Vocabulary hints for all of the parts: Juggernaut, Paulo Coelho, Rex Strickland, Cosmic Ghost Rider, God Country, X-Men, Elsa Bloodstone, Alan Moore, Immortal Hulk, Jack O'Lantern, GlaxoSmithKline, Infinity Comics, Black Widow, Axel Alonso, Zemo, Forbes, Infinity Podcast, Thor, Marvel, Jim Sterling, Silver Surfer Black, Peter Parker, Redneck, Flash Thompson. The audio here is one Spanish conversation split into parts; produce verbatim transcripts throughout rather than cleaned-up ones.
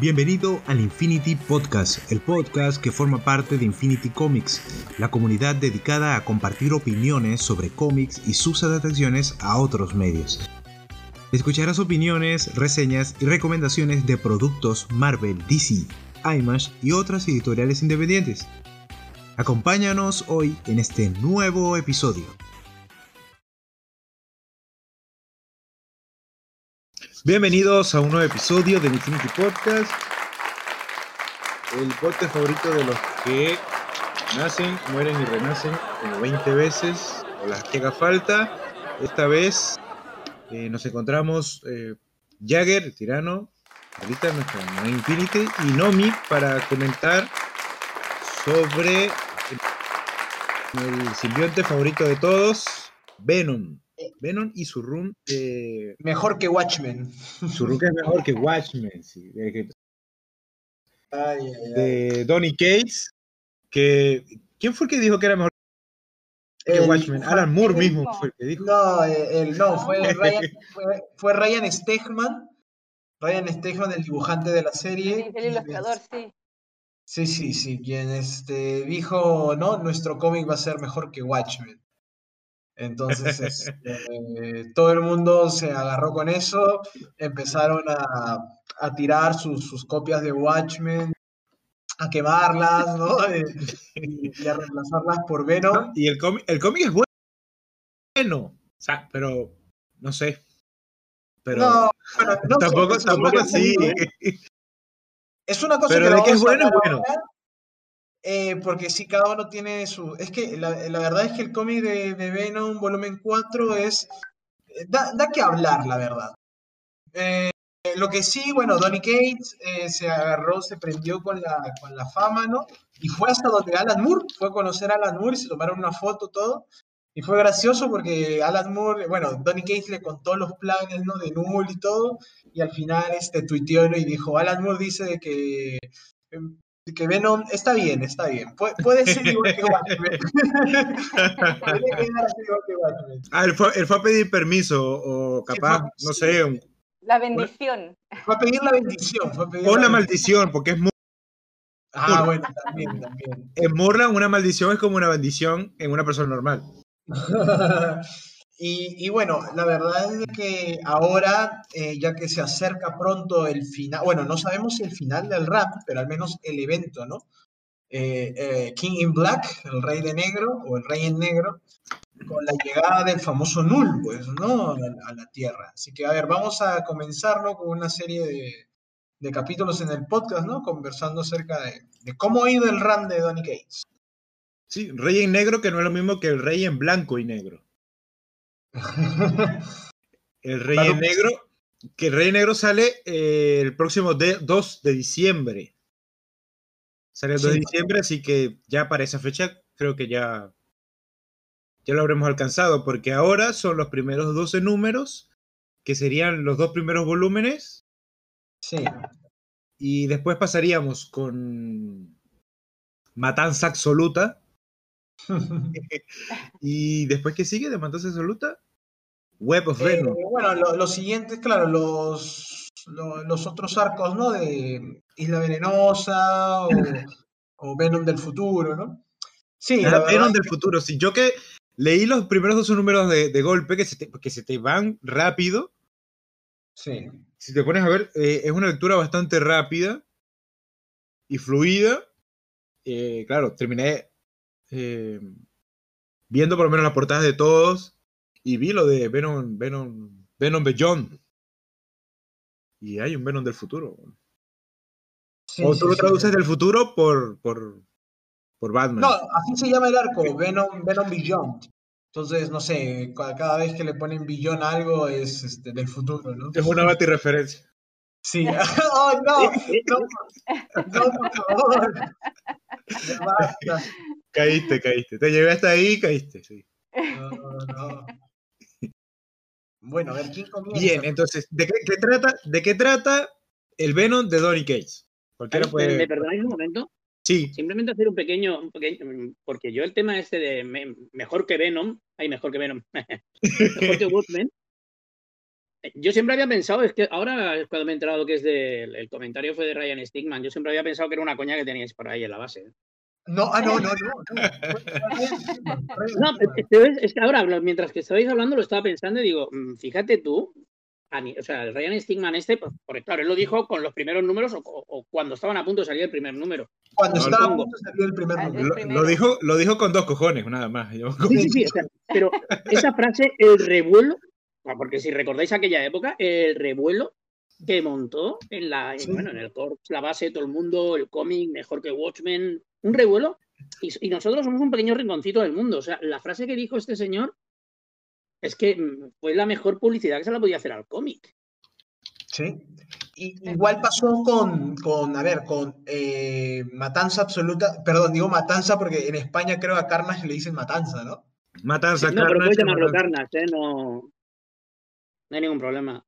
Bienvenido al Infinity Podcast, el podcast que forma parte de Infinity Comics, la comunidad dedicada a compartir opiniones sobre cómics y sus adaptaciones a otros medios. Escucharás opiniones, reseñas y recomendaciones de productos Marvel, D C, Image y otras editoriales independientes. Acompáñanos hoy en este nuevo episodio. Bienvenidos a un nuevo episodio de Infinity Podcast, el podcast favorito de los que nacen, mueren y renacen como veinte veces, o las que haga falta. Esta vez eh, nos encontramos eh, Jagger, el tirano, ahorita nuestro no Infinity, y Nomi para comentar sobre el, el simbionte favorito de todos, Venom. Venom y su run eh, mejor que Watchmen. Su run que es mejor que Watchmen, sí. De, ay, ay, ay. de Donny Cates. Que, ¿quién fue el que dijo que era mejor que el, Watchmen? Alan Moore el, mismo no. fue el que dijo. No, el, no fue, Ryan, fue, fue Ryan Stegman. Ryan Stegman, el dibujante de la serie. El, el ilustrador, sí. Sí, sí, sí. Quien este, dijo, no, nuestro cómic va a ser mejor que Watchmen. Entonces es, eh, todo el mundo se agarró con eso, empezaron a, a tirar sus, sus copias de Watchmen, a quemarlas, ¿no? Eh, y a reemplazarlas por Venom. Y el cómic, el cómic es bueno, bueno, o sea, pero no sé, pero no, bueno, no tampoco, sé, tampoco así. Es una cosa pero que, de que es bueno, es bueno. Eh, porque sí, cada uno tiene su... Es que la, la verdad es que el cómic de, de Venom, volumen cuatro, es... Da, da que hablar, la verdad. Eh, lo que sí, bueno, Donny Cates eh, se agarró, se prendió con la, con la fama, ¿no? Y fue hasta donde Alan Moore, fue a conocer a Alan Moore, se tomaron una foto, todo. Y fue gracioso porque Alan Moore, bueno, Donny Cates le contó los planes, ¿no? De Null y todo. Y al final, este, tuiteó y dijo, Alan Moore dice que... Eh, que Venom está bien, está bien. Pu- puede ser igual que Watchmen. Puede quedar así igual que Watchmen. Ah, él fue, él fue a pedir permiso, o capaz, sí, no sé. Un... La bendición. Fue a pedir la bendición. Fue a pedir o la, la maldición, porque es Moore. Ah, bueno, también, también. En Morlan una maldición es como una bendición en una persona normal. Y, y bueno, la verdad es que ahora, eh, ya que se acerca pronto el final, bueno, no sabemos si el final del rap, pero al menos el evento, ¿no? Eh, eh, King in Black, el rey de negro, o el rey en negro, con la llegada del famoso Knull, pues, ¿no? A la, a la Tierra. Así que, a ver, vamos a comenzar, ¿no? Con una serie de, de capítulos en el podcast, ¿no? Conversando acerca de, de cómo ha ido el rap de Donny Cates. Sí, rey en negro, que no es lo mismo que el rey en blanco y negro. El Rey claro, Negro, que el Rey Negro sale eh, el próximo de, dos de diciembre. Sale el sí, dos de diciembre, así que ya para esa fecha creo que ya, ya lo habremos alcanzado, porque ahora son los primeros doce números, que serían los dos primeros volúmenes. Sí. Y después pasaríamos con Matanza Absoluta. Y después que sigue de Matanza Absoluta, Web of Venom. Eh, bueno, los lo siguientes, claro, los, lo, los otros arcos, ¿no? De Isla Venenosa o, o Venom del futuro, ¿no? Sí, la la Venom del que... futuro, sí. Yo que leí los primeros dos números de, de golpe que se, te, que se te van rápido. Sí. Si te pones a ver, eh, es una lectura bastante rápida y fluida. Eh, claro, terminé eh, viendo por lo menos las portadas de todos. Y vi lo de Venom, Venom, Venom Beyond. Y hay un Venom del futuro. Sí, o tú sí, lo traduces sí. del futuro por, por, por Batman. No, así se llama el arco, Venom, Venom Beyond. Entonces, no sé, cada vez que le ponen Beyond a algo es este, del futuro, ¿no? Es una batireferencia. Sí. ¡Oh, no! ¡No, no por favor! Ya basta. Caíste, caíste. Te llevé hasta ahí y caíste, sí. No, no. Bueno, a ver quién comienza. Bien, entonces, ¿de qué, qué trata, ¿de qué trata el Venom de Donny Cates? Cualquiera puede... ¿Me perdonáis un momento? Sí. Simplemente hacer un pequeño, un pequeño... Porque yo el tema ese de me, mejor que Venom... Ay, mejor que Venom. Mejor que Watchmen. Yo siempre había pensado, es que ahora cuando me he enterado que es de, el comentario fue de Ryan Stegman, yo siempre había pensado que era una coña que teníais por ahí en la base. No, ah, no, no, no. No, no es, es que ahora, mientras que estabais hablando, lo estaba pensando y digo, fíjate tú, o sea, el Ryan Stegman este, porque claro, él lo dijo con los primeros números o, o cuando estaban a punto de salir el primer número. Cuando no, estaba a punto de salir el primer número. Lo, lo, dijo, lo dijo con dos cojones, nada más. Yo con... Sí, sí, sí, o sea, pero esa frase, el revuelo, porque si recordáis aquella época, el revuelo que montó en la, sí. bueno, en el corps, la base, todo el mundo, el cómic, mejor que Watchmen, un revuelo, y, y nosotros somos un pequeño rinconcito del mundo. O sea, la frase que dijo este señor es que fue la mejor publicidad que se la podía hacer al cómic. Sí. Y, igual pasó con, con a ver, con eh, Matanza Absoluta. Perdón, digo Matanza porque en España creo a Carnage le dicen Matanza, ¿no? Matanza, sí, no, Carnage. No, pero puedes llamarlo Carnage, ¿eh? No, no hay ningún problema.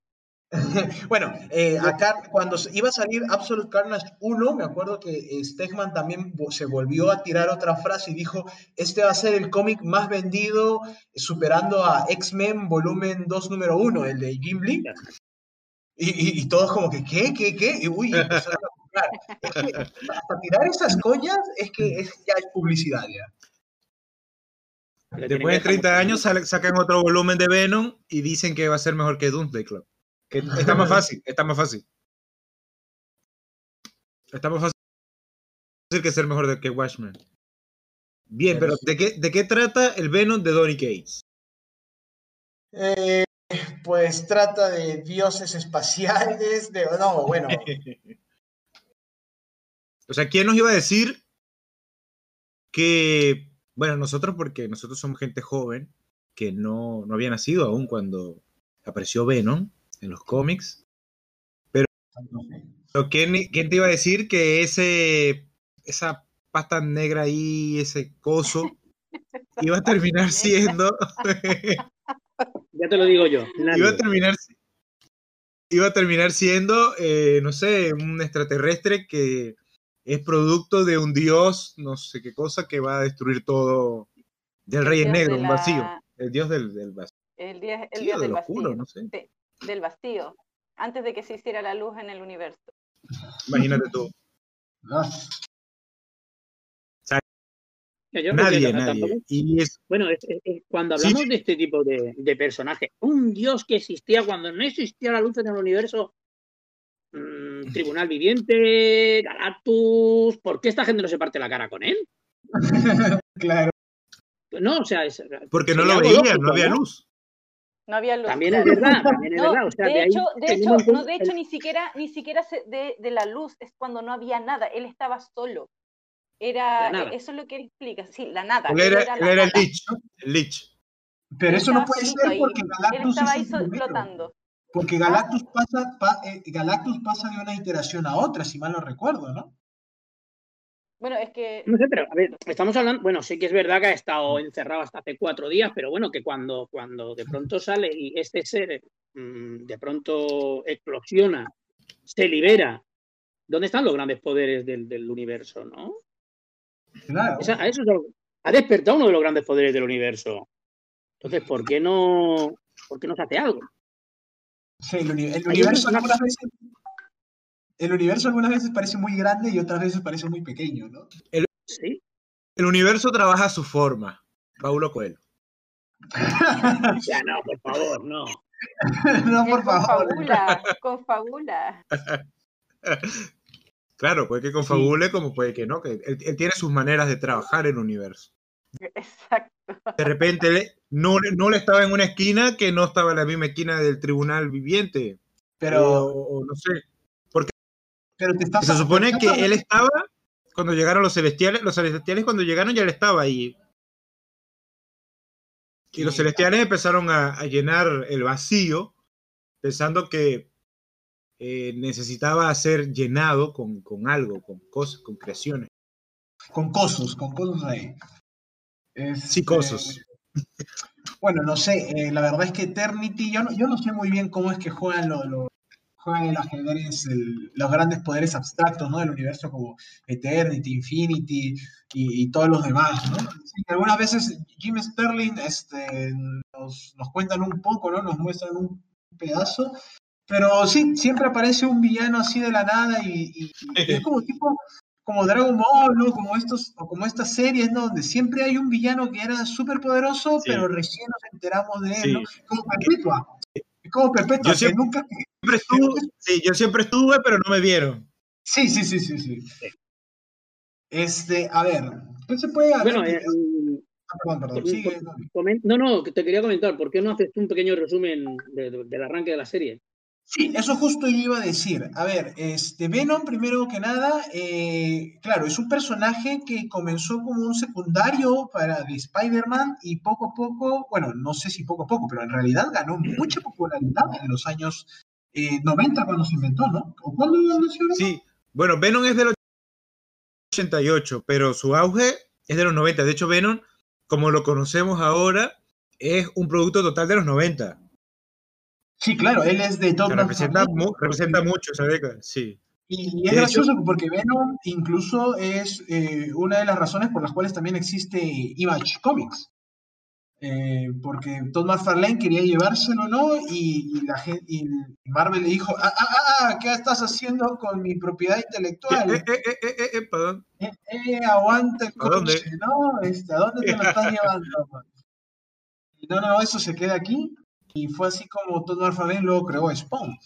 Bueno, eh, acá cuando iba a salir Absolute Carnage uno, me acuerdo que Stegman también se volvió a tirar otra frase y dijo, este va a ser el cómic más vendido superando a X-Men volumen dos número uno, el de Gimli. Y, y, y todos como que, ¿qué? ¿Qué? ¿Qué? Y uy, empezaron a comprar. Es que, hasta tirar esas coñas es que es, ya es publicidad ya. Después de treinta años sacan otro volumen de Venom y dicen que va a ser mejor que Doomsday Club. Que está más fácil, está más fácil. Está más fácil que ser mejor que Watchmen. Bien, pero ¿de qué, de qué trata el Venom de Donny Cates? Eh, pues trata de dioses espaciales, de... No, bueno. O sea, ¿quién nos iba a decir que... Bueno, nosotros porque nosotros somos gente joven que no, no había nacido aún cuando apareció Venom en los cómics, pero ¿quién, quién te iba a decir que ese esa pasta negra ahí, ese coso iba a terminar siendo ya te lo digo yo nadie. iba a terminar iba a terminar siendo eh, no sé, un extraterrestre que es producto de un dios, no sé qué cosa, que va a destruir todo del rey negro, un la... vacío, el dios del, del vacío el, día, el dios del vacío, culos, no sé. Sí. Del vacío, antes de que se hiciera la luz en el universo. Imagínate tú. No. O sea, yo nadie, no nadie. Y es... Bueno, es, es, cuando hablamos sí, de este tipo de, de personajes, un dios que existía cuando no existía la luz en el universo, mmm, Tribunal Viviente, Galactus, ¿por qué esta gente no se parte la cara con él? Claro. No, o sea... Es, porque no lo veía, lógico, no había luz. No había luz. También es verdad, también es no, verdad. O sea, de, de, hecho, de, hecho, no, de hecho, ni siquiera, ni siquiera se, de, de la luz es cuando no había nada. Él estaba solo. Era, eso es lo que él explica. Sí, la nada. Él era, era, la era nada. El Lich. El Lich. Pero él eso no puede ser ahí, porque Galactus estaba ahí flotando. Porque Galactus pasa, pa, eh, Galactus pasa de una iteración a otra, si mal no recuerdo, ¿no? Bueno, es que... No sé, pero a ver, estamos hablando... Bueno, sí que es verdad que ha estado encerrado hasta hace cuatro días, pero bueno, que cuando, cuando de pronto sale y este ser mmm, de pronto explosiona, se libera, ¿dónde están los grandes poderes del, del universo, no? Claro. Esa, a eso es algo, ha despertado uno de los grandes poderes del universo. Entonces, ¿por qué no, por qué no se hace algo? Sí, el, uni- el universo algunas veces... El universo algunas veces parece muy grande y otras veces parece muy pequeño, ¿no? El, ¿sí? El universo trabaja a su forma. Paulo Coelho. Ya no, por favor, no. No, por favor. Confabula, confabula. Claro, puede que confabule, sí, como puede que no. Que él, él tiene sus maneras de trabajar el universo. Exacto. De repente, le, no, no le estaba en una esquina que no estaba en la misma esquina del Tribunal Viviente. Pero, o, o no sé. Pero te estás se supone que él estaba cuando llegaron los celestiales, los celestiales cuando llegaron ya él estaba ahí. Y los celestiales empezaron a, a llenar el vacío, pensando que eh, necesitaba ser llenado con, con algo, con cosas, con creaciones. Con cosos, con cosos ahí. Es, sí, cosos. Eh, bueno, no sé, eh, la verdad es que Eternity, yo no, yo no sé muy bien cómo es que juegan los... los... Los, el, los grandes poderes abstractos, ¿no? Del universo como Eternity, Infinity y, y todos los demás, ¿no? Sí, algunas veces Jim Sterling este, nos, nos cuentan un poco, ¿no? Nos muestran un pedazo. Pero sí, siempre aparece un villano así de la nada y, y, y es como tipo como Dragon Ball, ¿no? Como estos, o como estas series, ¿no? Donde siempre hay un villano que era súper poderoso, sí. pero recién nos enteramos de él, sí. ¿no? Como Perpetua. Es como Perpetua. Yo siempre, nunca... siempre estuve, sí, yo siempre estuve, pero no me vieron. Sí, sí, sí, sí, sí. Este, a ver, ¿qué se puede hacer? Bueno, eh, ah, perdón, perdón. Sigue, no, no, te quería comentar, ¿por qué no haces un pequeño resumen de, de, del arranque de la serie? Sí, eso justo yo iba a decir. A ver, este Venom, primero que nada, eh, claro, es un personaje que comenzó como un secundario para Spider-Man y poco a poco, bueno, no sé si poco a poco, pero en realidad ganó mucha popularidad en los años eh, noventa cuando se inventó, ¿no? ¿O cuándo lo nació? Sí, bueno, Venom es del ochenta y ocho, pero su auge es de los noventa. De hecho, Venom, como lo conocemos ahora, es un producto total de los noventa. Sí, claro, él es de todo. Representa, mu- representa mucho esa década, sí. Y, y es de gracioso hecho, porque Venom incluso es eh, una de las razones por las cuales también existe Image Comics. Eh, porque Todd McFarlane quería llevárselo, ¿no? Y, y, la gente, y Marvel le dijo, ah, ah, ah, ¿qué estás haciendo con mi propiedad intelectual? Eh, eh, eh, eh, eh, perdón. Eh, eh, aguanta el coche, ¿no? Este, ¿a dónde te lo estás llevando? No, no, eso se queda aquí. Y fue así como Todd McFarlane luego creó Spawn,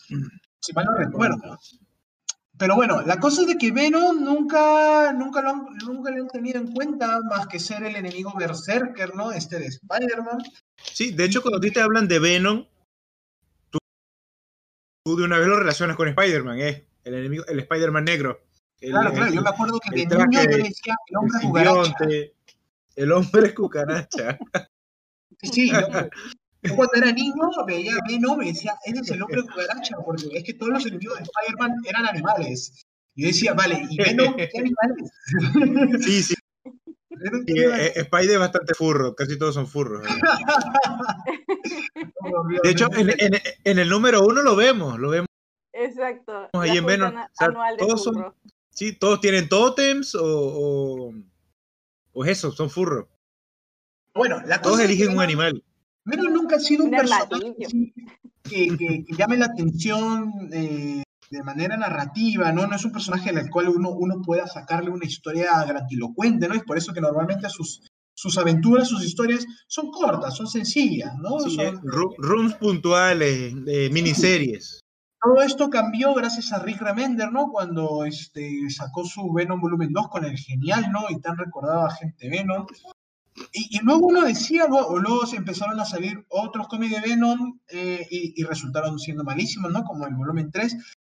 si mal no recuerdo. Pero bueno, la cosa es de que Venom nunca, nunca, lo han, nunca lo han tenido en cuenta más que ser el enemigo berserker, ¿no? Este de Spider-Man. Sí, de hecho cuando a ti te hablan de Venom, tú, tú de una vez lo relacionas con Spider-Man, ¿eh? El enemigo, el Spider-Man negro. El, claro, claro, el, yo me acuerdo que de niño yo decía el hombre el cucaracha. Simbionte, el hombre cucaracha. Sí, el hombre. Yo cuando era niño veía a Venom y decía, él es el hombre cucaracha, porque es que todos los enemigos de Spider-Man eran animales. Y yo decía, vale, ¿y Venom qué animales? Sí, sí. sí eh, Spider es bastante furro, casi todos son furros. De hecho, en, en, en el número uno lo vemos, lo vemos. Exacto. Ahí en Venom. O sea, todos son, sí, todos tienen tótems o, o, o eso, son furros. Bueno, la todos eligen que... un animal. Venom nunca ha sido un personaje que, que, que llame la atención eh, de manera narrativa, ¿no? No es un personaje al cual uno, uno pueda sacarle una historia grandilocuente, ¿no? Es por eso que normalmente sus, sus aventuras, sus historias son cortas, son sencillas, ¿no? Sí, son, eh, rooms puntuales, eh, miniseries. Todo esto cambió gracias a Rick Remender, ¿no? Cuando este, sacó su Venom Volumen dos con el genial, ¿no? Y tan recordado Agente Venom. Y, y luego uno decía, o luego se empezaron a salir otros cómics de Venom eh, y, y resultaron siendo malísimos, ¿no? Como el volumen tres.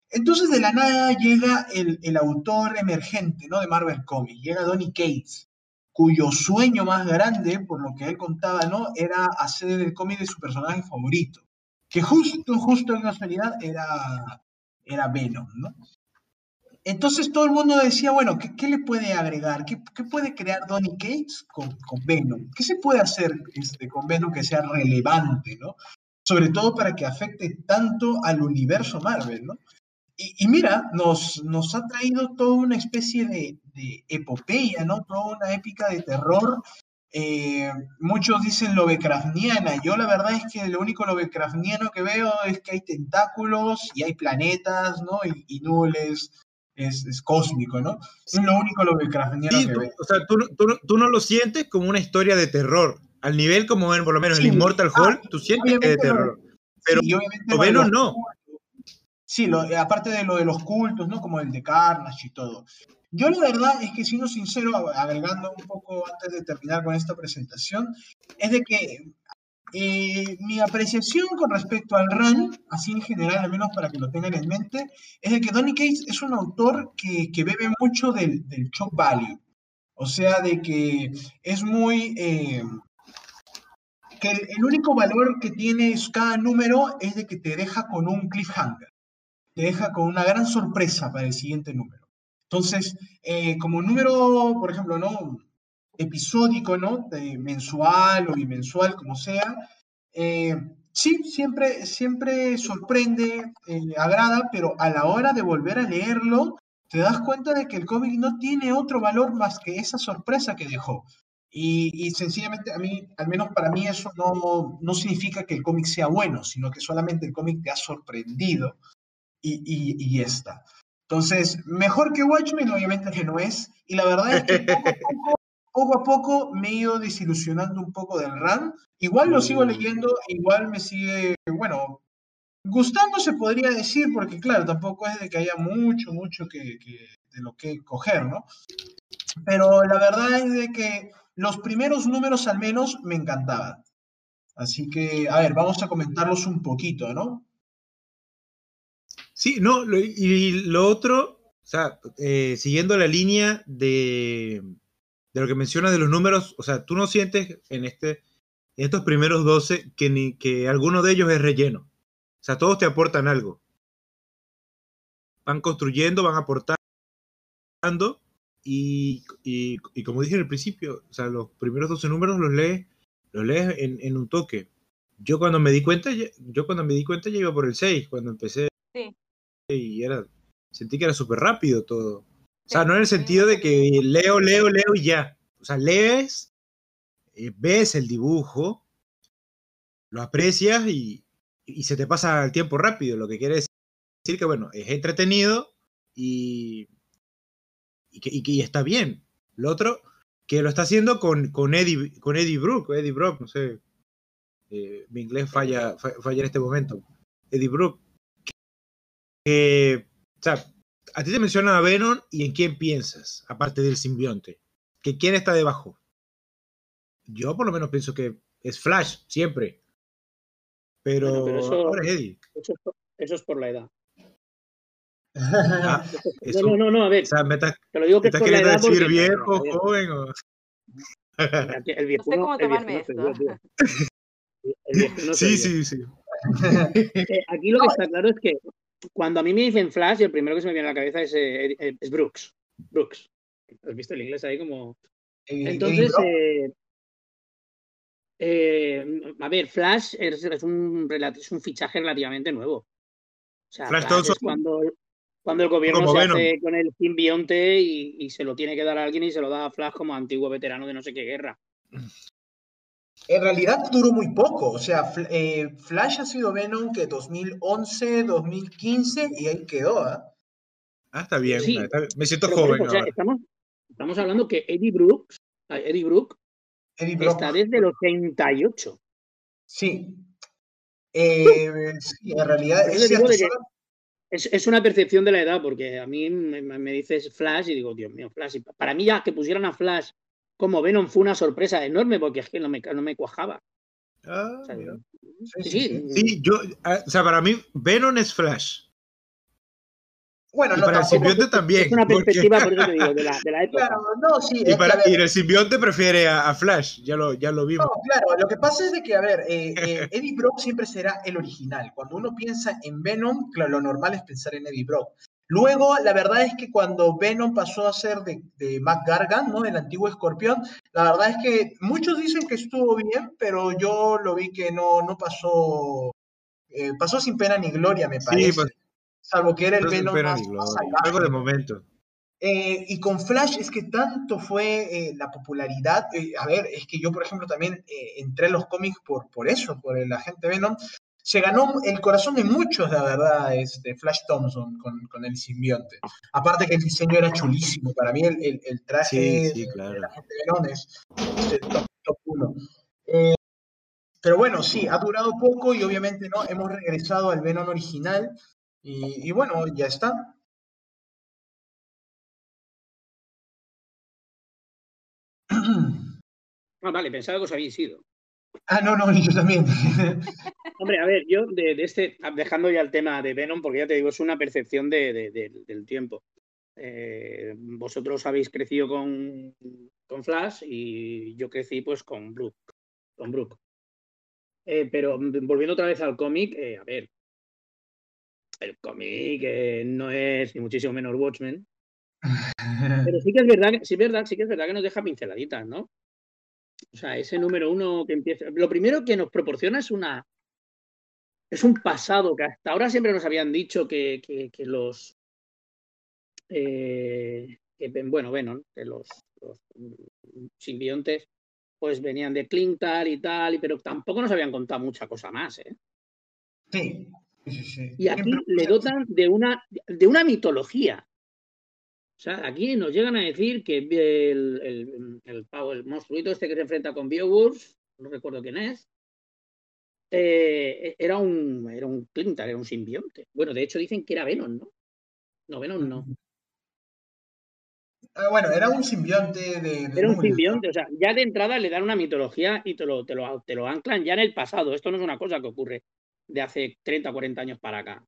Entonces de la nada llega el, el autor emergente, ¿no? De Marvel Comics, llega Donny Cates, cuyo sueño más grande, por lo que él contaba, ¿no? Era hacer el cómic de su personaje favorito, que justo, justo en la realidad era, era Venom, ¿no? Entonces todo el mundo decía, bueno, ¿qué, qué le puede agregar? ¿Qué, qué puede crear Donny Cates con, con Venom? ¿Qué se puede hacer este, con Venom que sea relevante, ¿no? Sobre todo para que afecte tanto al universo Marvel, ¿no? Y, y mira, nos, nos ha traído toda una especie de, de epopeya, ¿no? Toda una épica de terror. Eh, muchos dicen lovecraftiana. Yo la verdad es que lo único lovecraftiano que veo es que hay tentáculos y hay planetas, ¿no? Y, y nules. Es, es cósmico, ¿no? Es sí. lo único lo que craftiano sí, que ve. O sea, tú, tú, tú no lo sientes como una historia de terror, al nivel como en, por lo menos, sí. el Immortal ah, Hulk, tú sientes que es de terror. Lo, pero sí, lo Venom no. Sí, lo, aparte de lo de los cultos, ¿no? Como el de Carnage y todo. Yo la verdad es que, siendo sincero, agregando un poco antes de terminar con esta presentación, es de que Eh, mi apreciación con respecto al run, así en general, al menos para que lo tengan en mente, es de que Donny Cates es un autor que, que bebe mucho del, del shock value. O sea, de que es muy... Eh, que el, el único valor que tiene cada número es de que te deja con un cliffhanger. Te deja con una gran sorpresa para el siguiente número. Entonces, eh, como número, por ejemplo, ¿no? episódico, ¿no? De mensual o bimensual, como sea. Eh, sí, siempre, siempre sorprende, eh, agrada, pero a la hora de volver a leerlo, te das cuenta de que el cómic no tiene otro valor más que esa sorpresa que dejó. Y, y sencillamente a mí, al menos para mí, eso no, no significa que el cómic sea bueno, sino que solamente el cómic te ha sorprendido y, y, y está. Entonces, mejor que Watchmen, obviamente que no es, y la verdad es que poco a poco, poco, a poco me he ido desilusionando un poco del run. Igual lo sigo leyendo, igual me sigue, bueno, gustando se podría decir, porque claro, tampoco es de que haya mucho, mucho que, que, de lo que coger, ¿no? Pero la verdad es de que los primeros números al menos me encantaban. Así que, a ver, vamos a comentarlos un poquito, ¿no? Sí, no, lo, y lo otro, o sea, eh, siguiendo la línea de, de lo que mencionas de los números, o sea, tú no sientes en, este, en estos primeros doce que, ni, que alguno de ellos es relleno. O sea, todos te aportan algo. Van construyendo, van aportando. Y, y, y como dije al principio, o sea, los primeros doce números los lees, los lees en, en un toque. Yo cuando me di cuenta, yo cuando me di cuenta ya iba por el seis, cuando empecé. Sí. Y era, sentí que era súper rápido todo. O sea, sí, no en el sentido de que leo, leo, leo y ya. O sea, lees, eh, ves el dibujo, lo aprecias y, y se te pasa el tiempo rápido, lo que quiere decir que, bueno, es entretenido y... Y que, y que y está bien. Lo otro, que lo está haciendo con, con, Eddie, con Eddie Brock, Eddie Brock, no sé, eh, mi inglés falla, falla en este momento. Eddie Brock. Que, que, o sea, a ti te mencionan a Venom y en quién piensas, aparte del simbionte. ¿Que quién está debajo? Yo por lo menos pienso que es Flash, siempre. Pero, bueno, pero eso, ahora es Eddie. Eso, eso es por la edad. Ah, eso, no, no, no, a ver. O sea, me estás te lo digo que me estás queriendo decir viejo, no, joven. O... El viejo no sé cómo tomarme esto. Sí, sí, sí. Aquí lo que está claro es que cuando a mí me dicen Flash, el primero que se me viene a la cabeza es, eh, es Brooks. Brooks. ¿Has visto el inglés ahí como? Entonces, eh, eh, a ver, Flash es, es, un, es un fichaje relativamente nuevo. O sea, Flash Thompson, cuando, cuando el gobierno se Venom. Hace con el simbionte y, y se lo tiene que dar a alguien y se lo da a Flash como antiguo veterano de no sé qué guerra. En realidad duró muy poco. O sea, eh, Flash ha sido Venom que dos mil once, dos mil quince y ahí quedó. ¿Eh? Ah, está bien. Sí, está bien. Me siento joven. Pero, o sea, estamos, estamos hablando que Eddie Brooks, Eddie Brock Eddie Brock. Está desde el ochenta y ocho. Sí. Eh, sí, en realidad es, es, es una percepción de la edad, porque a mí me, me dices Flash y digo, Dios mío, Flash. Y para mí, ya que pusieran a Flash como Venom fue una sorpresa enorme, porque es que no me, no me cuajaba. Ah, o sea, sí, sí, sí. sí, yo, o sea, para mí, Venom es Flash. Bueno, y no, para el simbionte también. Es una porque... perspectiva, por eso te digo, de la, de la época. Claro, no, sí, y, para, y el simbionte prefiere a, a Flash, ya lo, ya lo vimos. No, claro, lo que pasa es de que, a ver, eh, eh, Eddie Brock siempre será el original. Cuando uno piensa en Venom, claro, lo normal es pensar en Eddie Brock. Luego, la verdad es que cuando Venom pasó a ser de, de Mac Gargan, ¿no? El antiguo escorpión, la verdad es que muchos dicen que estuvo bien, pero yo lo vi que no, no pasó, eh, pasó sin pena ni gloria, me parece. Sí, pues... Salvo que era el Venom más, más salvaje. Algo de momento. Eh, y con Flash es que tanto fue eh, la popularidad. Eh, a ver, es que yo, por ejemplo, también eh, entré en los cómics por, por eso, por el agente Venom. Se ganó el corazón de muchos, la verdad, este Flash Thompson con, con el simbionte. Aparte que el diseño era chulísimo. Para mí el, el, el traje sí, sí, claro. del agente Venom es este, top, top uno. Eh, pero bueno, sí, ha durado poco y obviamente no hemos regresado al Venom original. Y, y bueno, ya está. Ah, vale, pensaba que os habéis ido. Ah, no, no, yo también. Hombre, a ver, yo de, de este, dejando ya el tema de Venom, porque ya te digo, es una percepción de, de, de, del tiempo. Eh, vosotros habéis crecido con, con Flash y yo crecí pues con Brook. Con Brook. Eh, pero volviendo otra vez al cómic, eh, a ver. El cómic eh, no es ni muchísimo menos Watchmen. Pero sí que es verdad, sí es verdad, sí que es verdad que nos deja pinceladitas, ¿no? O sea, ese número uno que empieza. Lo primero que nos proporciona es una. Es un pasado que hasta ahora siempre nos habían dicho que, que, que los. Eh, que, bueno, bueno, que los, los simbiontes pues venían de Klyntar y tal, pero tampoco nos habían contado mucha cosa más, ¿eh? Sí, sí, sí. Y aquí le dotan de una, de una mitología. O sea, aquí nos llegan a decir que el, el, el, el monstruito este que se enfrenta con Beowulf, no recuerdo quién es, eh, era un era un Klyntar, era un simbionte. Bueno, de hecho dicen que era Venom, ¿no? No, Venom no. Ah, bueno, era un simbionte de... de era un simbionte, o sea, ya de entrada le dan una mitología y te lo, te lo, te lo anclan ya en el pasado. Esto no es una cosa que ocurre de hace treinta, cuarenta años para acá.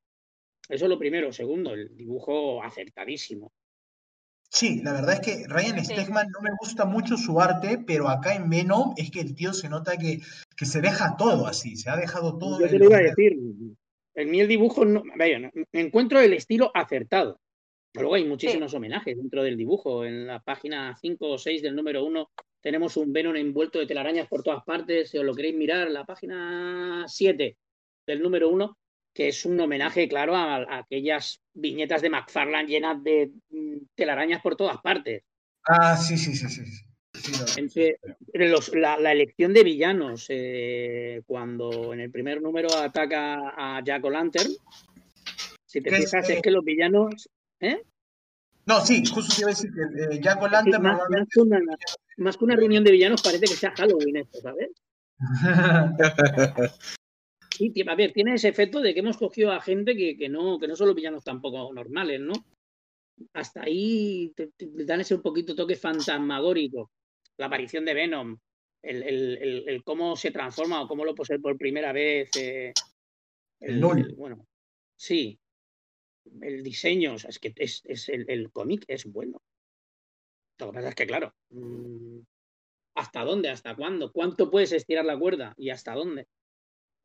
Eso es lo primero. Segundo, el dibujo acertadísimo. Sí, la verdad es que Ryan Stegman no me gusta mucho su arte, pero acá en Venom es que el tío se nota que, que se deja todo así, se ha dejado todo. Yo te lo iba a decir, en mí el dibujo, no, vaya, encuentro el estilo acertado. Luego hay muchísimos sí. homenajes dentro del dibujo. En la página cinco o seis del número uno tenemos un Venom envuelto de telarañas por todas partes, si os lo queréis mirar, la página siete del número uno, que es un homenaje, claro, a, a aquellas viñetas de McFarlane llenas de telarañas por todas partes. Ah, sí, sí, sí, sí. sí no, Entre, los, la, la elección de villanos, eh, cuando en el primer número ataca a Jack O'Lantern, si te fijas es que los villanos... ¿Eh? No, sí, justo te iba a decir que eh, Jack O'Lantern... Sí, más, normalmente... más, una, más que una reunión de villanos parece que sea Halloween esto, ¿sabes? Sí, a ver, tiene ese efecto de que hemos cogido a gente que, que, no, que no son los villanos tampoco normales, ¿no? Hasta ahí te, te dan ese un poquito toque fantasmagórico. La aparición de Venom, el, el, el, el cómo se transforma o cómo lo posee por primera vez. Eh, el, el, el Bueno, sí. El diseño, o sea, es que es, es el, el cómic es bueno. Lo que pasa es que, claro, ¿hasta dónde? ¿Hasta cuándo? ¿Cuánto puedes estirar la cuerda? ¿Y hasta dónde?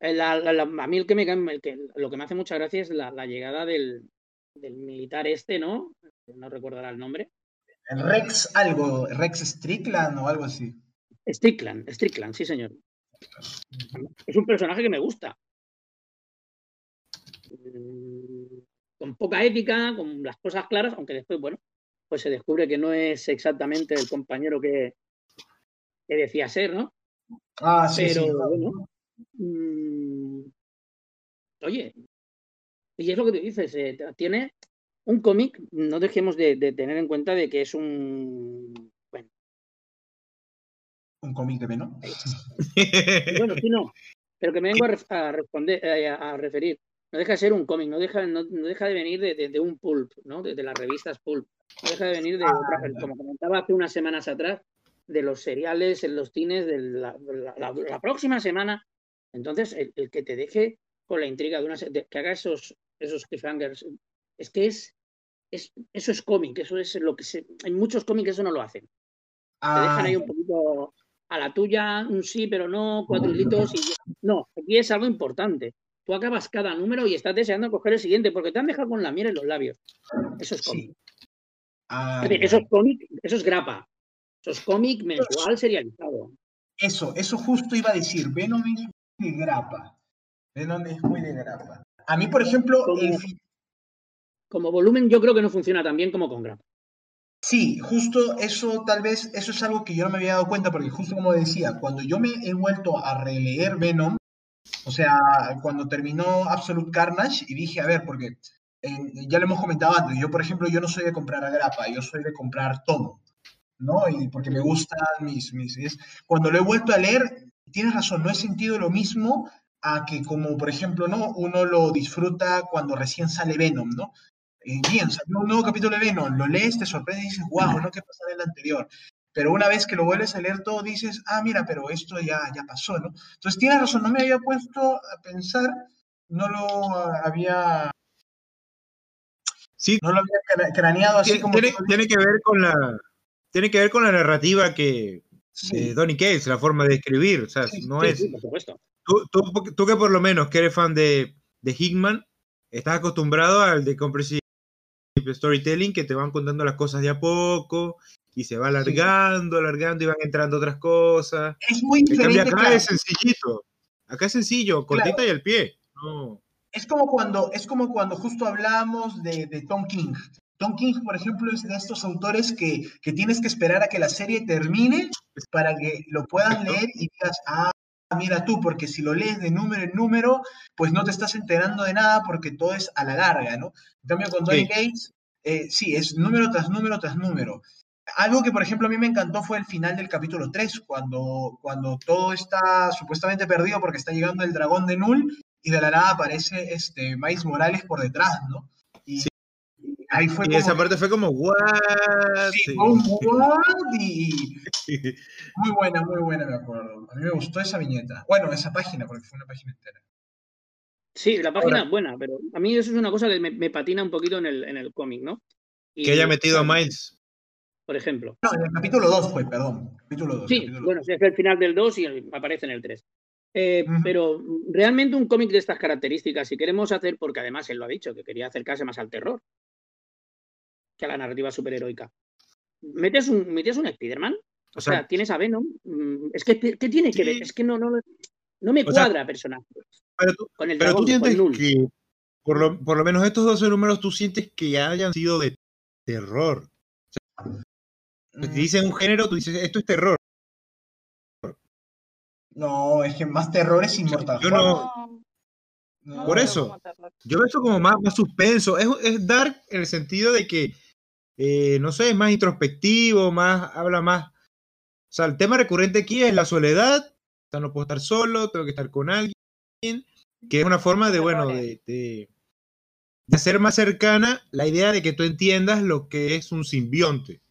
La, la, la, a mí el que me, el que, lo que me hace mucha gracia es la, la llegada del, del militar este, ¿no? No recordará el nombre. El Rex algo, Rex Strickland o algo así. Strickland, Strickland, sí señor. Es un personaje que me gusta. Con poca ética, con las cosas claras, aunque después, bueno, pues se descubre que no es exactamente el compañero que, que decía ser, ¿no? Ah, sí, Pero, sí. Claro. Bueno, oye, y es lo que tú dices, eh, tiene un cómic, no dejemos de, de tener en cuenta de que es un bueno un cómic de menos bueno, sí no, pero que me vengo a, a responder, a, a referir, no deja de ser un cómic, no deja, no, no deja de venir de, de, de un pulp, ¿no? De, de las revistas pulp, no deja de venir de, ah, de como comentaba hace unas semanas atrás, de los seriales en los cines de la, la, la, la próxima semana. Entonces, el, el que te deje con la intriga de una de, que haga esos, esos cliffhangers, es que es, es eso es cómic, eso es lo que se... En muchos cómics eso no lo hacen. Ah. Te dejan ahí un poquito a la tuya, un sí, pero no, cuatro hilitos y... No, aquí es algo importante. Tú acabas cada número y estás deseando coger el siguiente porque te han dejado con la miel en los labios. Eso es cómic. Sí. Ah, es decir, eso es cómic, eso es grapa. Eso es cómic mensual serializado. Eso, eso justo iba a decir. Venom es de grapa. Venom es muy de grapa. A mí, por ejemplo... Como, el... como volumen yo creo que no funciona tan bien como con grapa. Sí, justo eso tal vez, eso es algo que yo no me había dado cuenta porque justo como decía, cuando yo me he vuelto a releer Venom, o sea, cuando terminó Absolute Carnage y dije, a ver, porque eh, ya lo hemos comentado antes, yo por ejemplo, yo no soy de comprar a grapa, yo soy de comprar tomo. ¿No? Y porque me gustan mis... mis es, cuando lo he vuelto a leer, tienes razón, no he sentido lo mismo a que como, por ejemplo, ¿no? Uno lo disfruta cuando recién sale Venom, ¿no? Eh, bien, salió un nuevo capítulo de Venom, lo lees, te sorprende y dices, wow, ¿no? ¿Qué pasó en el anterior? Pero una vez que lo vuelves a leer todo, dices, ah, mira, pero esto ya, ya pasó, ¿no? Entonces, tienes razón, no me había puesto a pensar, no lo había... Sí. No lo había craneado así tiene, como... Tiene, tiene que ver con la... Tiene que ver con la narrativa que sí. eh, Donny Cates, la forma de escribir. O sea, sí, no sí, es. Sí, por supuesto. Tú, tú, tú que por lo menos que eres fan de, de Hickman, estás acostumbrado al de Comprehensive Storytelling, que te van contando las cosas de a poco y se va alargando, sí. alargando y van entrando otras cosas. Es muy diferente. En cambio, acá claro. es sencillito. Acá es sencillo, cortita claro. y al pie. No. Es como cuando, es como cuando justo hablamos de, de Tom King. Tom King, por ejemplo, es de estos autores que, que tienes que esperar a que la serie termine para que lo puedas leer y digas, ah, mira tú, porque si lo lees de número en número, pues no te estás enterando de nada porque todo es a la larga, ¿no? En cambio, con Donny Cates, eh, sí, es número tras número tras número. Algo que, por ejemplo, a mí me encantó fue el final del capítulo tres, cuando, cuando todo está supuestamente perdido porque está llegando el dragón de Knull y de la nada aparece este, Miles Morales por detrás, ¿no? Y, sí. Ahí fue y esa que, parte fue como, ¿what? Sí, sí. Oh, ¿what? Y, y, muy buena, muy buena, me acuerdo. A mí me gustó esa viñeta. Bueno, esa página, porque fue una página entera. Sí, la página es buena, pero a mí eso es una cosa que me, me patina un poquito en el, en el cómic, ¿no? Y, que haya metido a Miles. Por ejemplo. No, en el capítulo dos fue, perdón. Capítulo dos, sí, capítulo bueno, dos. Es el final del dos y el, aparece en el tres. Eh, uh-huh. Pero realmente un cómic de estas características, si queremos hacer, porque además él lo ha dicho, que quería acercarse más al terror que a la narrativa superheroica. ¿Metes un, metes un Spider-Man? O, o sea, sea, tienes a Venom. Es que, ¿qué tiene sí. que ver? Es que no, no, no me cuadra o sea, personaje. Pero tú, con el pero dragón, tú sientes con que, por lo, por lo menos estos doce números, tú sientes que ya hayan sido de terror. O sea, si dicen un género, tú dices, esto es terror. No, es que más terror es inmortal. Yo no, no. Por eso, yo veo eso como más, más suspenso. Es, es dark en el sentido de que, eh, no sé, es más introspectivo, más habla más. O sea, el tema recurrente aquí es la soledad. O sea, no puedo estar solo, tengo que estar con alguien. Que es una forma de, bueno, de, de, de hacer más cercana la idea de que tú entiendas lo que es un simbionte.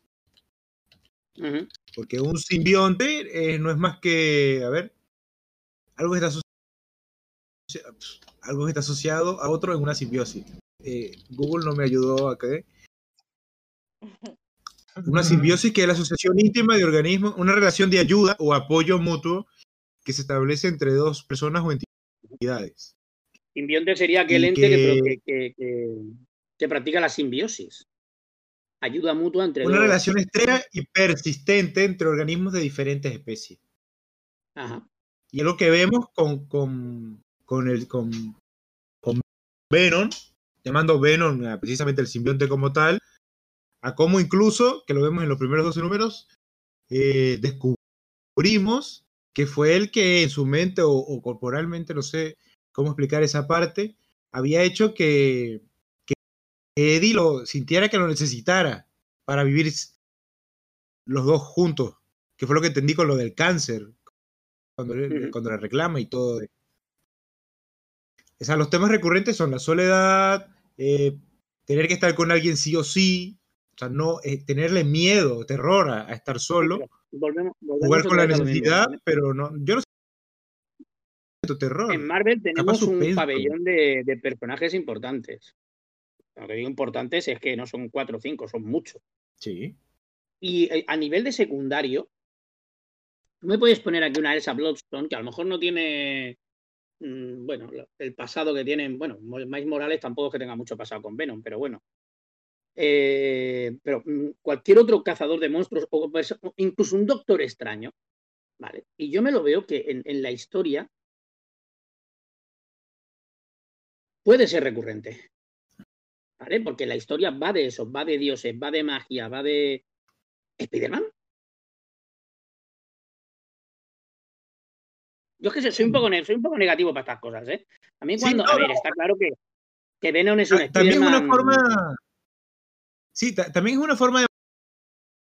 Uh-huh. Porque un simbionte eh, no es más que, a ver, algo que está asociado, algo que está asociado a otro en una simbiosis. Eh, Google no me ayudó a que una simbiosis que es la asociación íntima de organismos, una relación de ayuda o apoyo mutuo que se establece entre dos personas o entidades. Simbionte sería aquel y ente que... Que, que, que, que practica la simbiosis. Ayuda mutua entre una dos. Relación estrecha y persistente entre organismos de diferentes especies. Ajá. Y es lo que vemos con, con, con, el, con, con Venom, llamando Venom a precisamente el simbionte como tal, a cómo incluso, que lo vemos en los primeros doce números, eh, descubrimos que fue él que en su mente o, o corporalmente, no sé cómo explicar esa parte, había hecho que Eddie lo sintiera que lo necesitara para vivir los dos juntos, que fue lo que entendí con lo del cáncer, cuando, uh-huh. cuando le reclama y todo. O sea, los temas recurrentes son la soledad, eh, tener que estar con alguien sí o sí, o sea, no, eh, tenerle miedo, terror a, a estar solo, volvemos, volvemos jugar con la necesidad, mismo, ¿eh? Pero no, yo no sé. Terror. En Marvel tenemos un pabellón de, de personajes importantes. Lo que digo importantes es que no son cuatro o cinco, son muchos. Sí. Y a nivel de secundario, tú me puedes poner aquí una Elsa Bloodstone, que a lo mejor no tiene, mmm, bueno, el pasado que tienen, bueno, Miles Morales tampoco es que tenga mucho pasado con Venom, pero bueno. Eh, pero mmm, cualquier otro cazador de monstruos, o incluso un Doctor Extraño, ¿vale? Y yo me lo veo que en, en la historia puede ser recurrente. ¿Vale? Porque la historia va de eso, va de dioses, va de magia, va de... ¿Spiderman? Yo es que soy un poco, soy un poco negativo para estas cosas, ¿eh? A mí cuando... Sí, no, a ver, no. Está claro que, que Venom es un Spiderman... También es una forma... Sí, ta- también es una forma de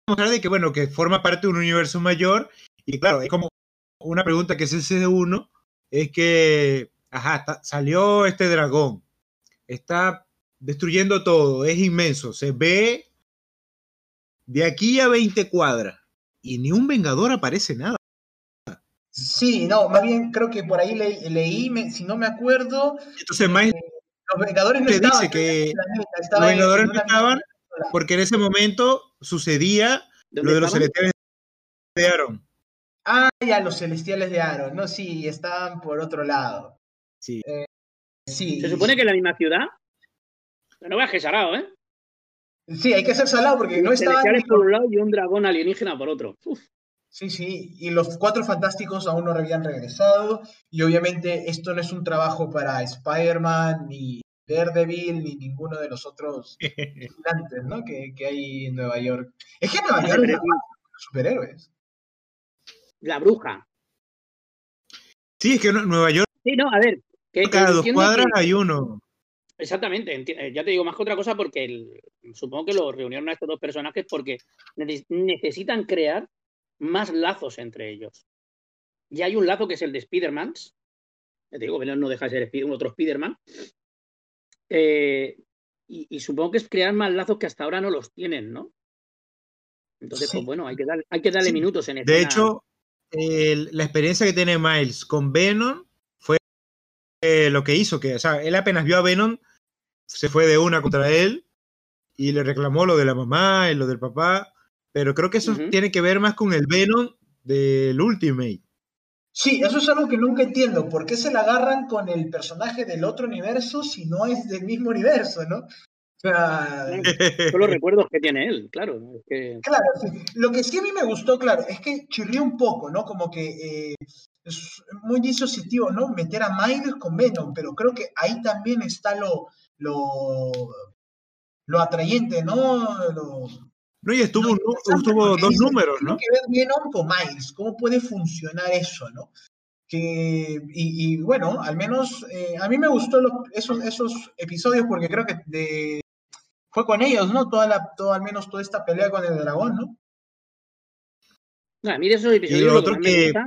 mostrar de que, bueno, que forma parte de un universo mayor y, claro, es como una pregunta que se hace de uno, es que, ajá, ta- salió este dragón, está... destruyendo todo, es inmenso, se ve de aquí a veinte cuadras y ni un vengador aparece nada. Sí, no, más bien creo que por ahí le, leí, me, si no me acuerdo. Entonces, más eh, los vengadores no estaban. Dice que planeta, estaba los vengadores no estaban porque en ese momento sucedía lo de los estaban? celestiales de Aaron. Ah, ya, los celestiales de Aaron, no, sí, estaban por otro lado. Sí. Eh, sí. Se supone que en la misma ciudad. No veas que salado, ¿eh? Sí, hay que ser salado porque no estaba... Celestiales por un lado y un dragón alienígena por otro. Uf. Sí, sí, y los Cuatro Fantásticos aún no habían regresado y obviamente esto no es un trabajo para Spider-Man, ni Daredevil, ni ninguno de los otros gigantes, ¿no? Que, que hay en Nueva York. Es que en Nueva York hay superhéroes. la bruja. Sí, es que en Nueva York... Sí, no, a ver... Que, cada que dos cuadras que... hay uno. Exactamente, enti... ya te digo, más que otra cosa, porque el... supongo que lo reunieron a estos dos personajes porque necesitan crear más lazos entre ellos. Y hay un lazo que es el de Spider-Man. Ya te digo, Venom no deja de ser otro Spider-Man. Eh... Y, y supongo que es crear más lazos que hasta ahora no los tienen, ¿no? Entonces, sí. Pues bueno, hay que, dar, hay que darle sí. minutos en esto. De hecho, el, la experiencia que tiene Miles con Venom fue eh, lo que hizo. Que, o sea, él apenas vio a Venom, se fue de una contra él y le reclamó lo de la mamá y lo del papá. Pero creo que eso uh-huh. tiene que ver más con el Venom del Ultimate. Sí, eso es algo que nunca entiendo. ¿Por qué se la agarran con el personaje del otro universo si no es del mismo universo, no? O sea... Son los recuerdos que tiene él, claro. Es que... Claro, sí. Lo que sí a mí me gustó, claro, es que chirría un poco, ¿no? Como que eh, es muy disociativo, ¿no? Meter a Miles con Venom, pero creo que ahí también está lo, lo, lo atrayente, ¿no? Lo... No, y estuvo, no, estuvo dos es, números, ¿no? Hay que ver Venom con Miles, cómo puede funcionar eso, ¿no? Que, y, y bueno, al menos eh, a mí me gustó los, esos, esos episodios porque creo que de, fue con ellos, ¿no? Toda la, toda, al menos toda esta pelea con el dragón, ¿no? No, a mí de esos episodios lo, lo otro que, que... me gusta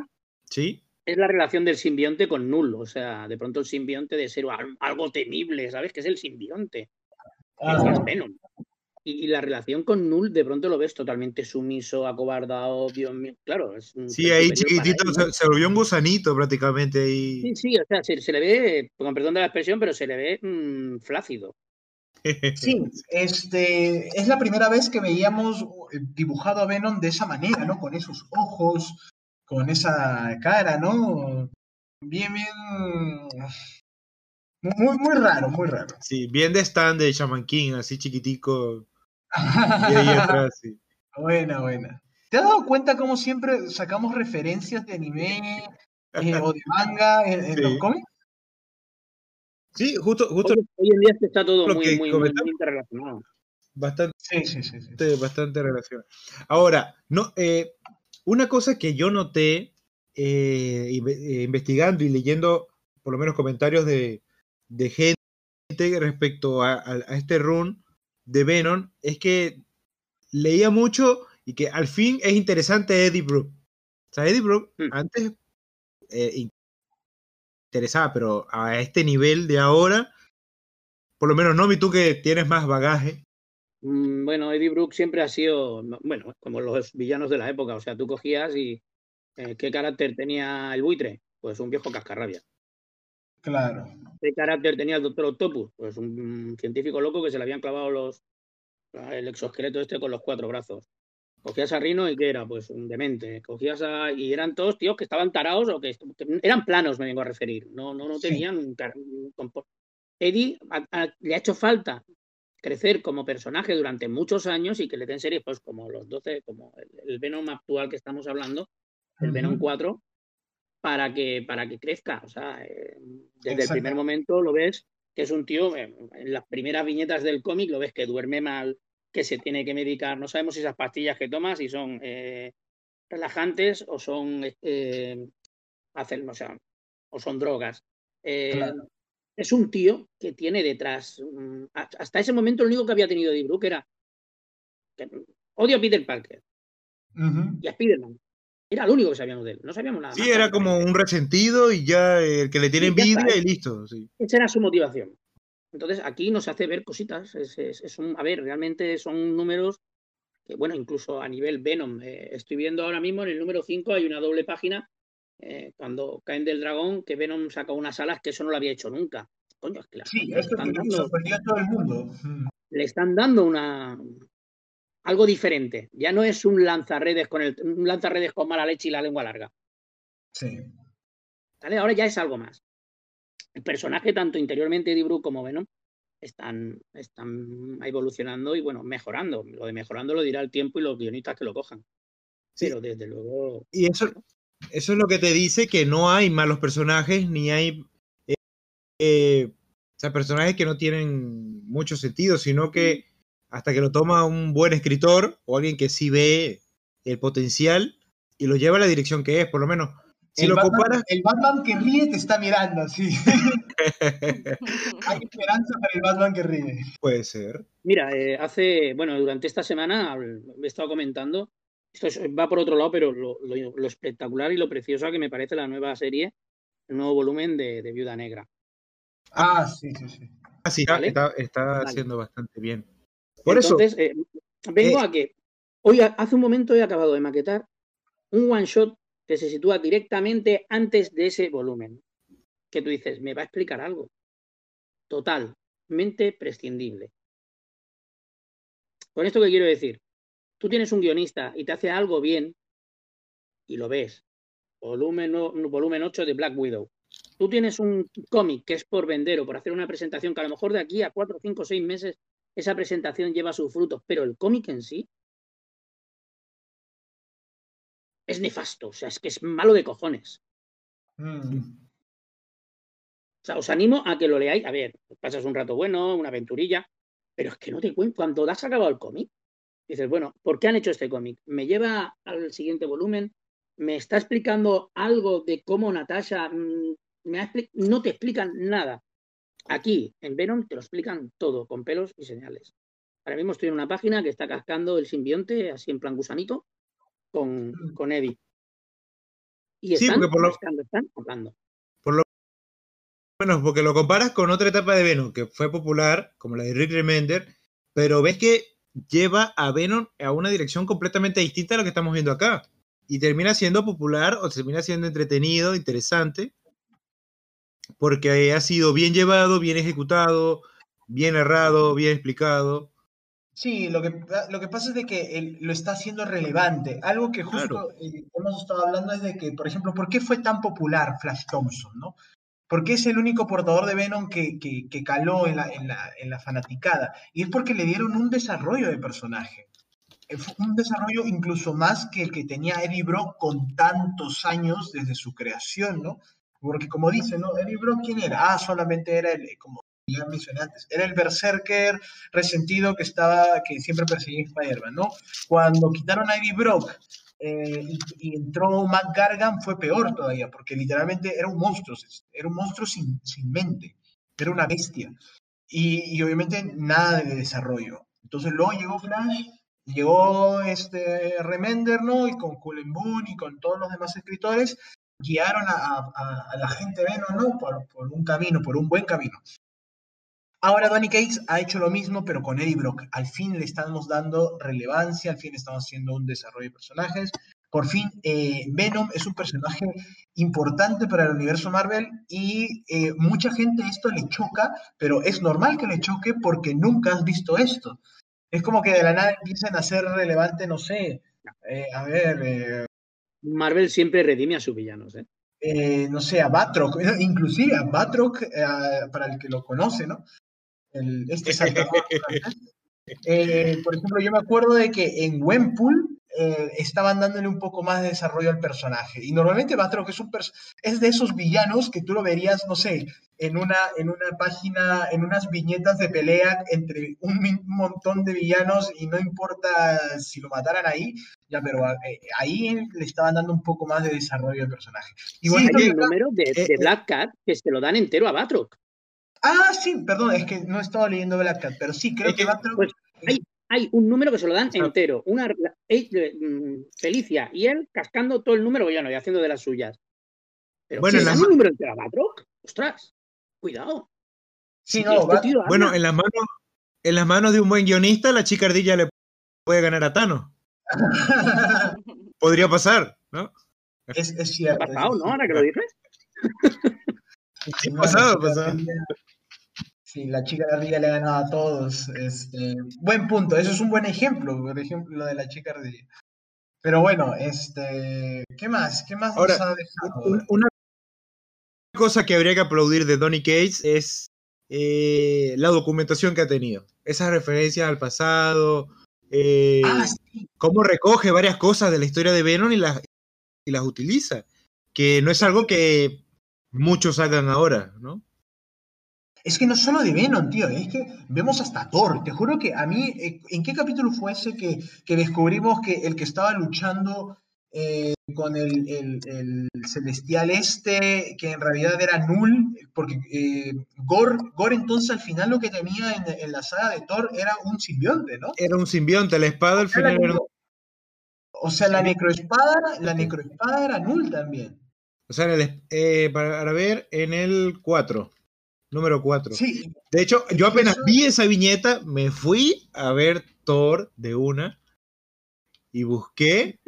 ¿Sí? es la relación del simbionte con Knull. O sea, de pronto el simbionte de ser algo temible, ¿sabes? Que es el simbionte. Ah. Eso es Venom. Y la relación con Knull, de pronto lo ves totalmente sumiso, acobardado, Dios mío, claro. Es un sí, ahí chiquitito él, ¿no? Se volvió un gusanito prácticamente. Y... Sí, sí, o sea, se, se le ve, con perdón de la expresión, pero se le ve mmm, flácido. Sí, este, es la primera vez que veíamos dibujado a Venom de esa manera, ¿no? Con esos ojos, con esa cara, ¿no? Bien, bien... Muy, muy raro, muy raro. Sí, bien de stand de Shaman King, así chiquitico... Y ahí atrás, sí. Buena, buena. ¿Te has dado cuenta cómo siempre sacamos referencias de anime eh, o de manga en, en sí. los cómics? Sí, justo, justo hoy, hoy en día está todo muy, muy, muy interrelacionado. Bastante, sí, sí, sí, sí. bastante relacionado. Ahora, no, eh, una cosa que yo noté eh, investigando y leyendo, por lo menos comentarios de, de gente respecto a, a, a este run de Venom, es que leía mucho y que al fin es interesante Eddie Brock. O sea, Eddie Brock mm. antes eh, interesaba, pero a este nivel de ahora, por lo menos Nomi, tú que tienes más bagaje. Mm, bueno, Eddie Brock siempre ha sido, bueno, como los villanos de la época. O sea, tú cogías y eh, ¿qué carácter tenía el buitre? Pues un viejo cascarrabia. Claro. ¿Qué carácter tenía el Doctor Octopus? Pues un científico loco que se le habían clavado los el exoesqueleto este con los cuatro brazos. Cogías a Rino y ¿qué era? Pues un demente. Cogías a... Y eran todos tíos que estaban tarados o que... Eran planos, me vengo a referir. No, no, no tenían... Sí. Un... Eddie a, a, le ha hecho falta crecer como personaje durante muchos años y que le den series pues como los doce, como el, el Venom actual que estamos hablando, el uh-huh. Venom cuatro, para que para que crezca, o sea, eh, desde el primer momento lo ves que es un tío, eh, en las primeras viñetas del cómic lo ves que duerme mal, que se tiene que medicar, no sabemos si esas pastillas que toma si son eh, relajantes o son eh, hacer, o sea, o son drogas. Eh, claro. Es un tío que tiene detrás, um, hasta ese momento lo único que había tenido Eddie Brock era que odio a Peter Parker uh-huh. y a Spider-Man. Era lo único que sabíamos de él, no sabíamos nada. Sí, más. Era como un resentido y ya el eh, que le tiene envidia y listo. Sí. Esa era su motivación. Entonces aquí nos hace ver cositas. Es, es, es un, a ver, realmente son números que, bueno, incluso a nivel Venom. Eh, estoy viendo ahora mismo en el número cinco hay una doble página eh, cuando caen del dragón que Venom saca unas alas que eso no lo había hecho nunca. Coño, es que la, sí, esto que sorprendió a todo el mundo. Le están dando una... algo diferente. Ya no es un lanzarredes con el un lanzarredes con mala leche y la lengua larga. Sí. ¿Vale? Ahora ya es algo más. El personaje, tanto interiormente Eddie Brock como Venom, están, están evolucionando y, bueno, mejorando. Lo de mejorando lo dirá el tiempo y los guionistas que lo cojan. Sí. Pero desde luego... Y eso, eso es lo que te dice que no hay malos personajes, ni hay eh, eh, o sea, personajes que no tienen mucho sentido, sino que hasta que lo toma un buen escritor o alguien que sí ve el potencial y lo lleva a la dirección que es, por lo menos. Si el, lo Batman, comparas... el Batman que ríe te está mirando, sí. Hay esperanza para el Batman que ríe. Puede ser. Mira, eh, hace, bueno, durante esta semana he estado comentando, esto va por otro lado, pero lo, lo, lo espectacular y lo preciosa que me parece la nueva serie, el nuevo volumen de, de Viuda Negra. Ah, sí, sí, sí. Ah, sí, ¿vale? está, está vale. haciendo bastante bien. Por Entonces, eso... Eh, vengo eh... a que hoy, hace un momento he acabado de maquetar un one-shot que se sitúa directamente antes de ese volumen, que tú dices, me va a explicar algo. Totalmente prescindible. Con esto que quiero decir, tú tienes un guionista y te hace algo bien y lo ves. Volumen, volumen ocho de Black Widow. Tú tienes un cómic que es por vender o por hacer una presentación que a lo mejor de aquí a cuatro, cinco, seis meses esa presentación lleva sus frutos, pero el cómic en sí es nefasto, o sea, es que es malo de cojones. Mm. O sea, os animo a que lo leáis. A ver, pasas un rato bueno, una aventurilla, pero es que no te cuento. Cuando has acabado el cómic, dices, bueno, ¿por qué han hecho este cómic? Me lleva al siguiente volumen, me está explicando algo de cómo Natasha... Mmm, me ha expli- no te explican nada. Aquí, en Venom, te lo explican todo, con pelos y señales. Ahora mismo estoy en una página que está cascando el simbionte, así en plan gusanito, Con, con Eddie. Y están, sí, porque por lo, estando, están hablando. Por lo menos, porque lo comparas con otra etapa de Venom que fue popular, como la de Rick Remender, pero ves que lleva a Venom a una dirección completamente distinta a la que estamos viendo acá. Y termina siendo popular, o termina siendo entretenido, interesante, porque ha sido bien llevado, bien ejecutado, bien narrado, bien explicado. Sí, lo que, lo que pasa es de que él lo está haciendo relevante. Algo que justo claro. eh, hemos estado hablando es de que, por ejemplo, ¿por qué fue tan popular Flash Thompson, no? Porque es el único portador de Venom que, que, que caló en la, en, la, en la fanaticada. Y es porque le dieron un desarrollo de personaje. Un desarrollo incluso más que el que tenía Eddie Brock con tantos años desde su creación, ¿no? Porque como dice, ¿no? Eddie Brock, ¿quién era? Ah, solamente era el... como ya mencioné antes, era el berserker resentido que estaba, que siempre perseguía Spider-Man, ¿no? Cuando quitaron a Eddie Brock eh, y, y entró Matt Gargan fue peor todavía, porque literalmente era un monstruo, era un monstruo sin, sin mente, era una bestia. Y, y obviamente nada de desarrollo. Entonces luego llegó Flash, llegó este Remender, ¿no? Y con Cullen Boone y con todos los demás escritores guiaron a, a, a la gente Venom, ¿no? Por, por un camino, por un buen camino. Ahora Donny Cates ha hecho lo mismo, pero con Eddie Brock. Al fin le estamos dando relevancia, al fin estamos haciendo un desarrollo de personajes. Por fin, eh, Venom es un personaje importante para el universo Marvel y eh, mucha gente esto le choca, pero es normal que le choque porque nunca has visto esto. Es como que de la nada empiezan a ser relevante, no sé, eh, a ver... Eh, Marvel siempre redime a sus villanos, ¿eh? eh no sé, a Batroc, inclusive a Batroc, eh, para el que lo conoce, ¿no? El, este saltador. eh, por ejemplo, yo me acuerdo de que en Gwenpool eh, estaban dándole un poco más de desarrollo al personaje. Y normalmente Batroc es, un pers- es de esos villanos que tú lo verías, no sé, en una, en una página, en unas viñetas de pelea entre un min- montón de villanos y no importa si lo mataran ahí, ya, pero eh, ahí le estaban dando un poco más de desarrollo al personaje. Y bueno, sí, hay un número de, eh, de Black Cat que se lo dan entero a Batroc. Ah, sí, perdón, es que no estaba leyendo Black Cat, pero sí, creo que Batroc... Pues hay, hay un número que se lo dan entero. Una, Felicia y él cascando todo el número, bueno, y haciendo de las suyas. Pero bueno, si dan un número entero a Batroc, ostras, cuidado. Sí, no, este tío, bueno, en las manos, en las manos de un buen guionista, la chica ardilla le puede ganar a Thanos. Podría pasar, ¿no? Es, es cierto. Ha pasado, ¿no? Ahora que lo dices. Sí, pasado, pasado. Sí, la chica de ardilla le ha ganado a todos. Este, buen punto, eso es un buen ejemplo, por ejemplo, lo de la chica ardilla. Pero bueno, este, ¿qué más? ¿Qué más ahora, nos ha dejado? Un, una cosa que habría que aplaudir de Donny Cates es eh, la documentación que ha tenido. Esas referencias al pasado, eh, ah, sí. Cómo recoge varias cosas de la historia de Venom y las, y las utiliza. Que no es algo que muchos hagan ahora, ¿no? Es que no solo de Venom, tío, es que vemos hasta Thor. Te juro que a mí, ¿en qué capítulo fue ese que, que descubrimos que el que estaba luchando eh, con el, el, el celestial este, que en realidad era Knull, porque eh, Gore, Gore entonces al final lo que tenía en, en la saga de Thor era un simbionte, ¿no? Era un simbionte, la espada al final era... O sea, la necroespada, la necroespada era Knull también. O sea, en el, eh, para ver, en el cuatro, número cuatro. Sí. De hecho, yo apenas eso... vi esa viñeta, me fui a ver Thor de una y busqué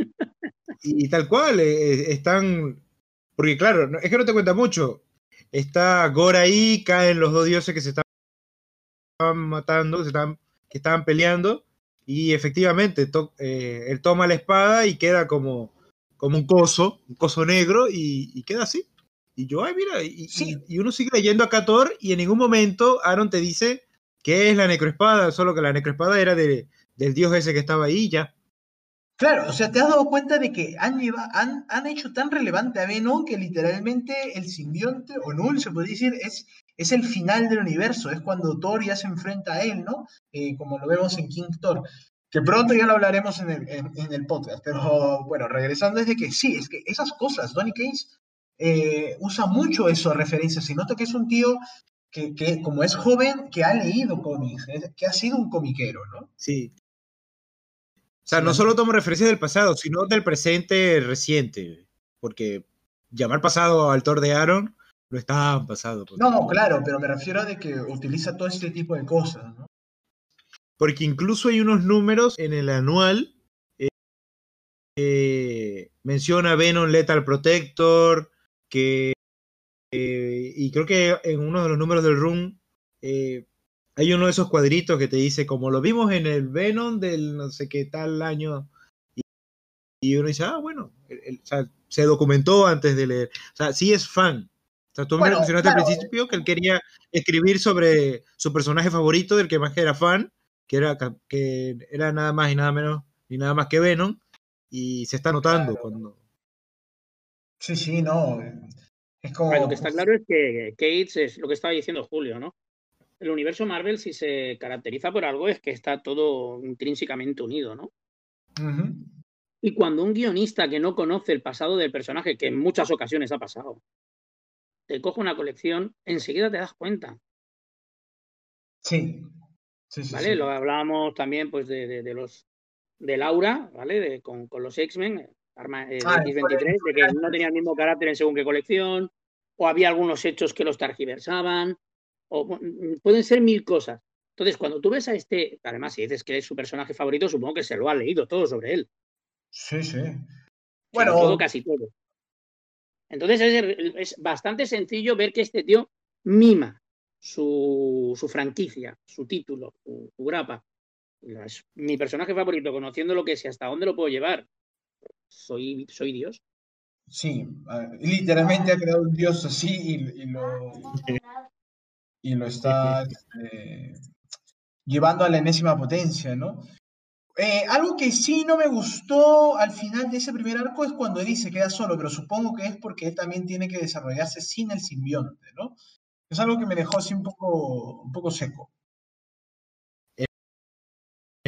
y, y tal cual, eh, están... Porque claro, no, es que no te cuenta mucho. Está Gore ahí, caen los dos dioses que se estaban matando, que se estaban, que estaban peleando. Y efectivamente, to, eh, él toma la espada y queda como, como un coso, un coso negro, y, y queda así. Y yo, ay, mira, y, sí. y, y uno sigue leyendo a Thor, y en ningún momento Aaron te dice qué es la necroespada, solo que la necroespada era de, del dios ese que estaba ahí ya. Claro, o sea, te has dado cuenta de que han, lleva, han, han hecho tan relevante a Venom que literalmente el simbionte, o Knull se puede decir, es... Es el final del universo, es cuando Thor ya se enfrenta a él, ¿no? Eh, como lo vemos en King Thor, que pronto ya lo hablaremos en el, en, en el podcast. Pero bueno, regresando, es de que sí, es que esas cosas, Donny Cates eh, usa mucho eso, referencias. Se nota que es un tío que, que como es joven, que ha leído cómics, que ha sido un comiquero, ¿no? Sí. O sea, no solo toma referencias del pasado, sino del presente reciente, porque llamar pasado al Thor de Aaron... Lo estaban pasado. Porque... No, claro, pero me refiero a de que utiliza todo este tipo de cosas, ¿no? Porque incluso hay unos números en el anual eh, eh, menciona Venom Lethal Protector, que eh, y creo que en uno de los números del Room eh, hay uno de esos cuadritos que te dice como lo vimos en el Venom del no sé qué tal año y, y uno dice, ah, bueno, el, el, o sea, se documentó antes de leer. O sea, sí es fan. O sea, tú bueno, me mencionaste claro. al principio que él quería escribir sobre su personaje favorito, del que más que era fan, que era, que era nada más y nada menos, ni nada más que Venom, y se está notando claro. cuando... Sí, sí, no. Es como... Bueno, lo que está claro es que Cates es lo que estaba diciendo Julio, ¿no? El universo Marvel, si se caracteriza por algo, es que está todo intrínsecamente unido, ¿no? Uh-huh. Y cuando un guionista que no conoce el pasado del personaje, que en muchas ocasiones ha pasado, te cojo una colección, enseguida te das cuenta. Sí. sí, sí ¿Vale? Sí. Lo hablábamos también pues de, de, de los de Laura, ¿vale? De, con, con los X-Men, Arma eh, ah, X veintitrés, de que no tenía el mismo carácter en según qué colección, o había algunos hechos que los targiversaban, o pueden ser mil cosas. Entonces, cuando tú ves a este, además, si dices que es su personaje favorito, supongo que se lo ha leído todo sobre él. Sí, sí. Bueno, todo, casi todo. Entonces es, es bastante sencillo ver que este tío mima su, su franquicia, su título, su, su grapa. Es mi personaje favorito, conociendo lo que es y hasta dónde lo puedo llevar. Soy, soy Dios. Sí, literalmente ha creado un Dios así y, y, lo, y lo está eh, llevando a la enésima potencia, ¿no? Eh, algo que sí no me gustó al final de ese primer arco es cuando Eddie se queda solo, pero supongo que es porque él también tiene que desarrollarse sin el simbionte, ¿no? Es algo que me dejó así un poco, un poco seco. En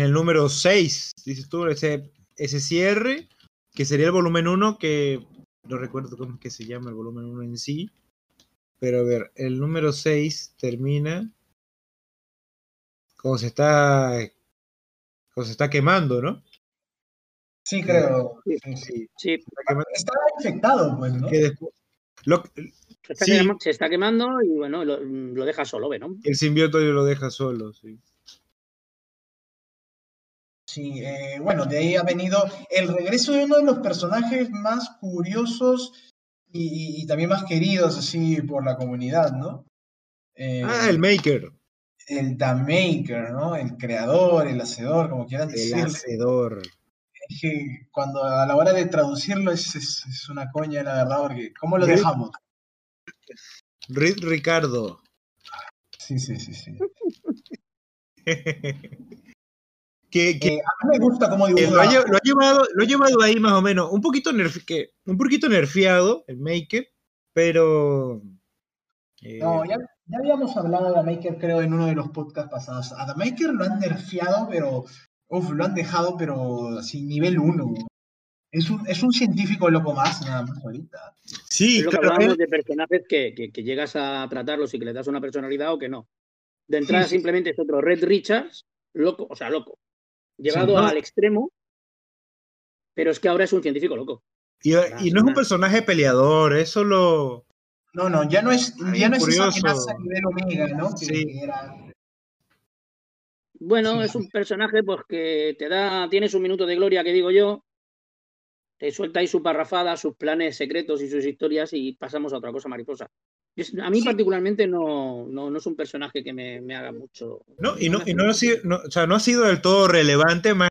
el número seis, dices tú, ese, ese cierre, que sería el volumen uno, que no recuerdo cómo es que se llama el volumen uno en sí, pero a ver, el número seis termina como se está... Pues se está quemando, ¿no? Sí, creo. Sí, sí. sí. Está, está infectado, pues, ¿no? Que después, lo, se, está sí. quemando, se está quemando y, bueno, lo, lo deja solo, ¿no? El simbionte lo deja solo, sí. Sí, eh, bueno, de ahí ha venido el regreso de uno de los personajes más curiosos y, y también más queridos, así, por la comunidad, ¿no? Eh, ah, el Maker. El The Maker, ¿no? El creador, el hacedor, como quieran decirlo. El hacedor. Es que cuando a la hora de traducirlo es, es, es una coña, la verdad, porque ¿cómo lo Rick, dejamos? Rick Ricardo. Sí, sí, sí, sí. que, que, eh, a mí me gusta cómo dibuja. Lo ha, lo, ha llevado, lo ha llevado ahí más o menos, un poquito, nerf, que, un poquito nerfeado, el Maker, pero... Eh, no, ya... Ya habíamos hablado de The Maker, creo, en uno de los podcasts pasados. A The Maker lo han nerfeado, pero... Uf, lo han dejado, pero sin nivel uno. Es un, es un científico loco más, nada más ahorita. Sí, es lo claro. Que hablamos de personajes que, que, que llegas a tratarlos y que le das una personalidad o que no. De entrada sí, sí. Simplemente es otro Red Richards, loco, o sea, loco. Llevado sí, ¿no? al extremo, pero es que ahora es un científico loco. Y, nada, y no nada. Es un personaje peleador, eso lo... No, no, ya no es, ya no es esa amenaza a nivel Omega, ¿no? Que sí. Era... Bueno, sí. Es un personaje pues que te da, tienes un minuto de gloria, que digo yo, te suelta ahí su parrafada, sus planes secretos y sus historias y pasamos a otra cosa mariposa. A mí sí. Particularmente no, no, no es un personaje que me, me haga mucho... No, y no, y no, ha sido, no, o sea, no ha sido del todo relevante más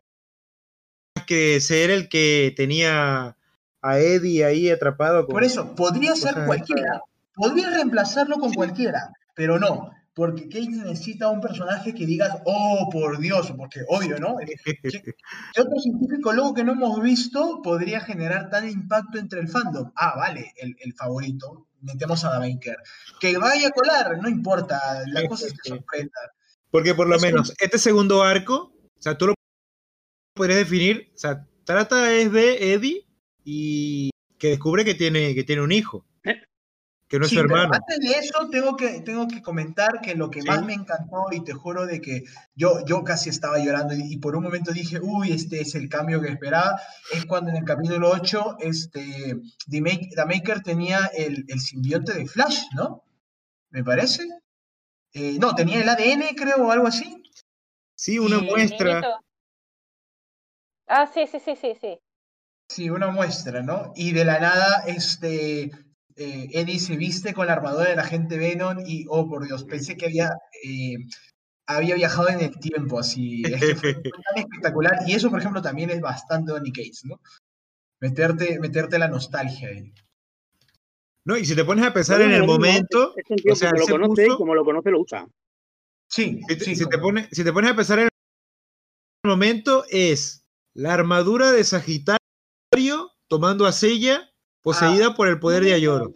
que ser el que tenía a Eddie ahí atrapado. Con, Por eso, podría ser sea, cualquiera, podría reemplazarlo con sí. cualquiera, pero no. Porque Kate necesita un personaje que digas, oh, por Dios, porque obvio, ¿no? ¿Qué otro científico loco que no hemos visto podría generar tal impacto entre el fandom? Ah, vale, el, el favorito, metemos a The Maker. Que vaya a colar, no importa, la cosa es que sorprenda. Porque por lo es menos, un... este segundo arco, o sea, tú lo podrías definir, o sea, trata es de Eddie y que descubre que tiene, que tiene un hijo. Que no es sí, hermano. Antes de eso tengo que, tengo que comentar que lo que sí. más me encantó, y te juro de que yo, yo casi estaba llorando y, y por un momento dije, uy, este es el cambio que esperaba, es cuando en el capítulo ocho este, The, Make, The Maker tenía el, el simbionte de Flash, ¿no? Me parece. Eh, no, tenía el A D N, creo, o algo así. Sí, una sí, muestra. Ah, sí, sí, sí, sí, sí. Sí, una muestra, ¿no? Y de la nada, este... Eh, Eddie se viste con la armadura del agente Venom y, oh por Dios, pensé que había, eh, había viajado en el tiempo, así, es que fue tan espectacular, y eso por ejemplo también es bastante Donny Cates, ¿no? Meterte, meterte la nostalgia ahí. No, y si te pones a pensar no, en el no, momento, es, es el o sea, que lo conoce puso, y como lo conoce lo usa. Sí, si, sí, si, como... te pone, si te pones a pensar en el momento es la armadura de Sagitario tomando a Sella poseída ah, por el poder de Ayoro.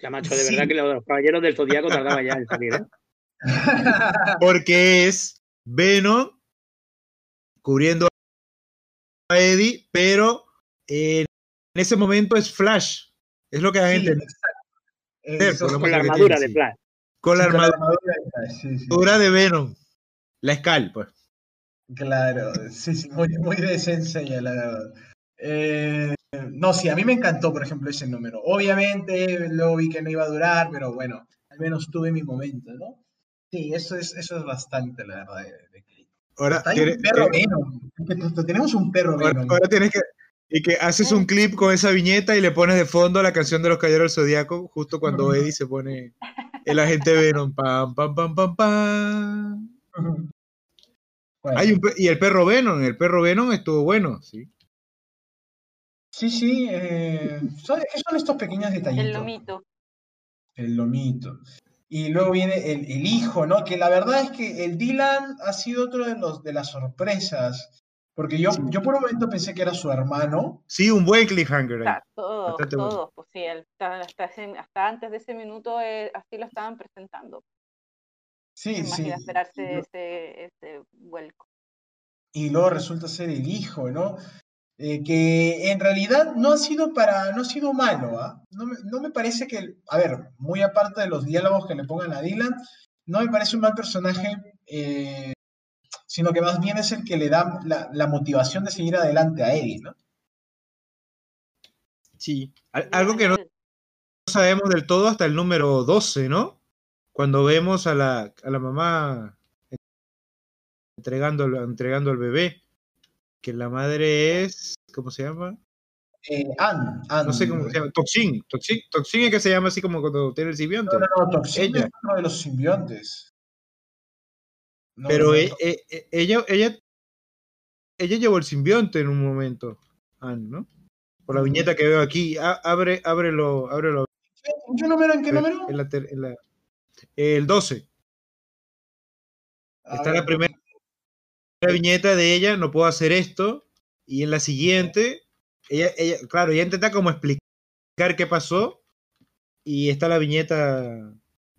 Ya, macho, de sí. verdad que los caballeros del Zodíaco tardaba ya en salir, ¿eh? Porque es Venom cubriendo a Eddie, pero eh, en ese momento es Flash. Es lo que la sí, gente... Es, con, con la armadura tiene, de Flash. Sí. Con, la, sí, armadura con la armadura de, Flash, sí, sí. de Venom. La Skull, pues. Claro, sí, sí, muy, muy de esencia, la verdad. Eh... No, sí, a mí me encantó, por ejemplo, ese número. Obviamente, luego vi que no iba a durar, pero bueno, al menos tuve mi momento, ¿no? Sí, eso es, eso es bastante, la verdad. De que... Ahora, tiene, un perro tiene... Venom. Tenemos un perro ahora, Venom. Ahora tienes que... Y que haces un clip con esa viñeta y le pones de fondo la canción de los Caballeros del Zodíaco, justo cuando uh-huh. Eddie se pone el agente Venom. Pam, pam, pam, pam, pam. Uh-huh. Bueno. Hay un, y el perro Venom, el perro Venom estuvo bueno, sí. Sí, sí, eh, son, son estos pequeños detallitos. El lomito. El lomito. Y luego viene el, el hijo, ¿no? Que la verdad es que el Dylan ha sido otro de los de las sorpresas. Porque yo, sí. yo por un momento pensé que era su hermano. Sí, un buen cliffhanger. Está, todo, todo. Bueno. Pues sí, hasta, hasta, hasta antes de ese minuto eh, así lo estaban presentando. Sí, Imagina sí. esperarse yo... ese, ese vuelco. Y luego resulta ser el hijo, ¿no? Eh, que en realidad no ha sido para no ha sido malo, ¿eh? no, me, no me parece que, a ver, muy aparte de los diálogos que le pongan a Dylan, no me parece un mal personaje, eh, sino que más bien es el que le da la, la motivación de seguir adelante a Eddie, ¿no? Sí, algo que no sabemos del todo hasta el número doce, ¿no? Cuando vemos a la, a la mamá entregando, entregando al bebé. Que la madre es, ¿cómo se llama? Eh, Ann, Ann. No sé cómo se llama. Toxin, Toxin, Toxin es que se llama así como cuando tiene el simbionte. No, no, no, Toxin es uno de los simbiontes. No, Pero no, no, no. Eh, eh, ella, ella, ella llevó el simbionte en un momento, Ann, ¿no? Por la viñeta que veo aquí. A, abre, ábrelo, ábrelo. ¿En qué número? ¿En qué número? En la, en la, el doce. A Está ver, la primera. La viñeta de ella, no puedo hacer esto, y en la siguiente ella, ella claro, ella intenta como explicar qué pasó y está la viñeta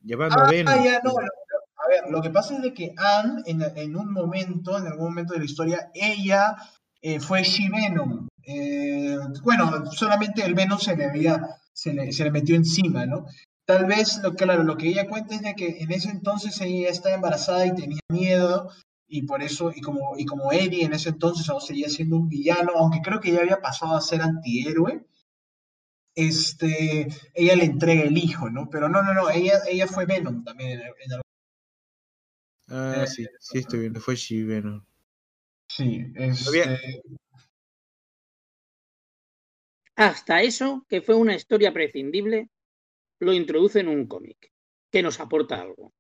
llevando ah, a Venom. Ya, no, a ver, lo que pasa es de que Anne en, en un momento, en algún momento de la historia, ella eh, fue She-Venom, Eh, bueno, solamente el Venom se le, había, se, le, se le metió encima, ¿no? Tal vez, lo, claro, lo que ella cuenta es de que en ese entonces ella estaba embarazada y tenía miedo, y por eso, y como, y como Eddie en ese entonces aún seguía siendo un villano, aunque creo que ya había pasado a ser antihéroe, este, ella le entrega el hijo, ¿no? Pero no, no, no, ella, ella fue Venom también. En, en algún... Ah, eh, sí, sí, estoy viendo, fue She Venom. Sí, es... Este... Hasta eso, que fue una historia prescindible, lo introduce en un cómic, que nos aporta algo.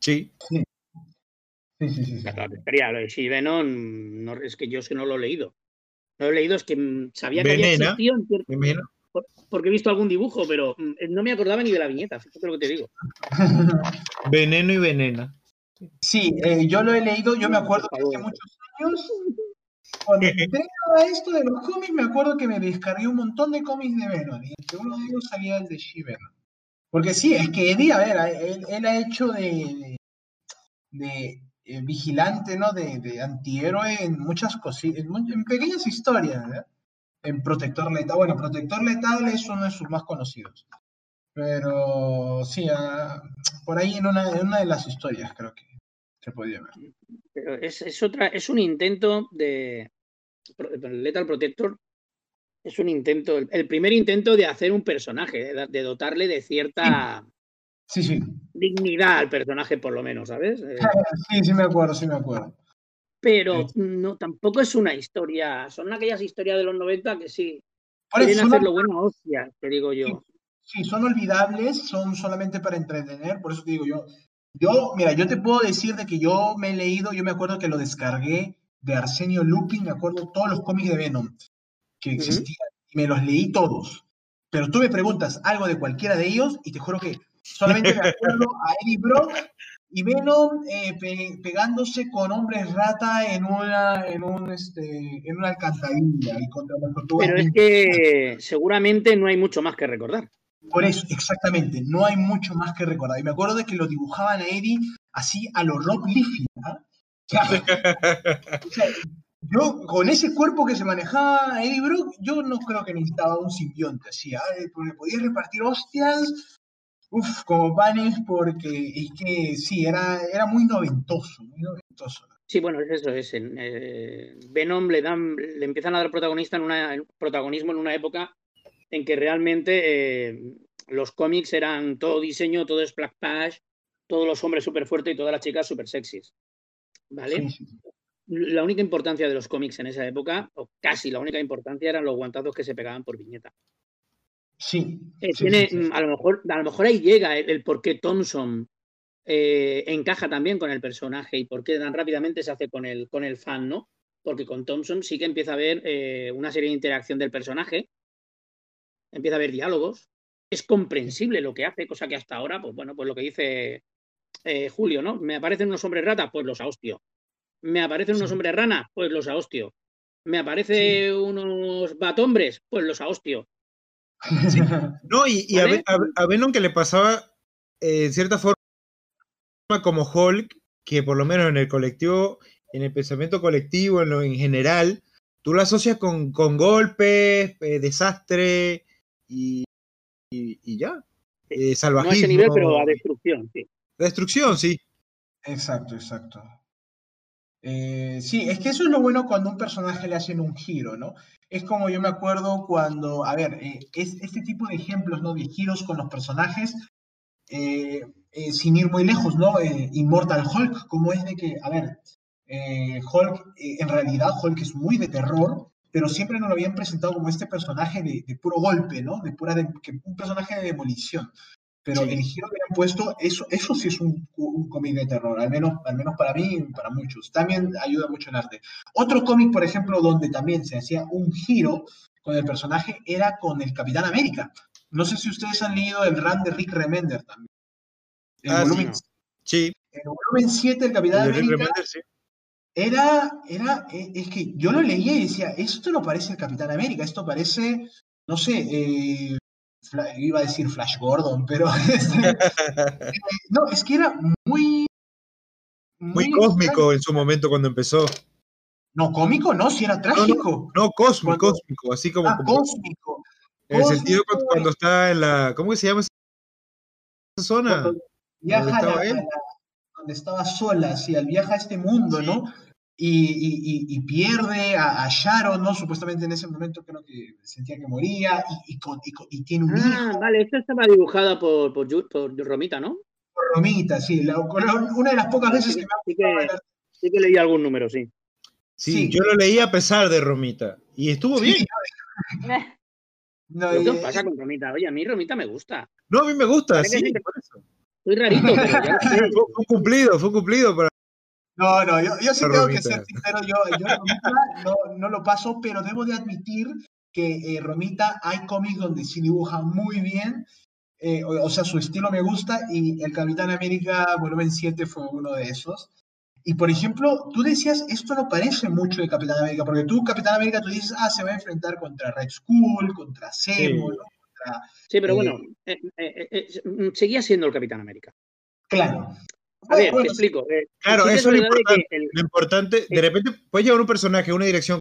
Sí. Sí, sí, sí. sí. Claro, lo de She Venom, no, es que yo es que no lo he leído. No lo he leído, es que sabía que había existido en cierto... Venena. Porque he visto algún dibujo, pero no me acordaba ni de la viñeta, fíjate lo que te digo. Veneno y Venena. Sí, eh, yo lo he leído, yo me acuerdo que hace muchos años, cuando entré a esto de los cómics, me acuerdo que me descargué un montón de cómics de Venom, y entre uno de ellos salía el de She-Venom. Porque sí, es que Eddie, a ver, él, él ha hecho de, de, de eh, vigilante, ¿no? De, de antihéroe en muchas cositas, en, en pequeñas historias, ¿verdad? En Protector Letal. Bueno, Protector Letal es uno de sus más conocidos. Pero sí, a, por ahí en una, en una de las historias creo que se podía ver. Pero es, es otra, es un intento de Lethal Protector. Es un intento, el, el primer intento de hacer un personaje, de, de dotarle de cierta sí, sí. dignidad al personaje, por lo menos, ¿sabes? Sí, sí me acuerdo, sí me acuerdo. Pero no, tampoco es una historia. Son aquellas historias de los noventa que sí quieren hacerlo bueno, hostia, te digo yo. Sí, sí, son olvidables, son solamente para entretener. Por eso te digo yo. Yo, mira, yo te puedo decir de que yo me he leído, yo me acuerdo que lo descargué de Arsenio Lupin, me acuerdo todos los cómics de Venom que existían, uh-huh. y me los leí todos. Pero tú me preguntas algo de cualquiera de ellos y te juro que solamente me acuerdo a Eddie Brock y Venom eh, pe- pegándose con hombres rata en una en un este en una alcantarilla y contra las tortugas. Pero es que seguramente no hay mucho más que recordar. Por eso, exactamente, no hay mucho más que recordar. Y me acuerdo de que lo dibujaban a Eddie así a lo Rob Liefeld, ¿ah? O sea, yo con ese cuerpo que se manejaba Eddie Brock, yo no creo que necesitaba un simbionte así, ¿ah? Porque podía repartir hostias. Uf, como panes, porque es que sí, era, era muy noventoso, muy noventoso. Sí, bueno, eso es. Eh, Venom le dan, le empiezan a dar protagonista en una, protagonismo en una época en que realmente eh, los cómics eran todo diseño, todo splash page, todos los hombres súper fuertes y todas las chicas súper sexys, ¿vale? Sí, sí, sí. La única importancia de los cómics en esa época, o casi la única importancia, eran los guantazos que se pegaban por viñeta. Sí, eh, sí, tiene, sí, sí. A lo mejor, a lo mejor ahí llega el, el por qué Thompson eh, encaja también con el personaje y por qué tan rápidamente se hace con el, con el fan, ¿no? Porque con Thompson sí que empieza a haber eh, una serie de interacción del personaje, empieza a haber diálogos, es comprensible lo que hace, cosa que hasta ahora, pues bueno, pues lo que dice eh, Julio, ¿no? Me aparecen unos hombres ratas, pues los ahostio. Me aparecen sí. unos hombres ranas, pues los ahostio. Me aparecen sí. unos bathombres, pues los ahostio. Sí. No, y, y ¿vale? a, a, a Venom que le pasaba eh, en cierta forma como Hulk, que por lo menos en el colectivo, en el pensamiento colectivo, en lo en general, tú lo asocias con, con golpes, eh, desastre y, y, y ya. Eh, salvajismo. No a ese nivel, pero a destrucción, sí. La destrucción, sí. Exacto, exacto. Eh, sí, es que eso es lo bueno cuando a un personaje le hacen un giro, ¿no? Es como yo me acuerdo cuando, a ver, eh, es, este tipo de ejemplos, ¿no? De giros con los personajes, eh, eh, sin ir muy lejos, ¿no? Eh, Immortal Hulk, como es de que, a ver, eh, Hulk, eh, en realidad Hulk es muy de terror, pero siempre nos lo habían presentado como este personaje de, de puro golpe, ¿no? De pura, de, que, un personaje de demolición. Pero sí. el giro que le han puesto, eso, eso sí es un, un cómic de terror, al menos, al menos para mí y para muchos. También ayuda mucho en arte. Otro cómic, por ejemplo, donde también se hacía un giro con el personaje era con el Capitán América. No sé si ustedes han leído el run de Rick Remender también. El ah, volumen, sí, no. sí. El volumen siete, el Capitán el América, Remender, sí. era, era, es que yo lo leía y decía, esto no parece el Capitán América, esto parece, no sé... Eh, iba a decir Flash Gordon, pero no, es que era muy muy, muy cósmico extraño. En su momento cuando empezó No, cómico no, si era trágico. No, no, no cósmico, cuando, cósmico, así como... Ah, como cósmico. En el sentido cuando, cuando está en la... ¿Cómo que se llama esa zona? Viaja donde estaba, la, la, donde estaba sola, sí, al viaja a este mundo, sí. ¿No? Y, y, y, y pierde a, a Sharon, ¿no? Supuestamente en ese momento creo que sentía que moría y, y, y, y tiene un ah, hijo. Vale, esta estaba dibujada por, por, por Romita, ¿no? Por Romita, sí. La, una de las pocas veces sí, que me ha gustado. Sí, sí que leí algún número, sí. Sí, sí, yo lo leí a pesar de Romita. Y estuvo sí, bien. No, ¿qué os pasa con Romita? Oye, a mí Romita me gusta. No, a mí me gusta, sí. Te... Por eso. Soy rarito, pero ya sé. Fue, fue cumplido, fue cumplido para... No, no, yo, yo sí tengo Romita. Que ser sincero. Yo, yo Romita no, no lo paso, pero debo de admitir que eh, Romita hay cómics donde sí dibuja muy bien. Eh, o, o sea, su estilo me gusta y el Capitán América Volumen siete fue uno de esos. Y, por ejemplo, tú decías, esto no parece mucho de Capitán América, porque tú, Capitán América, tú dices, ah, se va a enfrentar contra Red Skull, contra Zemo, sí. ¿No? Contra, sí, pero eh... bueno, eh, eh, eh, seguía siendo el Capitán América. Claro. A ver, bueno, te explico. Eh, claro, eso es lo importante. De, el... lo importante, de repente puedes llevar un personaje a una dirección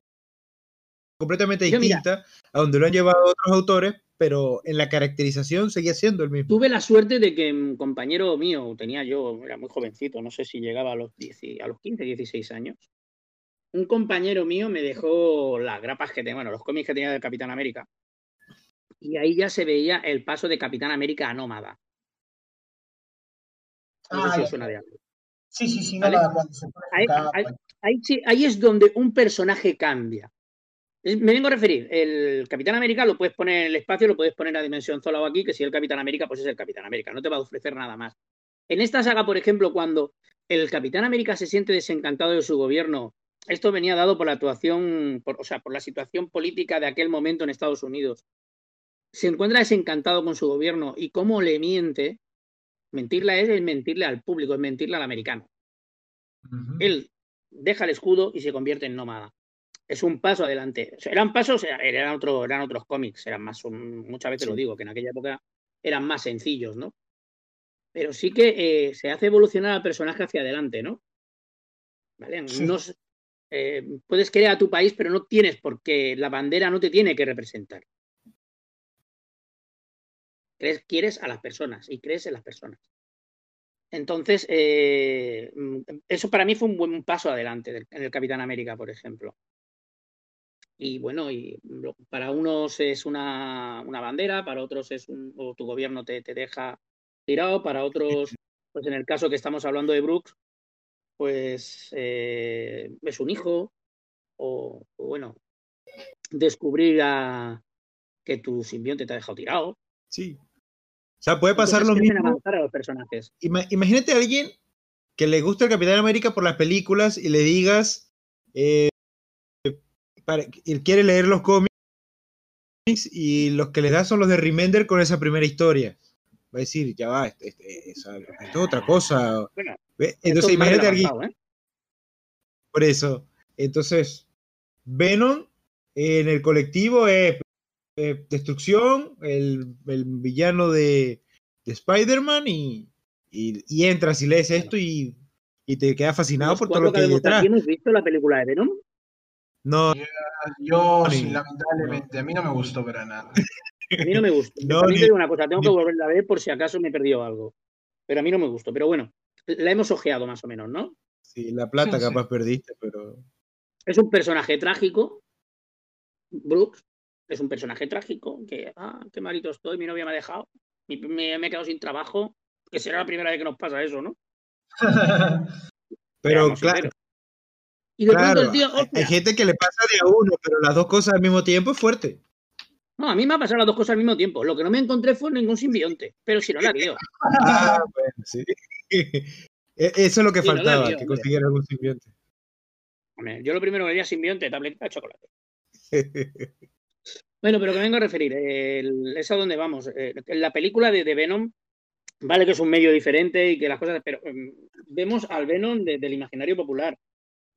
completamente Yo, distinta mira, a donde lo han llevado otros autores, pero en la caracterización seguía siendo el mismo. Tuve la suerte de que un compañero mío, tenía yo, era muy jovencito, no sé si llegaba a los, diez, a los quince, dieciséis años, un compañero mío me dejó las grapas que tenía, bueno, los cómics que tenía de Capitán América, y ahí ya se veía el paso de Capitán América a Nómada. No ah, sé si os suena de algo. Sí, sí, sí. ¿Vale? No ahí, ahí, ahí, sí, ahí es donde un personaje cambia. Me vengo a referir, el Capitán América lo puedes poner en el espacio, lo puedes poner en la dimensión Zola o aquí, que si el Capitán América, pues es el Capitán América, no te va a ofrecer nada más. En esta saga, por ejemplo, cuando el Capitán América se siente desencantado de su gobierno, esto venía dado por la actuación, por, o sea, por la situación política de aquel momento en Estados Unidos. Se encuentra desencantado con su gobierno y cómo le miente, mentirle es, es mentirle al público, es mentirle al americano. Uh-huh. Él deja el escudo y se convierte en nómada. Es un paso adelante. O sea, eran pasos, eran, otro, eran otros cómics, eran más, un, muchas veces sí. Lo digo, que en aquella época eran más sencillos, ¿no? Pero sí que eh, se hace evolucionar al personaje hacia adelante, ¿no? ¿Vale? Sí. No, eh, puedes querer a tu país, pero no tienes, porque la bandera no te tiene que representar. Crees, quieres a las personas y crees en las personas. Entonces, eh, eso para mí fue un buen paso adelante del, en el Capitán América, por ejemplo. Y bueno, y para unos es una, una bandera, para otros es un, o tu gobierno te, te deja tirado, para otros, pues en el caso que estamos hablando de Brooks, pues eh, es un hijo, o, o bueno, descubrir a, que tu simbionte te ha dejado tirado. Sí. O sea, puede pasar entonces, lo mismo. A los personajes. Ima- imagínate a alguien que le gusta el Capitán América por las películas y le digas... Eh... Para, quiere leer los cómics y los que les da son los de Remender con esa primera historia. Va a decir, ya va, esto este, es otra cosa. Bueno, entonces, imagínate a alguien. ¿Eh? Por eso. Entonces, Venom eh, en el colectivo es eh, destrucción, el, el villano de, de Spider-Man y, y, y entras y lees esto y, y te quedas fascinado por todo lo que hay detrás. ¿Has visto la película de Venom? No, yo, yo no, sí, lamentablemente, a mí no me gustó para nada. A mí no me gustó. No, también ni, te digo una cosa, tengo ni, que volverla a ver por si acaso me he perdido algo. Pero a mí no me gustó. Pero bueno, la hemos ojeado más o menos, ¿no? Sí, la plata sí, capaz sí. Perdiste, pero... Es un personaje trágico. Brooks es un personaje trágico. Que, ah, qué malito estoy, mi novia me ha dejado. Mi, me, me he quedado sin trabajo. Que será la primera vez que nos pasa eso, ¿no? Pero Éramos claro... Sinceros. Y de claro, pronto el tío, hay gente que le pasa de a uno, pero las dos cosas al mismo tiempo es fuerte. No, a mí me ha pasado las dos cosas al mismo tiempo. Lo que no me encontré fue ningún simbionte, pero si no la vio. Ah, bueno, sí. Eso es lo que si faltaba, no vio, que consiguiera algún simbionte. Hombre, yo lo primero que veía simbionte, tableta de chocolate. Bueno, pero que me vengo a referir, el, es a donde vamos. En la película de, de Venom, vale que es un medio diferente y que las cosas... Pero um, vemos al Venom de, del imaginario popular.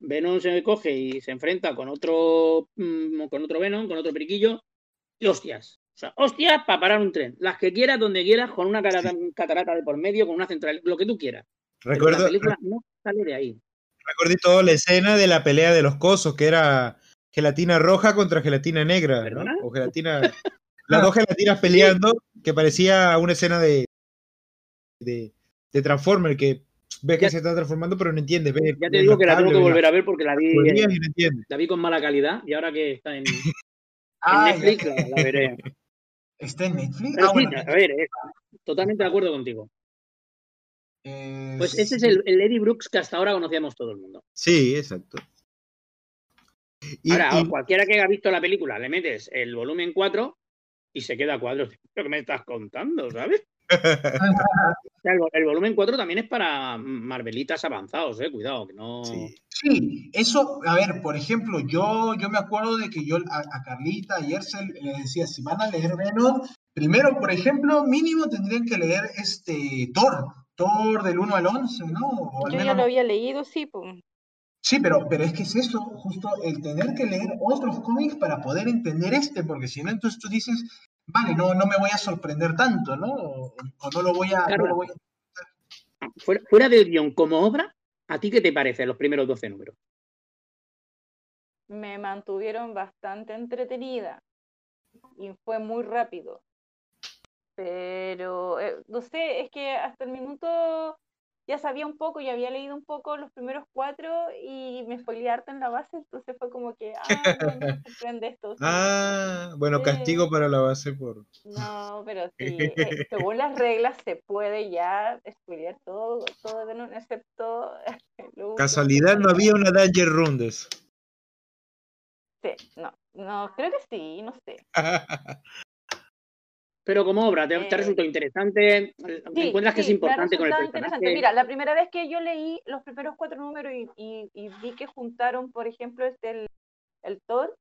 Venom se coge y se enfrenta con otro con otro Venom, con otro periquillo, y hostias. O sea, hostias para parar un tren. Las que quieras, donde quieras, con una catarata, sí. Catarata de por medio, con una central, lo que tú quieras. Recuerdo, Pero la película no sale de ahí. Recordé toda la escena de la pelea de los cosos, que era gelatina roja contra gelatina negra, ¿no? O gelatina... Las dos gelatinas peleando, que parecía una escena de de, de Transformer, que ves que ya se está transformando, pero no entiendes. Ves, ya te digo que la tengo que volver a ver porque la vi, eh, no la vi con mala calidad y ahora que está en, ah, en Netflix la, la veré. ¿Está en Netflix? Ah, bueno. A ver, eh, totalmente de acuerdo contigo. Eh, pues ese es el, el Eddie Brooks que hasta ahora conocíamos todo el mundo. Sí, exacto. Y, ahora, y... cualquiera que haya visto la película, le metes el volumen cuatro y se queda a cuadros. ¿Qué me estás contando, sabes? O sea, el, el volumen cuatro también es para marvelitas avanzados, eh, cuidado, que no... Sí, sí, eso, a ver, por ejemplo, yo, yo me acuerdo de que yo a, a Carlita ayer se, les decía, si van a leer Venom, primero, por ejemplo, mínimo tendrían que leer este Thor, Thor del uno al once, ¿no? O al yo menos... ya lo había leído, sí, pues. Sí, pero, pero es que es eso, justo el tener que leer otros cómics para poder entender este, porque si no, entonces tú dices... Vale, no, no me voy a sorprender tanto, ¿no? O, o no lo voy a... Claro. No lo voy a... Fuera, fuera del guión, como obra, ¿a ti qué te parece los primeros doce números? Me mantuvieron bastante entretenida y fue muy rápido. Pero, eh, no sé, es que hasta el minuto ya sabía un poco, ya había leído un poco los primeros cuatro y me spoileé harto en la base, entonces fue como que, ah, no me sorprende esto. Ah, bueno, castigo para la base por... No, pero sí, eh, según las reglas se puede ya spoilear todo, todo de un excepto... Casualidad, no había una Danger Rundes. Sí, no, no, creo que sí, no sé. Pero como obra, ¿te, te resultó interesante? Sí, ¿encuentras que sí, es importante con el personaje? Mira, la primera vez que yo leí los primeros cuatro números y, y, y vi que juntaron, por ejemplo, este el, el Thor,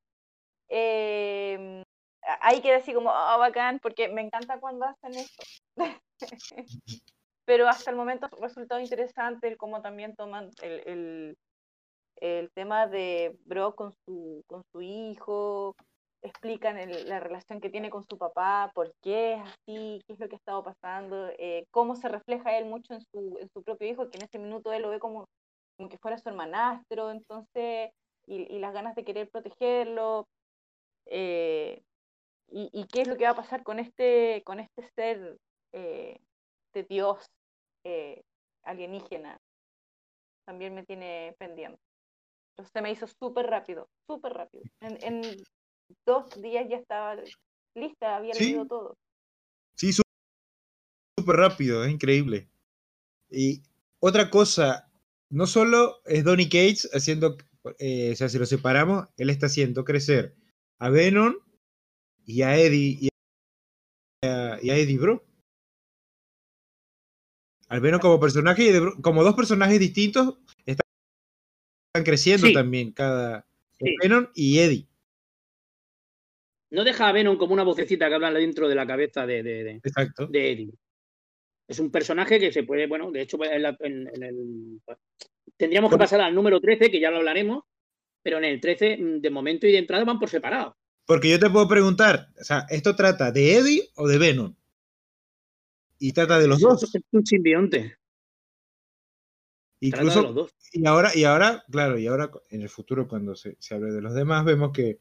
eh, ahí quedé así como, oh, bacán, porque me encanta cuando hacen esto. Pero hasta el momento resultó interesante el cómo también toman el, el, el tema de Brock con su, con su hijo... explican el, la relación que tiene con su papá, por qué es así, qué es lo que ha estado pasando, eh, cómo se refleja él mucho en su, en su propio hijo, que en ese minuto él lo ve como, como que fuera su hermanastro, entonces, y, y las ganas de querer protegerlo, eh, y, y qué es lo que va a pasar con este, con este ser eh, de Dios eh, alienígena, también me tiene pendiente. Entonces se me hizo súper rápido, súper rápido. En, en, Dos días ya estaba lista, había sí, leído todo. Sí, súper rápido, es increíble. Y otra cosa, no solo es Donny Cates haciendo, eh, o sea, si lo separamos, él está haciendo crecer a Venom y a Eddie y a, y a Eddie Brock. Al Venom como personaje y Eddie Brock, como dos personajes distintos, están, están creciendo sí. también cada sí. Venom y Eddie. No deja a Venom como una vocecita que habla dentro de la cabeza de, de, de, de Eddie. Es un personaje que se puede, bueno, de hecho, en la, en, en el, pues, tendríamos que pasar al número trece, que ya lo hablaremos, pero en el trece, de momento y de entrada, van por separado. Porque yo te puedo preguntar, o sea, ¿esto trata de Eddie o de Venom? Y trata de los Eso dos. Es un simbionte. Incluso, trata de los dos. Y ahora, y ahora, claro, y ahora en el futuro, cuando se, se hable de los demás, vemos que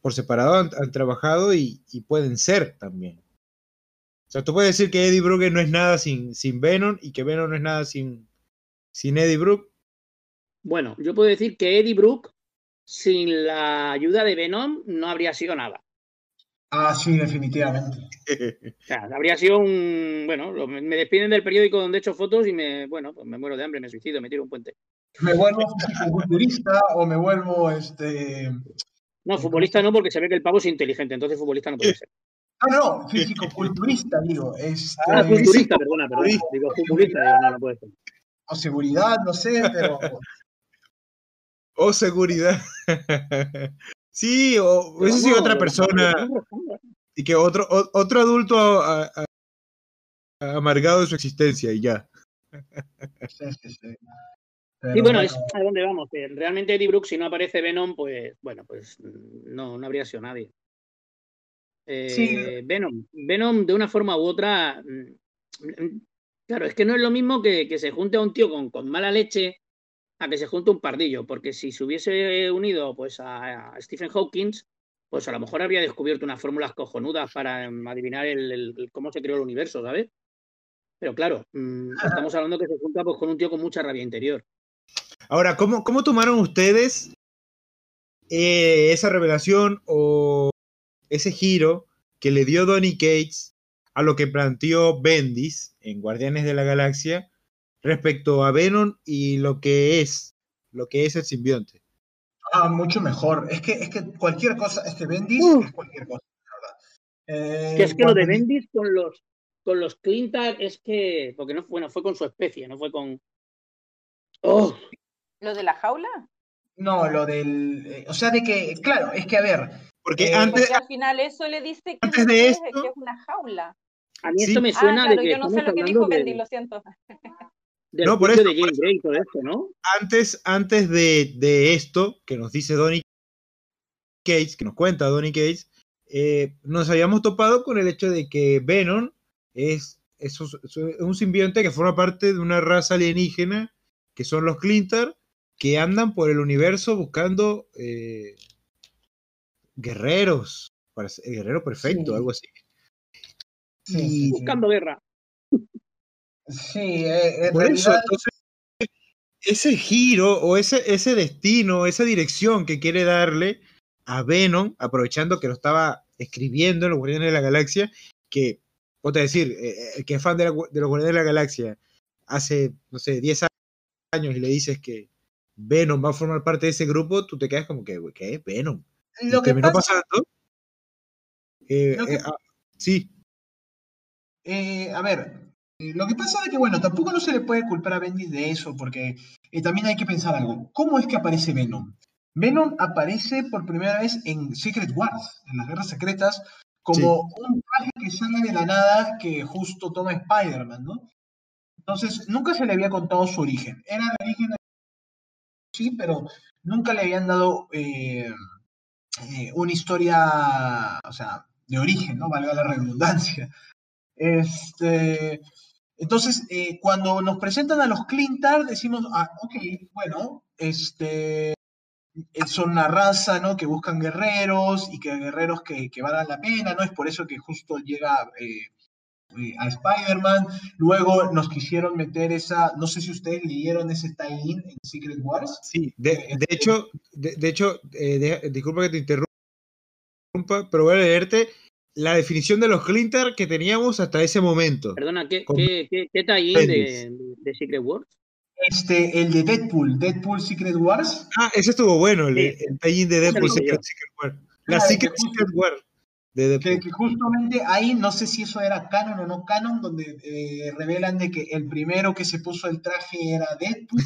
por separado han, han trabajado y, y pueden ser también. O sea, tú puedes decir que Eddie Brock no es nada sin, sin Venom y que Venom no es nada sin, sin Eddie Brock. Bueno, yo puedo decir que Eddie Brock sin la ayuda de Venom no habría sido nada. Ah, sí, definitivamente. O sea, habría sido un... Bueno, lo, me despiden del periódico donde he hecho fotos y me... Bueno, pues me muero de hambre, me suicido, me tiro un puente. Me vuelvo futbolista o me vuelvo este... No, futbolista no, porque se ve que el pavo es inteligente, entonces futbolista no puede ser. Ah, no, físico-culturista, digo. Es, ah, eh, culturista, es... perdona, perdona. Digo, digo futbolista, digo, no, no puede ser. O seguridad, no sé, pero... O seguridad. Sí, o pero eso sí, no, otra persona. No, y que otro, o, otro adulto a, a, a, amargado de su existencia y ya. Sí, sí, sí. Y sí, bueno, es a dónde vamos. Realmente Eddie Brock, si no aparece Venom, pues bueno, pues no, no habría sido nadie. Eh, sí. Venom, Venom de una forma u otra, claro, es que no es lo mismo que, que se junte a un tío con, con mala leche, a que se junte un pardillo, porque si se hubiese unido pues a, a Stephen Hawking, pues a lo mejor habría descubierto unas fórmulas cojonudas para um, adivinar el, el, el, cómo se creó el universo, ¿sabes? Pero claro, mmm, estamos hablando que se junta pues, con un tío con mucha rabia interior. Ahora, ¿cómo, cómo tomaron ustedes eh, esa revelación o ese giro que le dio Donny Cates a lo que planteó Bendis en Guardianes de la Galaxia respecto a Venom y lo que es, lo que es el simbionte? Ah, mucho mejor. Es que, es que cualquier cosa, es que Bendis uh. es cualquier cosa, la verdad. Eh, que es que lo de Bendis con los con los Klyntar es que, porque no, bueno, fue con su especie, no fue con... Oh. ¿Lo de la jaula? No, lo del... Eh, o sea, de que, claro, es que a ver... Porque, eh, antes, porque al final eso le dice que, antes de esto, que es una jaula. A mí esto sí. me suena ah, claro, de que... yo no sé lo que dijo Bendy, de... lo siento. No, por eso, de por eso. Todo esto, ¿no? Antes, antes de, de esto que nos dice Donny Cates, que nos cuenta Donny Cates, eh, nos habíamos topado con el hecho de que Venom es, es, es un simbionte que forma parte de una raza alienígena que son los Klyntar, que andan por el universo buscando eh, guerreros, para ser, el guerrero perfecto, sí. algo así. Sí. Y... buscando guerra. Sí, eh, en por realidad... eso, entonces, ese giro o ese, ese destino, esa dirección que quiere darle a Venom, aprovechando que lo estaba escribiendo en los Guardianes de la Galaxia, que, o te decir, eh, el que es fan de, la, de los Guardianes de la Galaxia hace, no sé, diez años y le dices que Venom va a formar parte de ese grupo, tú te quedas como que, ¿qué es Venom? Lo y que terminó pasa... pasando. Eh, que... eh, ah, sí. Eh, a ver. Lo que pasa es que, bueno, tampoco no se le puede culpar a Bendis de eso, porque eh, también hay que pensar algo. ¿Cómo es que aparece Venom? Venom aparece por primera vez en Secret Wars, en las Guerras Secretas, como sí. un traje que sale de la nada que justo toma Spider-Man, ¿no? Entonces, nunca se le había contado su origen. Era el origen de... sí, pero nunca le habían dado eh, eh, una historia, o sea, de origen, ¿no? Valga la redundancia. Este... Entonces, eh, cuando nos presentan a los Klyntar, decimos, ah, ok, bueno, este, son una raza, ¿no? Que buscan guerreros y que guerreros que, que valen la pena, ¿no? Es por eso que justo llega eh, eh, a Spider-Man. Luego nos quisieron meter esa, no sé si ustedes leyeron ese tie-in en Secret Wars. Sí, de, de hecho, de, de hecho eh, de, disculpa que te interrumpa, pero voy a leerte la definición de los Klyntar que teníamos hasta ese momento. Perdona, ¿qué, qué, qué, qué tie-in de, de Secret Wars? Este, el de Deadpool, Deadpool Secret Wars. Ah, ese estuvo bueno, el, eh, el tie-in de Deadpool Secret, Secret Wars. La claro, Secret, justo, Secret Wars de Deadpool. Que, que justamente ahí, no sé si eso era canon o no canon, donde eh, revelan de que el primero que se puso el traje era Deadpool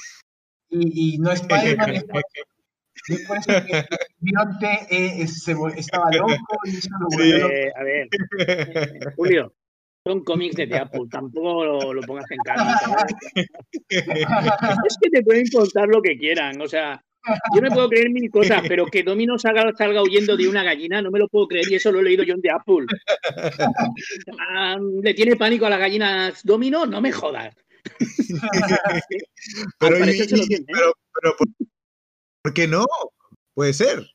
y, y no Spider-Man. Después el simbionte eh, se, estaba loco y eso lo volvió. Eh, a ver, eh, Julio, son cómics de Apple, tampoco lo, lo pongas en cara. Es que te pueden contar lo que quieran, o sea, yo me puedo creer mil cosas, pero que Domino salga, salga huyendo de una gallina, no me lo puedo creer, y eso lo he leído yo en The Apple. Um, ¿Le tiene pánico a las gallinas Domino? No me jodas. Pero, y, y, tiene, ¿eh? pero, pero por... ¿Por qué no? Puede ser.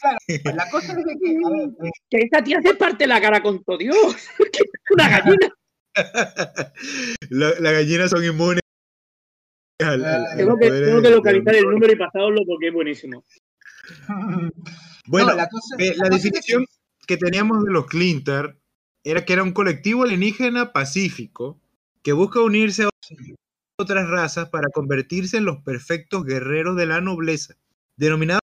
Claro, la cosa es de que, a ver, eh. que esta tía se parte la cara con todo Dios. Que es una gallina. Las la gallinas son inmunes. Al, al, tengo, al que, tengo que localizar el número y pasarlo porque es buenísimo. Bueno, no, la, cosa, eh, la, la cosa definición es que... que teníamos de los Klyntar era que era un colectivo alienígena pacífico que busca unirse a otras razas para convertirse en los perfectos guerreros de la nobleza, denominados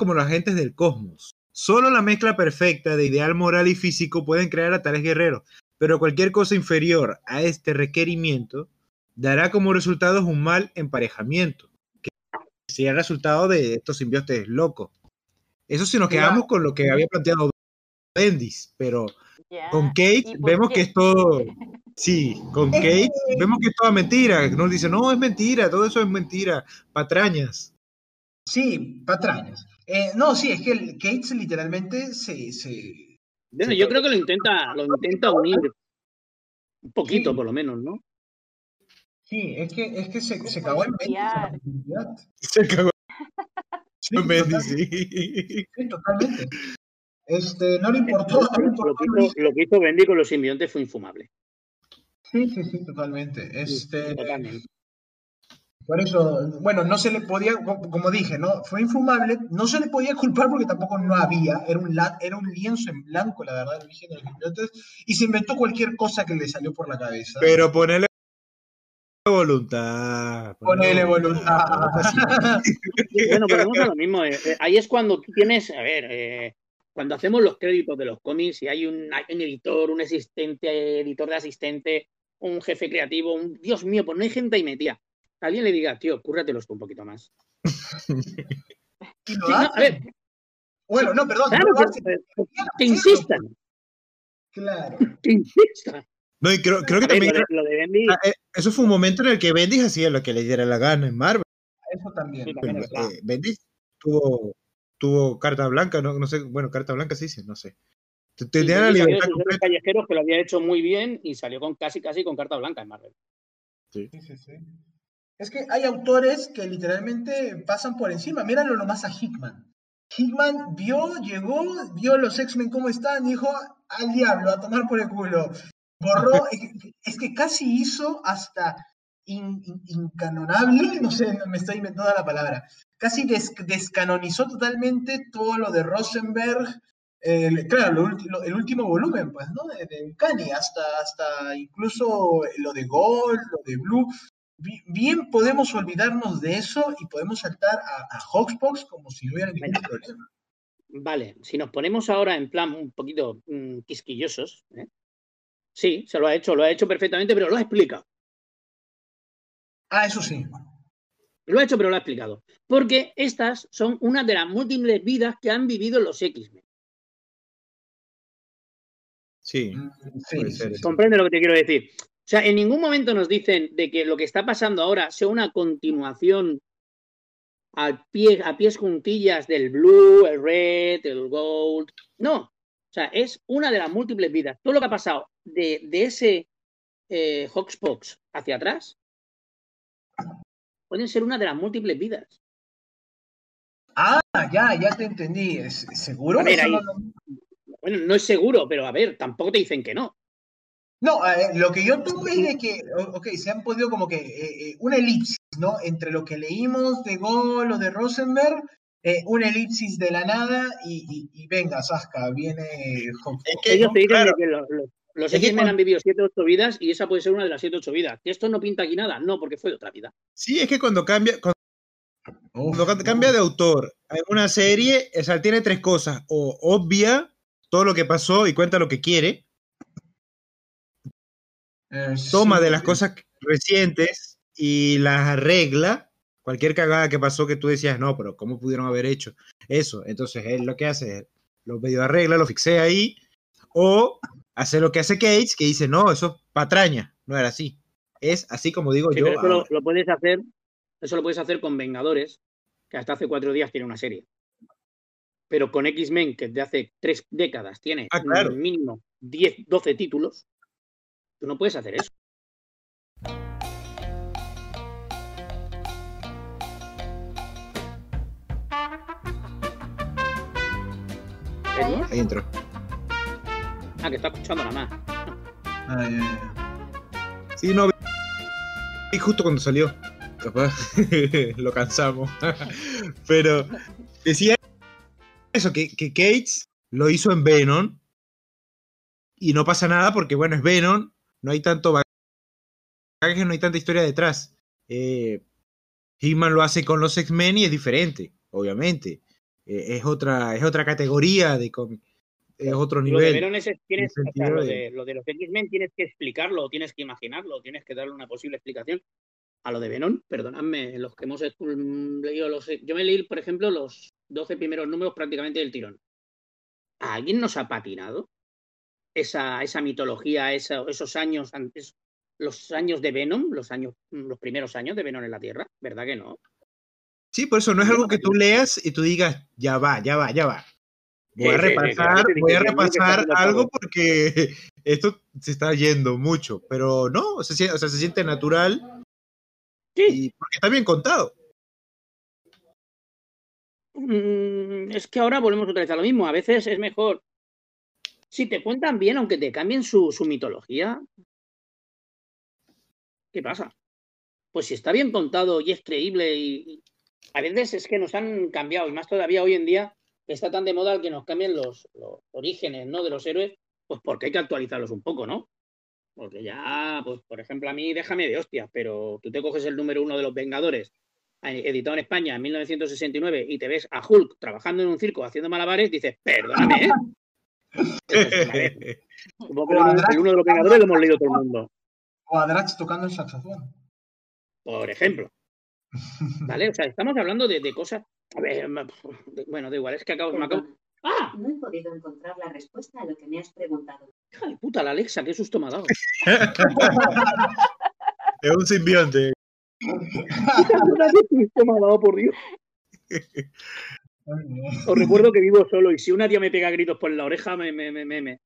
como los agentes del cosmos. Solo la mezcla perfecta de ideal moral y físico pueden crear a tales guerreros, pero cualquier cosa inferior a este requerimiento dará como resultado un mal emparejamiento, que sería el resultado de estos simbiontes locos. Eso si nos quedamos con lo que había planteado Bendis, pero con Kate vemos que es todo... Sí, con Kate vemos que es toda mentira. Nos dice, no, es mentira, todo eso es mentira. Patrañas. Sí, patrañas. Eh, no, sí, es que el Kate literalmente se... se bueno, se yo creo que lo intenta, lo intenta unir. Un poquito, sí. Por lo menos, ¿no? Sí, es que, es que se, se cagó en Bendis. Se cagó en Bendis, sí. Sí, totalmente. Este, no le importó. No le importó. Lo, que hizo, lo que hizo Bendis con los simbiontes fue infumable. Sí, sí, sí, totalmente. Este, sí, totalmente. Por eso, bueno, no se le podía, como dije, no fue infumable, no se le podía culpar porque tampoco no había, era un, la, era un lienzo en blanco, la verdad, el origen de los simbiontes, y se inventó cualquier cosa que le salió por la cabeza. Pero ponele voluntad. Ponele voluntad. Bueno, pero no es lo mismo. Eh, eh, ahí es cuando tú tienes, a ver, eh, cuando hacemos los créditos de los cómics y hay un, hay un editor, un asistente, editor de asistente, un jefe creativo, un Dios mío, pues no hay gente ahí metida. Alguien le diga, tío, cúrratelos un poquito más. ¿Y lo sí, no, a ver. Bueno, no, perdón. Claro, no, que insistan. Claro. Que insistan. No, y creo, creo que ver, también. Lo de, lo de ah, eso fue un momento en el que Bendis hacía lo que le diera la gana en Marvel. Eso también. Sí, también Pero, claro. eh, Bendis tuvo, tuvo carta blanca, no, no sé. Bueno, carta blanca sí, sí, no sé. Tenía la libertad. Los callejeros que lo había hecho muy bien y salió con casi, casi con carta blanca en Marvel. Sí, sí, sí. sí. Es que hay autores que literalmente pasan por encima. Míralo nomás a Hickman. Hickman vio, llegó, vio los X-Men cómo están, dijo, al diablo, a tomar por el culo. Borró, es, que, es que casi hizo hasta in, in, incanonable, no sé, me estoy inventando la palabra, casi des, descanonizó totalmente todo lo de Rosenberg, el, claro, lo, lo, el último volumen, pues, ¿no? De, de Kanye, hasta, hasta incluso lo de Gold, lo de Blue. Bien podemos olvidarnos de eso y podemos saltar a, a Hoxbox como si no hubiera ningún vale. problema. Vale, si nos ponemos ahora en plan un poquito mmm, quisquillosos, ¿eh? Sí, se lo ha hecho, lo ha hecho perfectamente, pero lo ha explicado. Ah, eso sí. Lo ha hecho, pero lo ha explicado. Porque estas son una de las múltiples vidas que han vivido los X-Men. Sí, sí, sí. Comprende lo que te quiero decir. O sea, en ningún momento nos dicen de que lo que está pasando ahora sea una continuación a, pie, a pies juntillas del Blue, el Red, el Gold. No. O sea, es una de las múltiples vidas. Todo lo que ha pasado de, de ese eh, Hoxpox hacia atrás pueden ser una de las múltiples vidas. Ah, ya, ya te entendí. ¿Es seguro? A ver, ahí, bueno, no es seguro, pero a ver, tampoco te dicen que no. No, eh, lo que yo tuve es de que, ok, se han podido como que eh, eh, una elipsis, ¿no? Entre lo que leímos de Goll o de Rosenberg, eh, una elipsis de la nada y, y, y venga, Sasca, viene... Es que ellos te dicen claro. que los, los, los X-Men han vivido siete o ocho vidas y esa puede ser una de las siete o ocho vidas. ¿Que esto no pinta aquí nada? No, porque fue de otra vida. Sí, es que cuando cambia... Cuando... Uf, cuando cambia de autor, hay una serie, o sea, tiene tres cosas. O obvia todo lo que pasó y cuenta lo que quiere. Toma de las cosas recientes y las arregla. Cualquier cagada que pasó que tú decías, no, pero ¿cómo pudieron haber hecho eso? Entonces él lo que hace es, lo medio arregla, lo fixea ahí, o hace lo que hace Cates, que dice, no, eso es patraña, no era así. Es así como digo sí, yo. Pero eso lo, lo puedes hacer, eso lo puedes hacer con Vengadores, que hasta hace cuatro días tiene una serie. Pero con X-Men, que desde hace tres décadas tiene ah, claro. mínimo diez, doce títulos, tú no puedes hacer eso. Ahí entro. Ah, que está escuchando nada más. Ay, ay, ay. Sí, no. Y justo cuando salió. Capaz. Lo cansamos. Pero decía eso, que, que Cates lo hizo en Venom. Y no pasa nada porque, bueno, es Venom. No hay tanto bagaje, no hay tanta historia detrás. Eh, Hickman lo hace con los X-Men y es diferente, obviamente. Eh, es otra es otra categoría de cómic, es otro nivel. Lo de, es, tienes, o sea, lo de, lo de los X-Men tienes que explicarlo, tienes que imaginarlo, tienes que darle una posible explicación. A lo de Venom, perdonadme, los que hemos leído los... Yo me leí, por ejemplo, los doce primeros números prácticamente del tirón. ¿A alguien nos ha patinado? Esa, esa mitología, esa, esos años antes, los años de Venom, los años, los primeros años de Venom en la Tierra, ¿verdad que no? Sí, por eso no es algo que tú leas y tú digas, ya va, ya va, ya va. Voy a repasar, voy a repasar algo porque esto se está yendo mucho, pero no, o sea, se siente natural Sí. Y porque está bien contado. Mm, es que ahora volvemos otra vez a lo mismo. A veces es mejor. Si te cuentan bien, aunque te cambien su, su mitología, ¿qué pasa? Pues si está bien contado y es creíble y... A veces es que nos han cambiado, y más todavía hoy en día está tan de moda que nos cambien los, los orígenes, ¿no?, de los héroes, pues porque hay que actualizarlos un poco, ¿no? Porque ya, pues por ejemplo, a mí déjame de hostias, pero tú te coges el número uno de los Vengadores, editado en España en mil novecientos sesenta y nueve, y te ves a Hulk trabajando en un circo haciendo malabares, dices, perdóname, ¿eh? Entonces, como que el uno de los Vengadores lo hemos leído todo el mundo. O a Drax tocando el saxofón. Por ejemplo. Vale, o sea, estamos hablando de, de cosas. A ver, de, bueno, da igual, es que acabo, me acabo. ¡Ah! No he podido encontrar la respuesta a lo que me has preguntado. Hija de puta, la Alexa, qué susto me ha dado. Es un simbionte. Qué susto me ha dado, por Dios. Os recuerdo que vivo solo y si una tía me pega gritos por la oreja, me. me, me, me.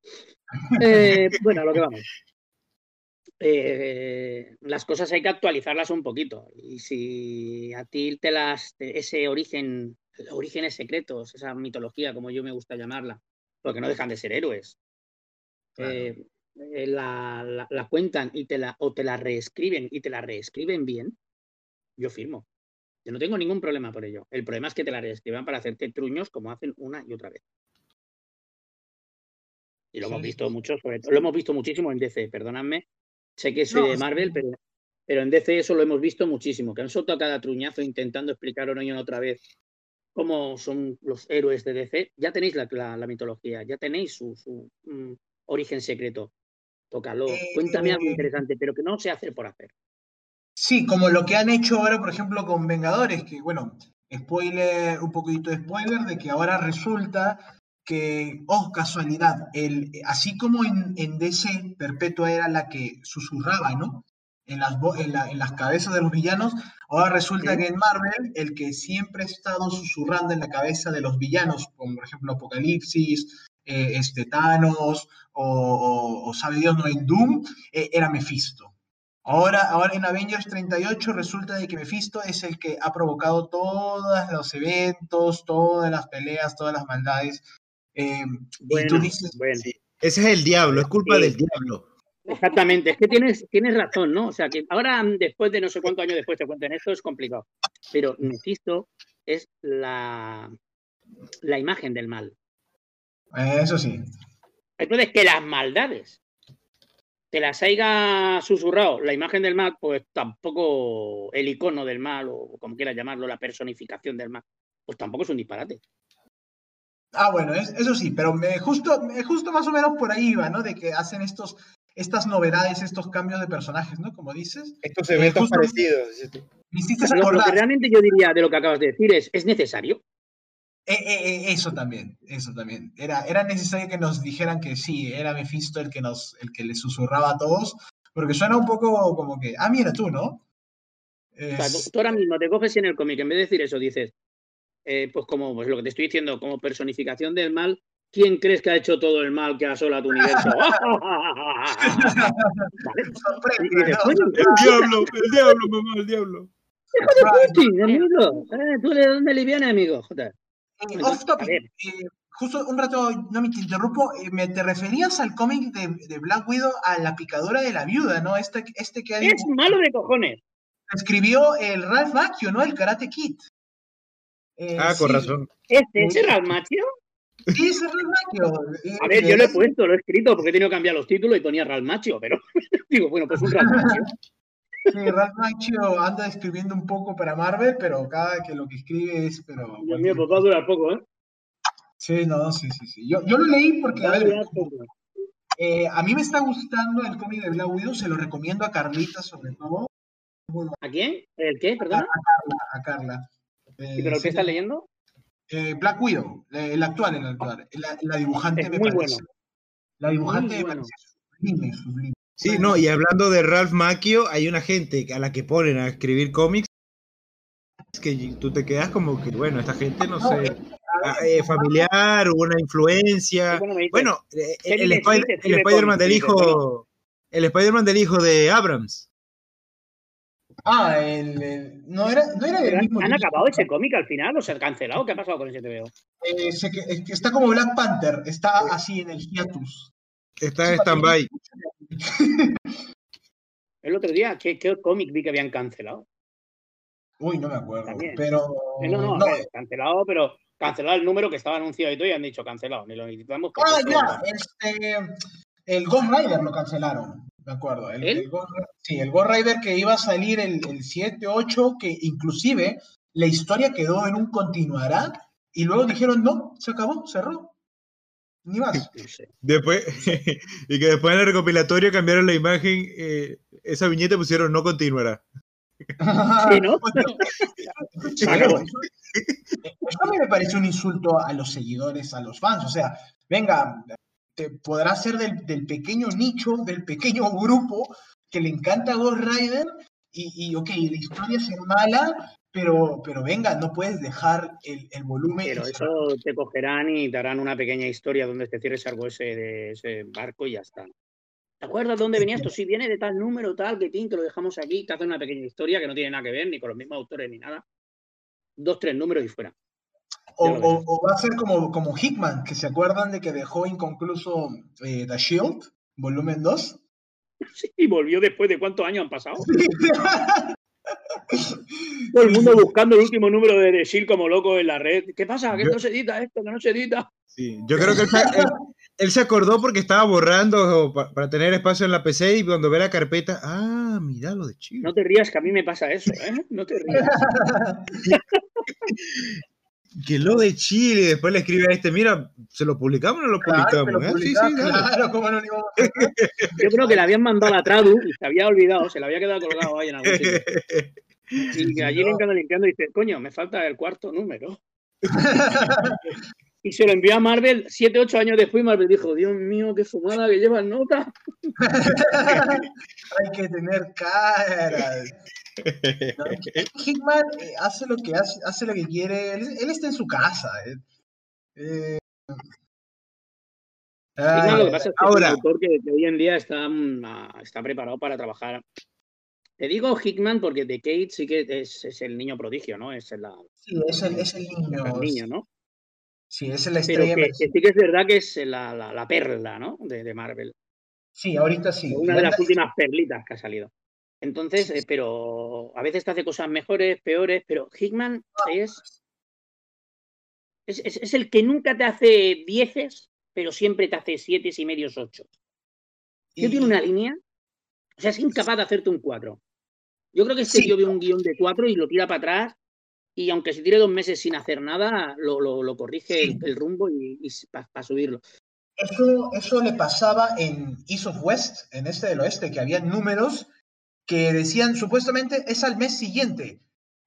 Eh, bueno, a lo que vamos. Eh, las cosas hay que actualizarlas un poquito, y si a ti te las, ese origen, orígenes secretos, esa mitología, como yo me gusta llamarla, porque no dejan de ser héroes, claro. eh, eh, la, la, la cuentan y te la, o te la reescriben y te la reescriben bien, yo firmo, yo no tengo ningún problema por ello. El problema es que te la reescriban para hacerte truños, como hacen una y otra vez. Y lo sí. hemos visto mucho, sobre todo, lo hemos visto muchísimo en D C, perdonadme. Sé que soy no, de Marvel, pero, pero en D C eso lo hemos visto muchísimo, que han soltado cada truñazo intentando explicar una y otra vez cómo son los héroes de D C. Ya tenéis la, la, la mitología, ya tenéis su, su um, origen secreto. Tócalo, eh, cuéntame algo interesante, pero que no se hace por hacer. Sí, como lo que han hecho ahora, por ejemplo, con Vengadores, que bueno, spoiler, un poquito de spoiler, de que ahora resulta... que, oh, casualidad, el, así como en, en D C Perpetua era la que susurraba, ¿no?, en las, en la, en las cabezas de los villanos, ahora resulta sí. que en Marvel el que siempre ha estado susurrando en la cabeza de los villanos, como por ejemplo Apocalipsis, eh, este, Thanos, o, o, o sabe Dios, no, en Doom, eh, era Mephisto. Ahora, ahora en Avengers treinta y ocho resulta de que Mephisto es el que ha provocado todos los eventos, todas las peleas, todas las maldades. Eh, bueno, y tú dices, bueno. Sí, ese es el diablo, es culpa sí. del diablo. Exactamente, es que tienes, tienes razón, ¿no? O sea, que ahora, después de no sé cuántos años después te cuenten eso, es complicado. Pero Mephisto es la, la imagen del mal. Eso sí. Entonces, que las maldades te las haya susurrado la imagen del mal, pues tampoco el icono del mal, o como quieras llamarlo, la personificación del mal, pues tampoco es un disparate. Ah, bueno, es, eso sí, pero me, justo, me, justo más o menos por ahí iba, ¿no? De que hacen estos, estas novedades, estos cambios de personajes, ¿no? Como dices. Estos eventos eh, parecidos. Me hiciste o sea, acordar. Lo que realmente yo diría de lo que acabas de decir es, ¿es necesario? Eh, eh, eso también, eso también. Era, era necesario que nos dijeran que sí, era Mephisto el que, nos, el que le susurraba a todos, porque suena un poco como que, ah, mira tú, ¿no? Es... O sea, tú, tú ahora mismo te coges en el cómic, en vez de decir eso, dices... Eh, pues como pues lo que te estoy diciendo, como personificación del mal, ¿quién crees que ha hecho todo el mal que asola tu universo? El diablo, el diablo, mamá, el diablo. Tú de dónde le vienes, amigo. Joder. Eh, off topic, eh, justo un rato, no me te interrumpo, eh, me te referías al cómic de, de Black Widow, a la picadura de la viuda, ¿no? Este, este que hay... Es malo de cojones. Escribió el Ralph Macchio, ¿no? El Karate Kid. Eh, ah, con sí. razón. ¿Este es Ralph Macchio? Sí, es Ralph Macchio. A ver, yo lo he puesto, lo he escrito, porque he tenido que cambiar los títulos y ponía Ralph Macchio, pero digo, bueno, pues un Ralph Macchio. Sí, Ralph Macchio anda escribiendo un poco para Marvel, pero cada que lo que escribe es... pero. Dios mío, pues va a durar poco, ¿eh? Sí, no, sí, sí, sí. Yo, yo lo leí porque, a ver, eh, a mí me está gustando el cómic de Black Widow, se lo recomiendo a Carlita, sobre todo. Bueno, ¿a quién? ¿El qué? Perdón. A, a Carla, a Carla. Eh, ¿Pero sí, qué está leyendo? Eh, Black Widow, el actual, el actual. La, la dibujante es me muy parece. Bueno. La dibujante muy me bueno. parece sublime, sublime. Sí, no, y hablando de Ralph Macchio, hay una gente a la que ponen a escribir cómics que tú te quedas como que, bueno, esta gente, no, no sé, eh, familiar, hubo una influencia. Bueno, bueno el, el, Sp el Spider-Man del hijo, el Spider-Man del hijo de Abrams. Ah, el, el, no era, no era del han, mismo. ¿Han libro. Acabado ese cómic al final o se ha cancelado? ¿Qué ha pasado con ese T V O? Eh, se, está como Black Panther, está así en el hiatus. Está en stand-by. El otro día, ¿qué, qué cómic vi que habían cancelado? Uy, no me acuerdo. También. Pero. Eh, no, no, no. Ver, cancelado, pero cancelado el número que estaba anunciado y todo y han dicho cancelado. Ni lo necesitamos. Ah, ya, este. El Ghost Rider lo cancelaron. Me acuerdo. El, ¿El? El Ghost, sí, el Ghost Rider que iba a salir el, el siete ocho, que inclusive la historia quedó en un continuará y luego dijeron, no, se acabó, cerró. Ni más. Después, y que después en el recopilatorio cambiaron la imagen, eh, esa viñeta pusieron no continuará. Sí, ¿no? Eso a mí me parece un insulto a los seguidores, a los fans. O sea, venga... podrá ser del, del pequeño nicho, del pequeño grupo que le encanta Ghost Rider y, y ok, la historia es mala, pero, pero venga, no puedes dejar el, el volumen. Pero eso te cogerán y te harán una pequeña historia donde te cierres algo ese, de ese barco y ya está. ¿Te acuerdas dónde venía esto? Si viene de tal número, tal, que tín, te lo dejamos aquí, te hacen una pequeña historia que no tiene nada que ver ni con los mismos autores ni nada. Dos, tres números y fuera. O, o, o va a ser como, como Hickman, que se acuerdan de que dejó inconcluso eh, The Shield, volumen dos. Sí, y volvió después de cuántos años han pasado. Todo el mundo buscando el último número de The Shield como loco en la red. ¿Qué pasa? ¿Que yo, no se edita esto? ¿Que no se edita? Sí, yo creo que él, él, él se acordó porque estaba borrando para, para tener espacio en la P C y cuando ve la carpeta, ah, mira lo de Shield. No te rías que a mí me pasa eso, ¿eh? No te rías. Que lo de Chile, después le escribe a este, mira, ¿se lo publicamos o no lo publicamos? Claro, ¿eh? Publicamos, sí, sí, claro. Claro, ¿cómo no? Yo creo que le habían mandado a la Tradu y se había olvidado, se le había quedado colgado ahí en algún sitio. Y que allí no. limpiando, limpiando, y dice, coño, me falta el cuarto número. Y se lo envió a Marvel, siete, ocho años después, y Marvel dijo, Dios mío, qué fumada que llevas nota. Hay que tener caras. No, Hickman hace lo que hace, hace lo que quiere. Él, él está en su casa. Eh, Hickman, ay, lo que pasa es que ahora, es un autor que, que hoy en día está, está preparado para trabajar. Te digo Hickman porque de Kate sí que es, es el niño prodigio, ¿no? Es la, sí, es el, es el niño. El niño, ¿no? Sí, es la estrella. Pero que, que sí que es verdad que es la, la, la perla, ¿no? De, de Marvel. Sí, ahorita sí. Una de las últimas perlitas que ha salido. Entonces, eh, pero a veces te hace cosas mejores, peores, pero Hickman es, es, es el que nunca te hace dieces, pero siempre te hace siete y medios, ocho. Yo tiene una línea, o sea, es incapaz de hacerte un cuatro. Yo creo que este tío sí. Ve un guión de cuatro y lo tira para atrás, y aunque se tire dos meses sin hacer nada, lo, lo, lo corrige el, el rumbo y, y para pa subirlo. Eso, eso le pasaba en East of West, en este del oeste, que había números que decían, supuestamente, es al mes siguiente.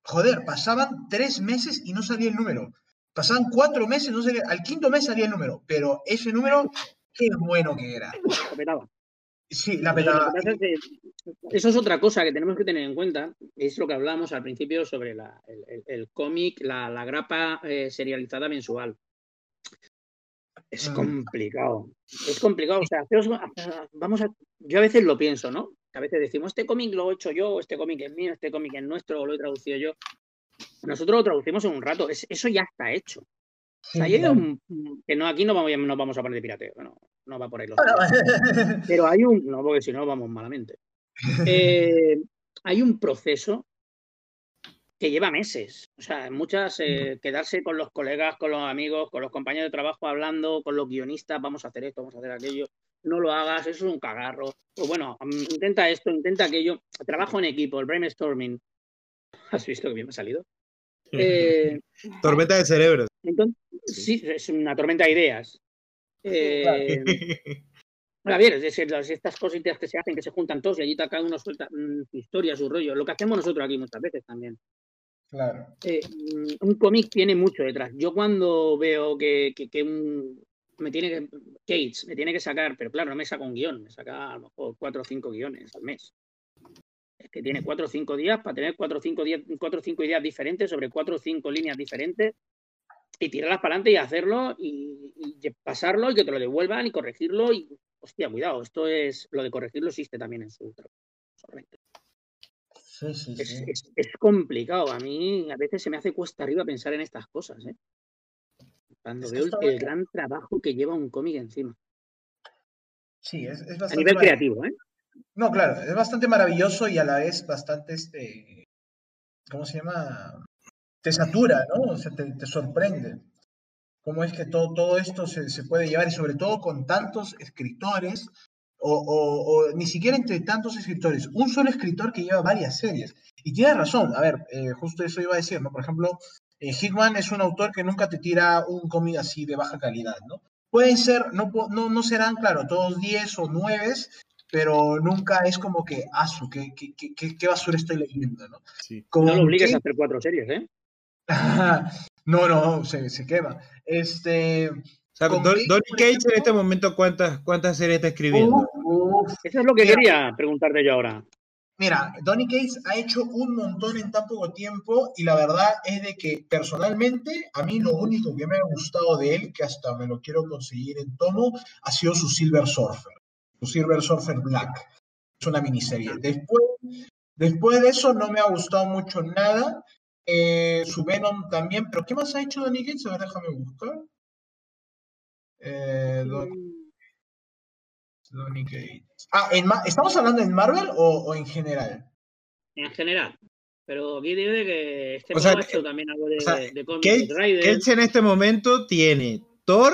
Joder, pasaban tres meses y no salía el número. Pasaban cuatro meses, no salía, al quinto mes salía el número. Pero ese número, qué bueno que era. La petaba. Sí, la petaba. Lo que es que eso es otra cosa que tenemos que tener en cuenta. Es lo que hablábamos al principio sobre la, el, el, el cómic, la, la grapa eh, serializada mensual. Es complicado. Es complicado. O sea, vamos a, yo a veces lo pienso, ¿no? A veces decimos, este cómic lo he hecho yo, este cómic es mío, este cómic es nuestro, o lo he traducido yo. Nosotros lo traducimos en un rato, es, eso ya está hecho. O sea, sí, hay un, que no, aquí no vamos, no vamos a poner de pirateo, no, no va por ahí los bueno. Pero hay un, no, porque si no vamos malamente. Eh, hay un proceso que lleva meses. O sea, muchas, eh, quedarse con los colegas, con los amigos, con los compañeros de trabajo hablando, con los guionistas, vamos a hacer esto, vamos a hacer aquello. No lo hagas, eso es un cagarro. Pues bueno, intenta esto, intenta aquello. Trabajo en equipo, el brainstorming. ¿Has visto que bien me ha salido? Eh, tormenta de cerebros. Entonces, sí, es una tormenta de ideas. Eh, a ver, es decir, estas cositas que se hacen, que se juntan todos y allí cada uno suelta su historia, su rollo. Lo que hacemos nosotros aquí muchas veces también. Claro. Eh, un cómic tiene mucho detrás. Yo cuando veo que, que, que un... me tiene que, Cates, me tiene que sacar, pero claro, no me saca un guión, me saca a lo mejor cuatro o cinco guiones al mes. Es que tiene cuatro o cinco días para tener cuatro o cinco, días, cuatro o cinco ideas diferentes sobre cuatro o cinco líneas diferentes y tirarlas para adelante y hacerlo y, y pasarlo y que te lo devuelvan y corregirlo y, hostia, cuidado, esto es, lo de corregirlo existe también en su trabajo. Sí, sí, sí. Es, es, es complicado. A mí a veces se me hace cuesta arriba pensar en estas cosas, ¿eh? Cuando es veo el, el gran trabajo que lleva un cómic encima. Sí, es, es bastante... A nivel creativo, ¿eh? No, claro, es bastante maravilloso y a la vez bastante, este... ¿cómo se llama? Te satura, ¿no? O sea, te, te sorprende. Cómo es que todo, todo esto se, se puede llevar, y sobre todo con tantos escritores, o, o, o ni siquiera entre tantos escritores, un solo escritor que lleva varias series. Y tiene razón, a ver, eh, justo eso iba a decir, ¿no? Por ejemplo, eh, Hickman es un autor que nunca te tira un cómic así de baja calidad, ¿no? Pueden ser, no, no, no serán, claro, todos diez o nueve, pero nunca es como que, asu, ¿qué, qué, qué, qué basura estoy leyendo, ¿no? Sí. Como no lo obligues que... a hacer cuatro series, ¿eh? No, no, se, se quema. Este, o sea, Donny Cates en este momento, ¿cuántas, cuántas series está escribiendo? Uh, uh, Eso es lo que mira, quería preguntarte yo ahora. Mira, Donny Cates ha hecho un montón en tan poco tiempo, y la verdad es de que personalmente a mí lo único que me ha gustado de él, que hasta me lo quiero conseguir en tomo, ha sido su Silver Surfer, su Silver Surfer Black. Es una miniserie. Después, después de eso no me ha gustado mucho nada. Eh, su Venom también, pero ¿qué más ha hecho Donny Cates? A ver, déjame buscar. Eh, Donny... Donny Cates. Ah, en Ma... ¿estamos hablando en Marvel o, o en general? En general, pero aquí dice que este o sea, ha hecho también algo de, o sea, de, de cómic Cates, Rider. Cates en este momento tiene Thor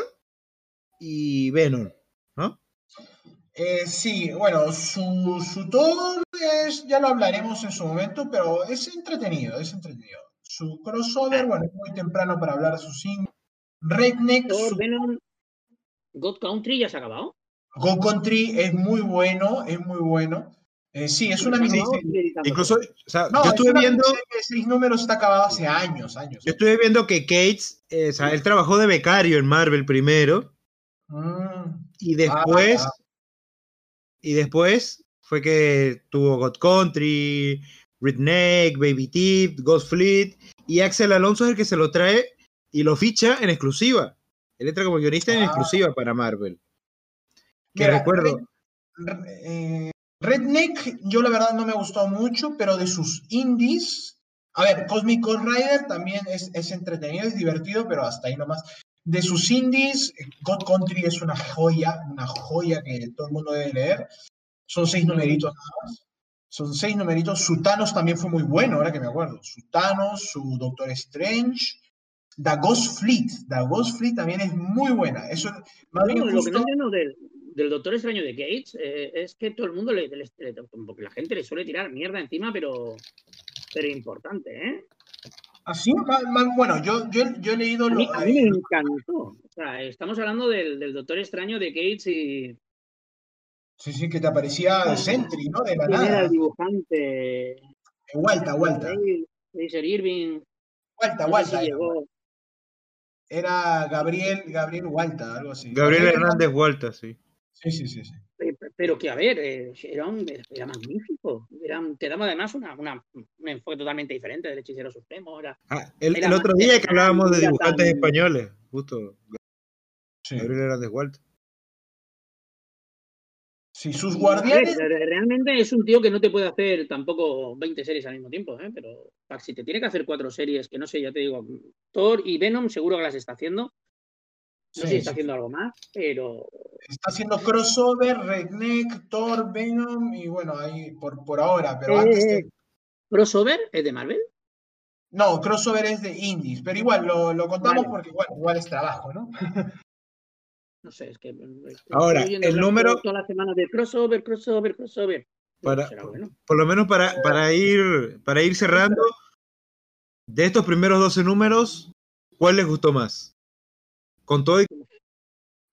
y Venom, ¿no? Eh, sí, bueno, su, su Thor es, ya lo hablaremos en su momento, pero es entretenido, es entretenido. Su crossover, bueno, es muy temprano para hablar de su sin. Redneck. Thor, su... Venom, God Country ya se ha acabado. God Country es muy bueno, es muy bueno. Eh, sí, es una miniserie. Incluso, o sea, no, yo estuve es viendo. Seis números está acabado hace años, años. Yo estuve viendo que Cates, eh, o sea, él trabajó de becario en Marvel primero. Mm. Y después. Ah, ah. Y después fue que tuvo God Country, Redneck, Baby Tip, Ghost Fleet, y Axel Alonso es el que se lo trae y lo ficha en exclusiva. Él entra como guionista en ah. exclusiva para Marvel. Que recuerdo. Red, eh, Redneck, yo la verdad no me gustó mucho, pero de sus indies, a ver, Cosmic Ghost Rider también es, es entretenido, es divertido, pero hasta ahí nomás. De sus indies, God Country es una joya, una joya que todo el mundo debe leer. Son seis numeritos nada más. Son seis numeritos. Su Thanos también fue muy bueno, ahora que me acuerdo. Su Thanos, su Doctor Strange. The Ghost Fleet. The Ghost Fleet también es muy buena. Eso, más bien justo... Lo que no entiendo del, del Doctor Extraño de Cates eh, es que todo el mundo, le, le, le, porque la gente le suele tirar mierda encima, pero, pero importante, ¿eh? Así, más, más, bueno, yo, yo, yo he leído... A mí, lo, a mí me encantó. O sea, estamos hablando del, del Doctor Extraño de Cates y... Sí, sí, que te aparecía Sentry, ¿no? De la nada. Era el dibujante. Walta, Walta. Dice Irving. Walta, Walta. Era Gabriel, Gabriel Walta, algo así. Gabriel, Gabriel Hernández Walta, sí. Sí, sí, sí, sí. Pero que, a ver, era, un, era magnífico. Era, te daba además una, una, un enfoque totalmente diferente del Hechicero Supremo. Era, ah, el, era el otro día que hablábamos de dibujantes tan... españoles, justo. Sí. Gabriel Hernández Walta. Sí, sus guardianes... Realmente es un tío que no te puede hacer tampoco veinte series al mismo tiempo, ¿eh? Pero si te tiene que hacer cuatro series, que no sé, ya te digo, Thor y Venom seguro que las está haciendo. No sí, sé si está sí. haciendo algo más, pero... Está haciendo crossover, Redneck, Thor, Venom y bueno, ahí por, por ahora, pero eh, antes... De... ¿Crossover es de Marvel? No, crossover es de indies, pero igual lo, lo contamos vale. porque igual, igual es trabajo, ¿no? No sé, es que... Ahora, el número... Toda la semana de crossover, crossover, crossover. Para, no bueno. por, por lo menos para, para, ir, para ir cerrando, de estos primeros doce números, ¿cuál les gustó más? Con todo el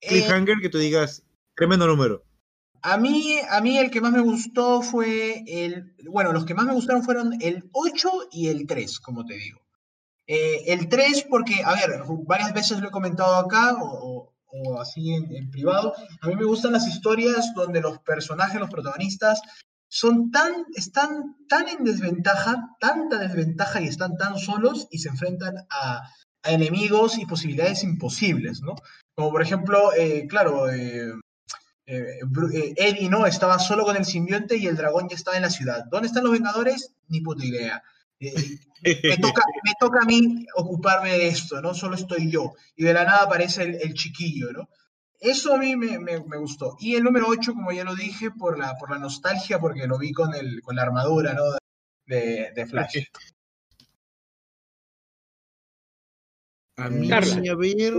cliffhanger que tú digas, tremendo número. A mí, a mí el que más me gustó fue el... Bueno, los que más me gustaron fueron el ocho y el tres, como te digo. Eh, el tres porque, a ver, varias veces lo he comentado acá o, o así en, en privado, a mí me gustan las historias donde los personajes, los protagonistas, son tan, están tan en desventaja, tanta desventaja y están tan solos y se enfrentan a... a enemigos y posibilidades imposibles, ¿no? Como por ejemplo, eh, claro, eh, Eh, eh, Eddie no, estaba solo con el simbionte y el dragón ya estaba en la ciudad. ¿Dónde están los Vengadores? Ni puta idea. Eh, me, toca, me toca a mí ocuparme de esto, ¿no? Solo estoy yo. Y de la nada aparece el, el chiquillo, ¿no? Eso a mí me, me, me gustó. Y el número ocho, como ya lo dije, por la, por la nostalgia, porque lo vi con, el, con la armadura, ¿no? De, de Flash. A mí, Carla. A ver...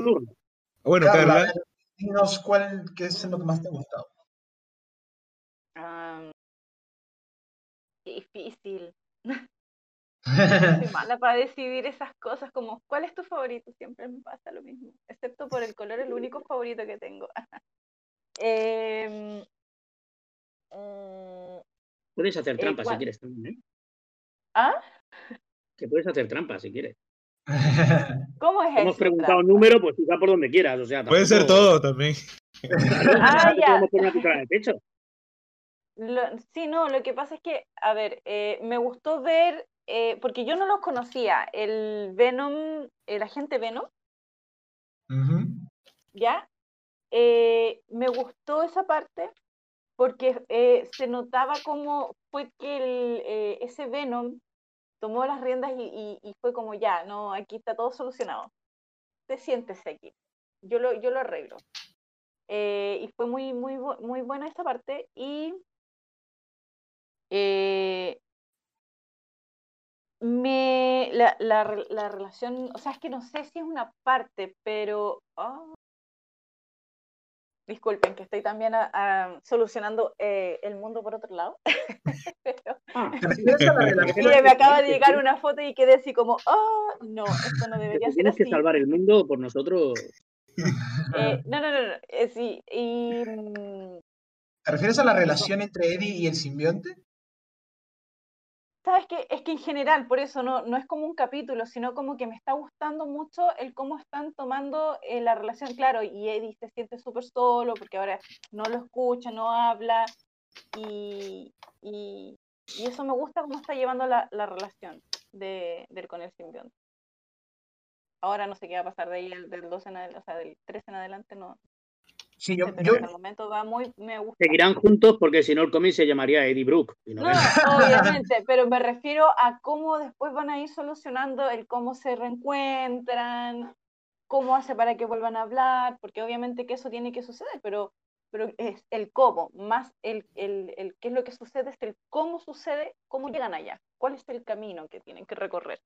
Bueno, Carla, Carla. Dinos cuál, qué es lo que más te ha gustado. Um, difícil. Soy mala para decidir esas cosas, como ¿cuál es tu favorito? Siempre me pasa lo mismo, excepto por el color, el único favorito que tengo. eh, eh, puedes hacer trampa eh, si quieres también, ¿eh? ¿Ah? Que puedes hacer trampa si quieres. ¿Cómo es eso? Hemos preguntado un número, pues quizá por donde quieras, o sea, tampoco... Puede ser todo también. Ah, ya. Lo, sí, no, lo que pasa es que, a ver, eh, me gustó ver, eh, porque yo no los conocía, el Venom, el agente Venom, uh-huh. ¿Ya? Eh, me gustó esa parte porque eh, se notaba cómo fue que el, eh, ese Venom tomó las riendas y, y, y fue como ya, no, aquí está todo solucionado. Te siéntese aquí, yo lo, yo lo arreglo. Eh, y fue muy, muy, muy buena esta parte y... Eh, me la, la, la relación, o sea, es que no sé si es una parte, pero oh, disculpen que estoy también a, a, solucionando eh, el mundo por otro lado. Pero, ah, mire, me acaba de llegar una foto y quedé así como oh, no, esto no debería ser así. Tienes que salvar el mundo por nosotros. eh, no, no, no, no. Eh, sí, y, mm, ¿te refieres a la relación entre Eddie y el simbionte? ¿Sabes qué? Es que en general, por eso no, no es como un capítulo, sino como que me está gustando mucho el cómo están tomando eh, la relación, claro, y Eddie se siente súper solo, porque ahora no lo escucha, no habla, y, y, y eso me gusta cómo está llevando la, la relación de, de, con el simbionte. Ahora no sé qué va a pasar de ahí, el, del doce en adelante, o sea, del trece en adelante, no. Sí, yo, yo... En el momento va muy, me gusta. Seguirán juntos porque si no el cómic se llamaría Eddie Brock. No, no obviamente, pero me refiero a cómo después van a ir solucionando el cómo se reencuentran, cómo hace para que vuelvan a hablar, porque obviamente que eso tiene que suceder, pero, pero es el cómo, más el, el, el qué es lo que sucede, es el cómo sucede, cómo llegan allá, cuál es el camino que tienen que recorrer.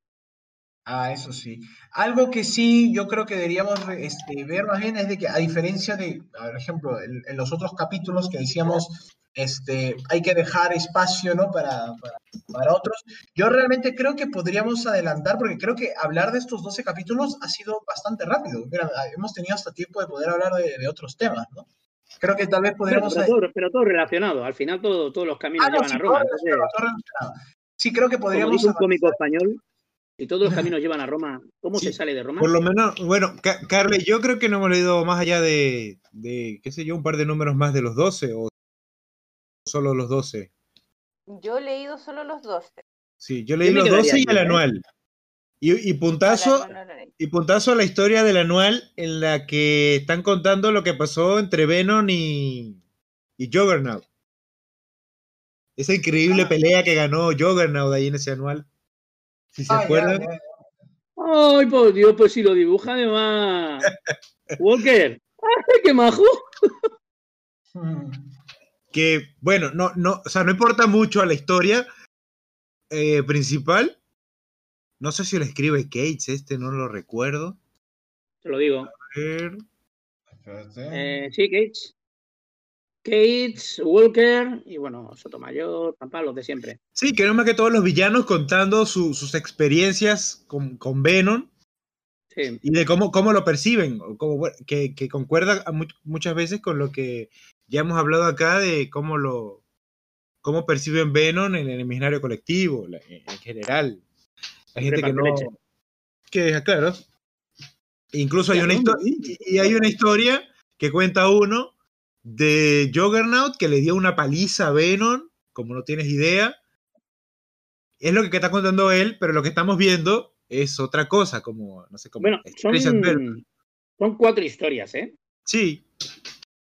Ah, eso sí. Algo que sí yo creo que deberíamos este, ver más bien es de que a diferencia de, por ejemplo, en, en los otros capítulos que decíamos, este, hay que dejar espacio, ¿no? Para, para, para otros. Yo realmente creo que podríamos adelantar, porque creo que hablar de estos doce capítulos ha sido bastante rápido. Mira, hemos tenido hasta tiempo de poder hablar de, de otros temas, ¿no? Creo que tal vez podríamos... Pero, pero, todo, pero todo relacionado. Al final todo, todos los caminos ah, no, llevan sí, a Roma. Todo, entonces... todo relacionado. Sí, creo que podríamos... Como dice un cómico español... Y todos los caminos llevan a Roma. ¿Cómo sí, se sale de Roma? Por lo menos, bueno, Car- Carly, yo creo que no hemos leído más allá de, de, qué sé yo, un par de números más de los doce o solo los doce. Yo he leído solo los doce. Sí, yo leí los doce y el anual. Y, y, puntazo, no, no, no, no. y puntazo a la historia del anual en la que están contando lo que pasó entre Venom y, y Juggernaut. Esa increíble ah. pelea que ganó Juggernaut ahí en ese anual. Si se ay, acuerdan. Ay, ay, por Dios, pues si lo dibuja además. Walker. ¡Ay, qué majo! Que, bueno, no, no, o sea, no importa mucho a la historia eh, principal. No sé si lo escribe Cates, este no lo recuerdo. Te lo digo. A ver. Eh, sí, Cates. Cates, Walker y bueno, Sotomayor, papá, los de siempre. Sí, que no más que todos los villanos contando su, sus experiencias con, con Venom sí. Y de cómo, cómo lo perciben, cómo, que, que concuerda muchas veces con lo que ya hemos hablado acá de cómo lo cómo perciben Venom en el imaginario colectivo, en general. La gente que no... Que es claro. Incluso hay una historia, y hay una historia que cuenta uno de Juggernaut que le dio una paliza a Venom, como no tienes idea. Es lo que está contando él, pero lo que estamos viendo es otra cosa, como no sé cómo. Bueno, son, son cuatro historias, ¿eh? Sí.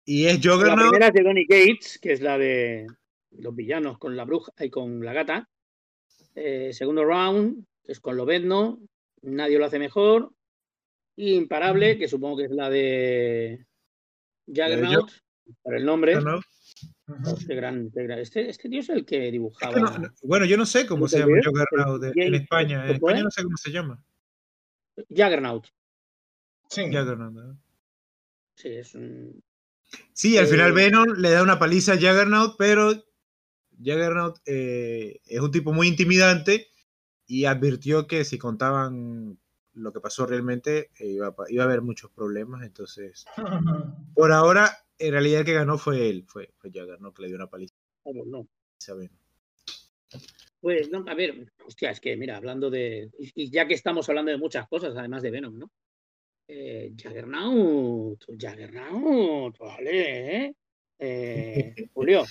Y es Juggernaut. La primera es de Donny Cates, que es la de los villanos con la bruja y con la gata. Eh, segundo round, que es con Lobezno, nadie lo hace mejor. Y Imparable, que supongo que es la de Juggernaut, por el nombre. Qué gran, qué gran. Este, este tío es el que dibujaba. Es que no, no, bueno, yo no sé cómo se llama Juggernaut en, en España. En España no sé cómo se llama. Juggernaut. Sí, Juggernaut. ¿No? Sí, es un... sí, al eh... final Venom le da una paliza a Juggernaut, pero Juggernaut eh, es un tipo muy intimidante y advirtió que si contaban lo que pasó realmente eh, iba, iba a haber muchos problemas. Entonces, por ahora, en realidad el que ganó fue él, fue, fue Juggernaut que le dio una paliza. ¿Cómo no? Pues no, a ver, hostia, es que mira, hablando de... Y ya que estamos hablando de muchas cosas, además de Venom, ¿no? Eh, Juggernaut, Juggernaut, vale, ¿eh? eh Julio.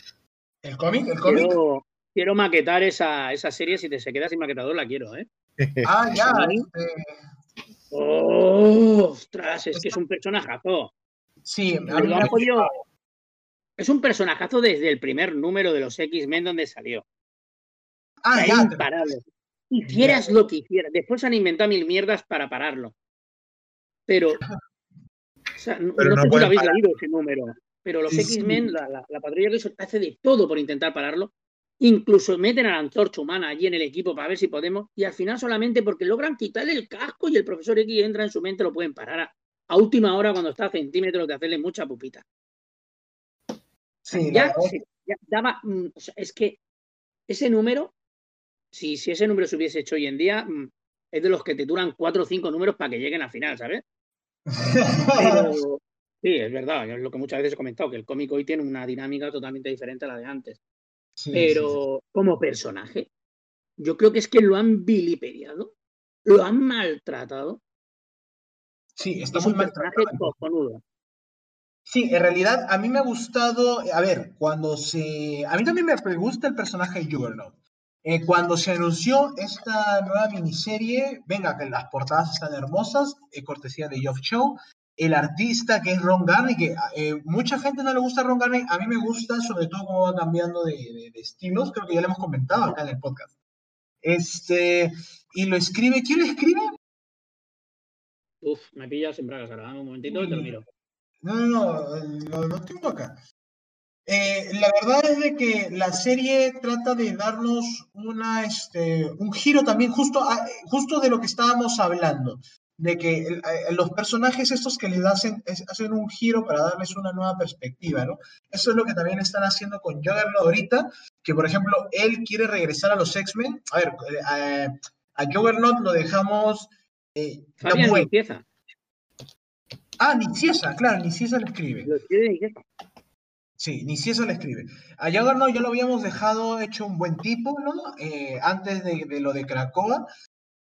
¿El cómic? ¿El cómic? Quiero, quiero maquetar esa, esa serie, si te se queda sin maquetador la quiero, ¿eh? Ah, ya. Eh. Oh, ostras, es que es un personajazo. Sí, a mí me ha podido... Es un personajazo desde el primer número de los X-Men donde salió. Ah, ya. Imparable. Hicieras lo que hicieras. Después han inventado mil mierdas para pararlo. Pero, o sea, pero no, no sé si lo habéis parar. leído ese número, pero los sí, X-Men, sí. La, la, la patrulla Grissom hace de todo por intentar pararlo, incluso meten a la antorcha humana allí en el equipo para ver si podemos, y al final solamente porque logran quitarle el casco y el profesor X entra en su mente, lo pueden parar a, a última hora cuando está a centímetros de hacerle mucha pupita. Sí, ya, se, ya daba, o sea, es que ese número, si, si ese número se hubiese hecho hoy en día, es de los que te duran cuatro o cinco números para que lleguen al final, ¿sabes? Pero, sí, es verdad, es lo que muchas veces he comentado, que el cómic hoy tiene una dinámica totalmente diferente a la de antes. Sí, pero sí, sí. Como personaje, yo creo que es que lo han vilipendiado, lo han maltratado. Sí, está es muy un personaje cojonudo. Sí, en realidad a mí me ha gustado, a ver, cuando se... A mí también me gusta el personaje de Juggernaut. Eh, cuando se anunció esta nueva miniserie, venga, que las portadas están hermosas, eh, cortesía de Geoff Chow, el artista que es Ron Garney, que eh, mucha gente no le gusta a Ron Garney, a mí me gusta, sobre todo cómo va cambiando de, de, de estilos, creo que ya lo hemos comentado acá en el podcast. Este, y lo escribe, ¿quién lo escribe? Uf, me pillas en bragas ahora, dame un momentito y te lo miro. No, no, no, lo, lo tengo acá. Eh, la verdad es de que la serie trata de darnos una, este, un giro también justo, a, justo de lo que estábamos hablando, de que el, a, los personajes estos que les hacen, es, hacen un giro para darles una nueva perspectiva, ¿no? Eso es lo que también están haciendo con Juggernaut ahorita, que por ejemplo, él quiere regresar a los X-Men. A ver, a, a Juggernaut lo dejamos... Eh, Fabián Nicieza. Ah, Nicieza, claro, Nicieza lo escribe. Lo escribe Nicieza. Sí, ni si eso le escribe. A Juggernaut ya lo habíamos dejado hecho un buen tipo, ¿no? Eh, antes de, de lo de Cracoa.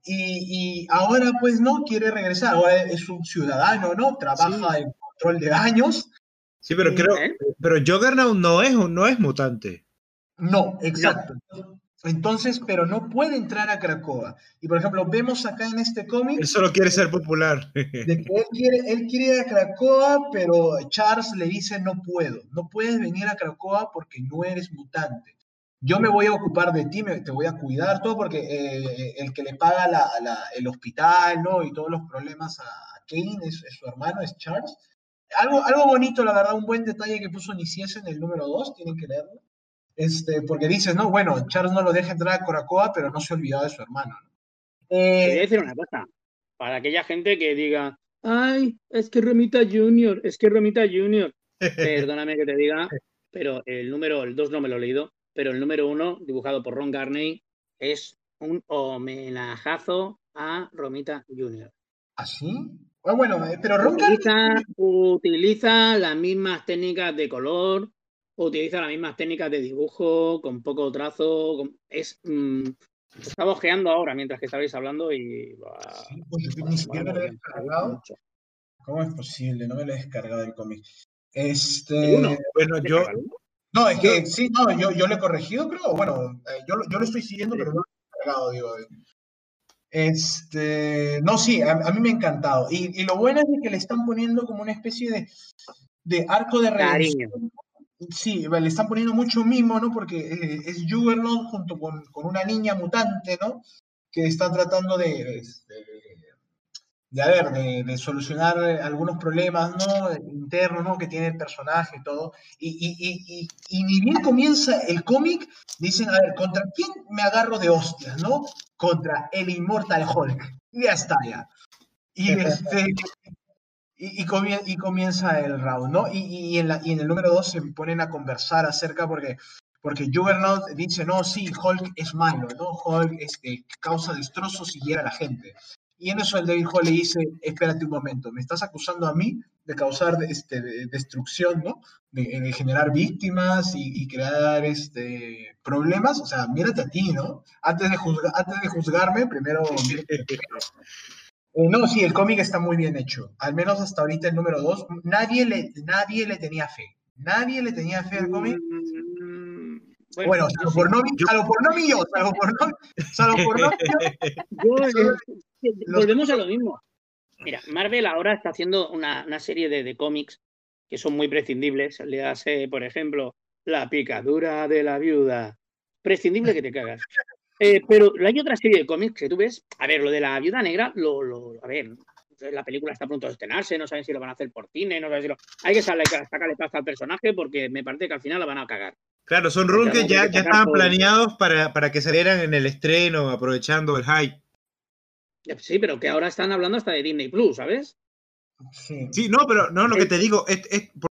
Y, y ahora, pues, no quiere regresar. Ahora es un ciudadano, ¿no? Trabaja sí. en control de daños. Sí, pero creo... ¿Eh? Pero Juggernaut no es, no es mutante. No, exacto. No. Entonces, pero no puede entrar a Cracoa. Y, por ejemplo, vemos acá en este cómic... Él solo quiere ser popular. De que él, quiere, él quiere ir a Cracoa, pero Charles le dice, no puedo. No puedes venir a Cracoa porque no eres mutante. Yo me voy a ocupar de ti, me, te voy a cuidar, todo porque eh, el que le paga la, la, el hospital, ¿no? Y todos los problemas a, a Kane, es, es su hermano, es Charles. Algo, algo bonito, la verdad, un buen detalle que puso Nicieza en el número dos, tienen que leerlo. Este, porque dices, no, bueno, Charles no lo deja entrar a Cracoa, pero no se ha olvidado de su hermano. Eh, Te voy a decir una cosa, para aquella gente que diga, ay, es que Romita Junior, es que Romita Junior. Perdóname que te diga, pero el número, el dos no me lo he leído, pero el número uno, dibujado por Ron Garney, es un homenajazo a Romita Junior. ¿Ah, sí? Bueno, bueno, pero Ron utiliza, Garney... Utiliza las mismas técnicas de color... Utiliza las mismas técnicas de dibujo, con poco trazo. Con... Es, mmm... Estaba ojeando ahora mientras que estabais hablando y. Sí, pues yo ni siquiera lo he descargado. ¿Cómo es posible? No me lo he descargado el cómic. Este. Uno. Bueno, yo. No, es que sí, no, yo, yo lo he corregido, creo. Bueno, eh, yo, yo lo estoy siguiendo, pero no lo he descargado, digo. Este. No, sí, a, a mí me ha encantado. Y, y lo bueno es que le están poniendo como una especie de. de arco de redención. Cariño. Sí, le están poniendo mucho mimo, ¿no? Porque eh, es Juggernaut junto con, con una niña mutante, ¿no? Que está tratando de, de, de a ver, de, de solucionar algunos problemas, ¿no? Internos, ¿no? Que tiene el personaje y todo. Y, y, y, y, y ni bien comienza el cómic, dicen, a ver, ¿contra quién me agarro de hostias, no? Contra el inmortal Hulk. Ya está, ya. Y este... Y, y comienza el round, ¿no? Y, y, en, la, y en el número dos se ponen a conversar acerca porque, porque Juggernaut dice, no, sí, Hulk es malo, ¿no? Hulk este, causa destrozos y hiera a la gente. Y en eso el David Hall le dice, espérate un momento, me estás acusando a mí de causar este, de destrucción, ¿no? De, de generar víctimas y, y crear este, problemas. O sea, mírate a ti, ¿no? Antes de, juzga, antes de juzgarme, primero... Eh, no, sí, el cómic está muy bien hecho. Al menos hasta ahorita el número dos. Nadie le, nadie le tenía fe. Nadie le tenía fe al cómic. Bueno, bueno salvo, por no, salvo por no mío, salvo por no, salvo por no mío. Volvemos a lo mismo. Mira, Marvel ahora está haciendo una, una serie de, de cómics que son muy prescindibles. Le hace, por ejemplo, la picadura de la viuda. Prescindible que te cagas. Eh, pero hay otra serie de cómics que tú ves, a ver, lo de la Viuda Negra, lo, lo, a ver, la película está a punto de estrenarse, no saben si lo van a hacer por cine, no saben si lo... Hay que sacarle pasta al personaje porque me parece que al final la van a cagar. Claro, son runs que ya, ya estaban por... planeados para, para que salieran en el estreno, aprovechando el hype. Sí, pero que ahora están hablando hasta de Disney Plus, ¿sabes? Sí, sí no, pero no, lo es... que te digo, es, es por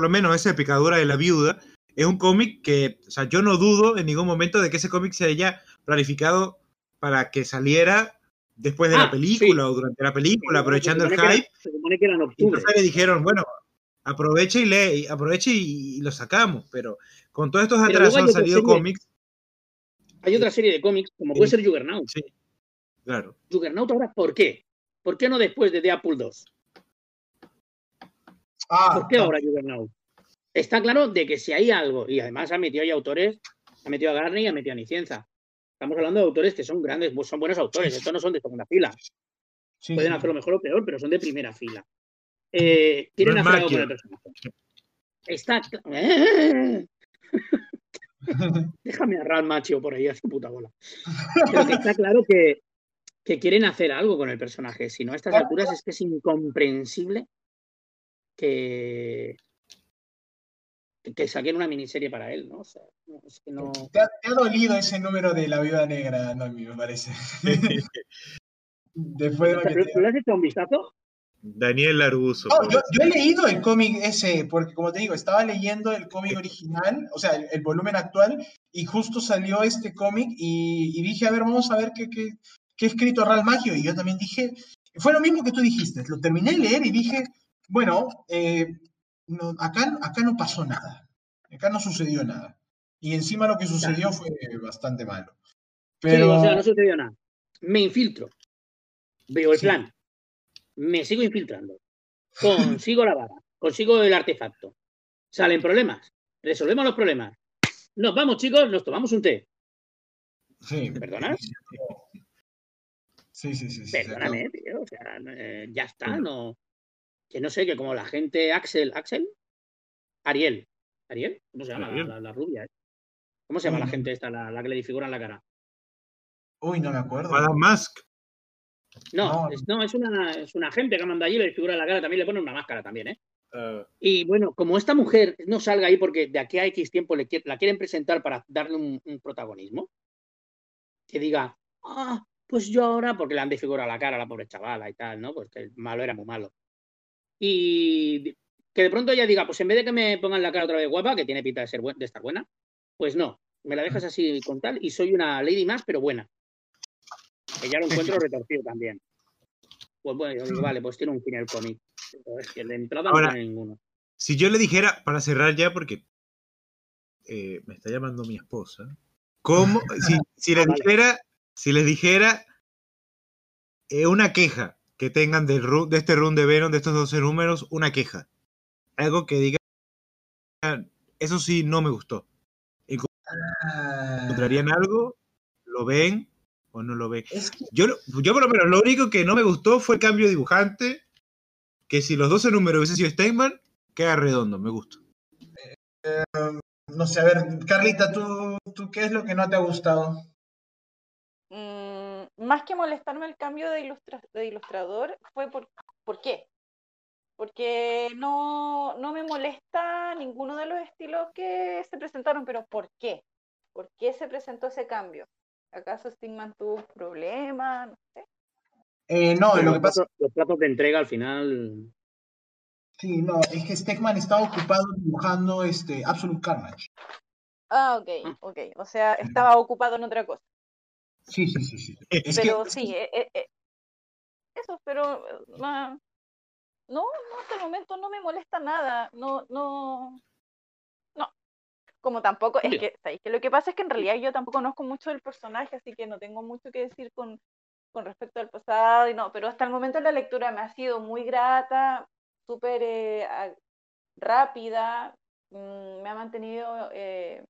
lo menos esa picadura de la viuda. Es un cómic que, o sea, yo no dudo en ningún momento de que ese cómic se haya planificado para que saliera después de ah, la película sí. o durante la película, aprovechando el hype. Se supone que eran octubre. Entonces le dijeron, bueno, aprovecha y lee, aprovecha y, y lo sacamos. Pero con todos estos atrasos han salido cómics. Hay otra serie de cómics, como puede sí. ser Juggernaut. Sí, claro. Juggernaut ahora, ¿por qué? ¿Por qué no después de Deadpool dos? Ah, ¿Por qué ahora Juggernaut? Está claro de que si hay algo, y además ha metido ahí autores, ha metido a Garney y ha metido a Nicenza. Estamos hablando de autores que son grandes, son buenos autores, estos no son de segunda fila. Sí, Pueden sí. hacerlo mejor o peor, pero son de primera fila. Eh, quieren hacer algo con el personaje. Está ¡Eh! Déjame a Ralph Macchio por ahí a su puta bola. Pero que está claro que, que quieren hacer algo con el personaje. Si no, a estas alturas es que es incomprensible que... que saquen una miniserie para él, ¿no? O sea, es que no... ¿Te, ha, te ha dolido ese número de la Viuda Negra, no, a mí me parece. Después de lo que ¿Tú le has hecho un vistazo? Daniel Arbuso. No, yo, yo he leído el cómic ese, porque como te digo, estaba leyendo el cómic original, o sea, el, el volumen actual, y justo salió este cómic, y, y dije, a ver, vamos a ver qué, qué, qué ha escrito Ralph Macchio, y yo también dije, fue lo mismo que tú dijiste, lo terminé de leer y dije, bueno, eh... No, acá, acá no pasó nada, acá no sucedió nada, y encima lo que sucedió fue bastante malo. Pero... Sí, o sea, no sucedió nada. Me infiltro, veo el sí. plan, me sigo infiltrando, consigo la vara, consigo el artefacto, salen problemas, resolvemos los problemas, nos vamos chicos, nos tomamos un té. Sí. ¿Perdonas? Sí, sí, sí. sí Perdóname, sí, tío, o sea, eh, ya está, no... Que no sé, que como la gente Axel, Axel, Ariel, Ariel, ¿cómo se llama? La, la, la rubia, ¿eh? ¿Cómo se llama Uy. la gente esta, la, la que le disfiguran la cara? Uy, no me acuerdo. Alan Musk. No, no. Es, no, es una, es una gente que manda allí, le disfiguran la cara, también le ponen una máscara también, ¿eh? Uh. Y bueno, como esta mujer no salga ahí porque de aquí a X tiempo le, la quieren presentar para darle un, un protagonismo, que diga, ah, pues yo ahora, porque le han disfigurado la cara a la pobre chavala y tal, ¿no? Porque el malo era muy malo. Y que de pronto ella diga, pues en vez de que me pongan la cara otra vez guapa, que tiene pinta de ser buen, de estar buena, pues no, me la dejas así con tal y soy una lady más, pero buena. Que ya lo encuentro retorcido también. Pues bueno, vale, pues tiene un fin el cómic. Es que de entrada ahora, no tiene ninguno. Si yo le dijera, para cerrar ya, porque eh, me está llamando mi esposa, ¿cómo? Si, si le dijera, si les dijera eh, una queja. Que tengan del run, de este run de Venom, de estos doce números, una queja. Algo que diga, eso sí, no me gustó. ¿Encontrarían algo? ¿Lo ven o no lo ven? Yo, yo por lo menos, lo único que no me gustó fue el cambio de dibujante que si los doce números hubiesen sido Stegman, queda redondo, me gusta. Eh, no sé, a ver, Carlita, ¿tú, tú qué es lo que no te ha gustado? Mm, más que molestarme el cambio de, ilustra- de ilustrador, fue por, ¿por qué? Porque no, no me molesta ninguno de los estilos que se presentaron, pero ¿por qué? ¿Por qué se presentó ese cambio? ¿Acaso Stegman tuvo problemas? No sé. Eh, no, lo que pasa... Los platos de entrega al final... Sí, no, es que Stegman estaba ocupado dibujando este, Absolute Carnage. Ah, ok, ok. O sea, estaba ocupado en otra cosa. Sí, sí, sí. sí. Es pero que... sí, eh, eh, eso, pero... Uh, no, no, hasta el momento no me molesta nada. No, no... No. Como tampoco... Es que, ¿sabes? Que lo que pasa es que en realidad yo tampoco conozco mucho del personaje, así que no tengo mucho que decir con... con respecto al pasado, y no, pero hasta el momento la lectura me ha sido muy grata, súper eh, rápida, mm, me ha mantenido eh,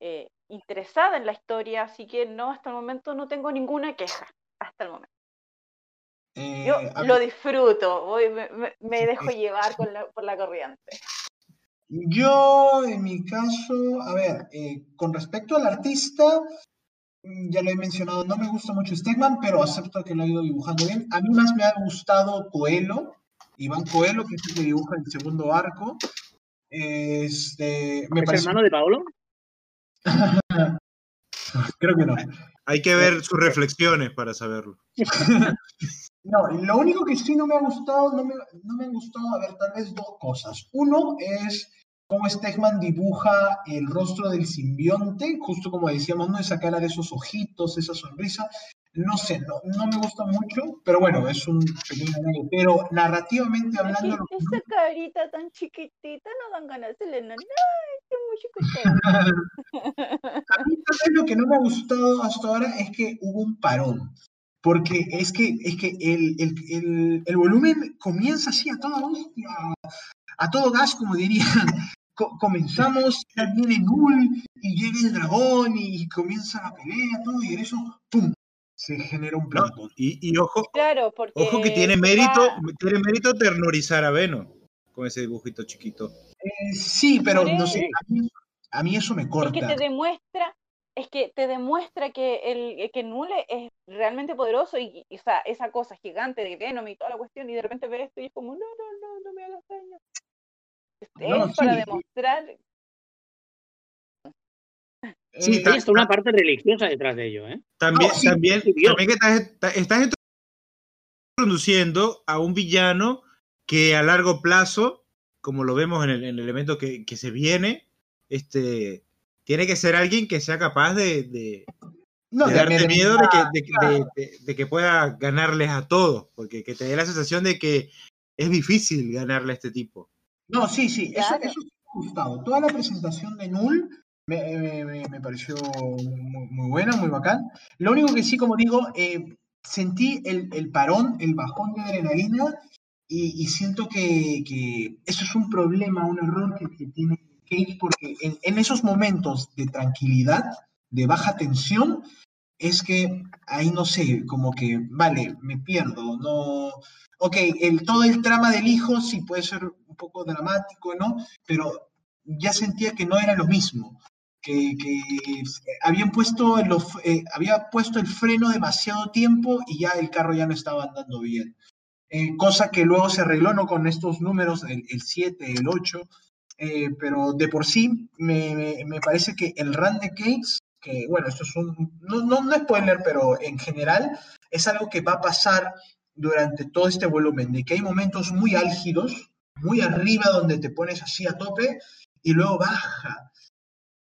eh, interesada en la historia, así que no, hasta el momento no tengo ninguna queja, hasta el momento. Eh, Yo lo mí... disfruto, voy, me, me, me dejo llevar con la, por la corriente. Yo, en mi caso, a ver, eh, con respecto al artista... Ya lo he mencionado, no me gusta mucho Stegman, pero acepto que lo ha ido dibujando bien. A mí más me ha gustado Coelho, Iván Coelho, que es el que dibuja el segundo arco. Este, me ¿Es parece... hermano de Paolo? Creo que no. Hay que ver sus reflexiones para saberlo. No, lo único que sí no me ha gustado, no me, no me han gustado, a ver, tal vez dos cosas. Uno es... cómo Stegman dibuja el rostro del simbionte, justo como decíamos, ¿no? Esa cara de esos ojitos, esa sonrisa, no sé, no, no me gusta mucho, pero bueno, es un pequeño... Pero narrativamente hablando... Esa los... carita tan chiquitita, no dan ganas de leer, no, no, es muy chiquitita. A mí también lo que no me ha gustado hasta ahora es que hubo un parón, porque es que, es que el, el, el, el volumen comienza así a toda hostia, a todo gas, como dirían. Comenzamos, viene Knull y llega el dragón y comienza la pelea, todo, y en eso, ¡pum!, se genera un plantón. Y, y ojo, claro, porque ojo que tiene mérito, va... tiene mérito terrorizar a Venom con ese dibujito chiquito. Eh, sí, pero no sé, a mí, a mí eso me corta. Es que te demuestra, es que te demuestra que el que Knull es realmente poderoso y, y o sea, esa cosa gigante de Venom y toda la cuestión, y de repente ve esto y es como, no, no, no, no me hagas daño. Es no, para sí, demostrar. Sí, está, está una parte religiosa detrás de ello, ¿eh? También, oh, sí, también, sí, también que estás, estás introduciendo a un villano que a largo plazo, como lo vemos en el, en el elemento que, que se viene, este, tiene que ser alguien que sea capaz de, de, no, de, de darte de miedo de que, de, claro. de, de, de que pueda ganarles a todos, porque que te dé la sensación de que es difícil ganarle a este tipo. No, sí, sí, eso, eso sí me ha gustado. Toda la presentación de Knull me, me, me, me pareció muy, muy buena, muy bacán. Lo único que sí, como digo, eh, sentí el, el parón, el bajón de adrenalina y, y siento que, que eso es un problema, un error que, que tiene Cage, porque en, en esos momentos de tranquilidad, de baja tensión, es que ahí no sé, como que, vale, me pierdo, no... Ok, el, todo el trama del hijo sí puede ser un poco dramático, ¿no? Pero ya sentía que no era lo mismo, que, que habían puesto los, eh, había puesto el freno demasiado tiempo y ya el carro ya no estaba andando bien. Eh, cosa que luego se arregló, ¿no? Con estos números, el siete, el ocho, eh, pero de por sí me, me, me parece que el run de Cates, que bueno, esto es un, no, no, no spoiler, pero en general es algo que va a pasar durante todo este volumen, de que hay momentos muy álgidos, muy arriba donde te pones así a tope, y luego baja.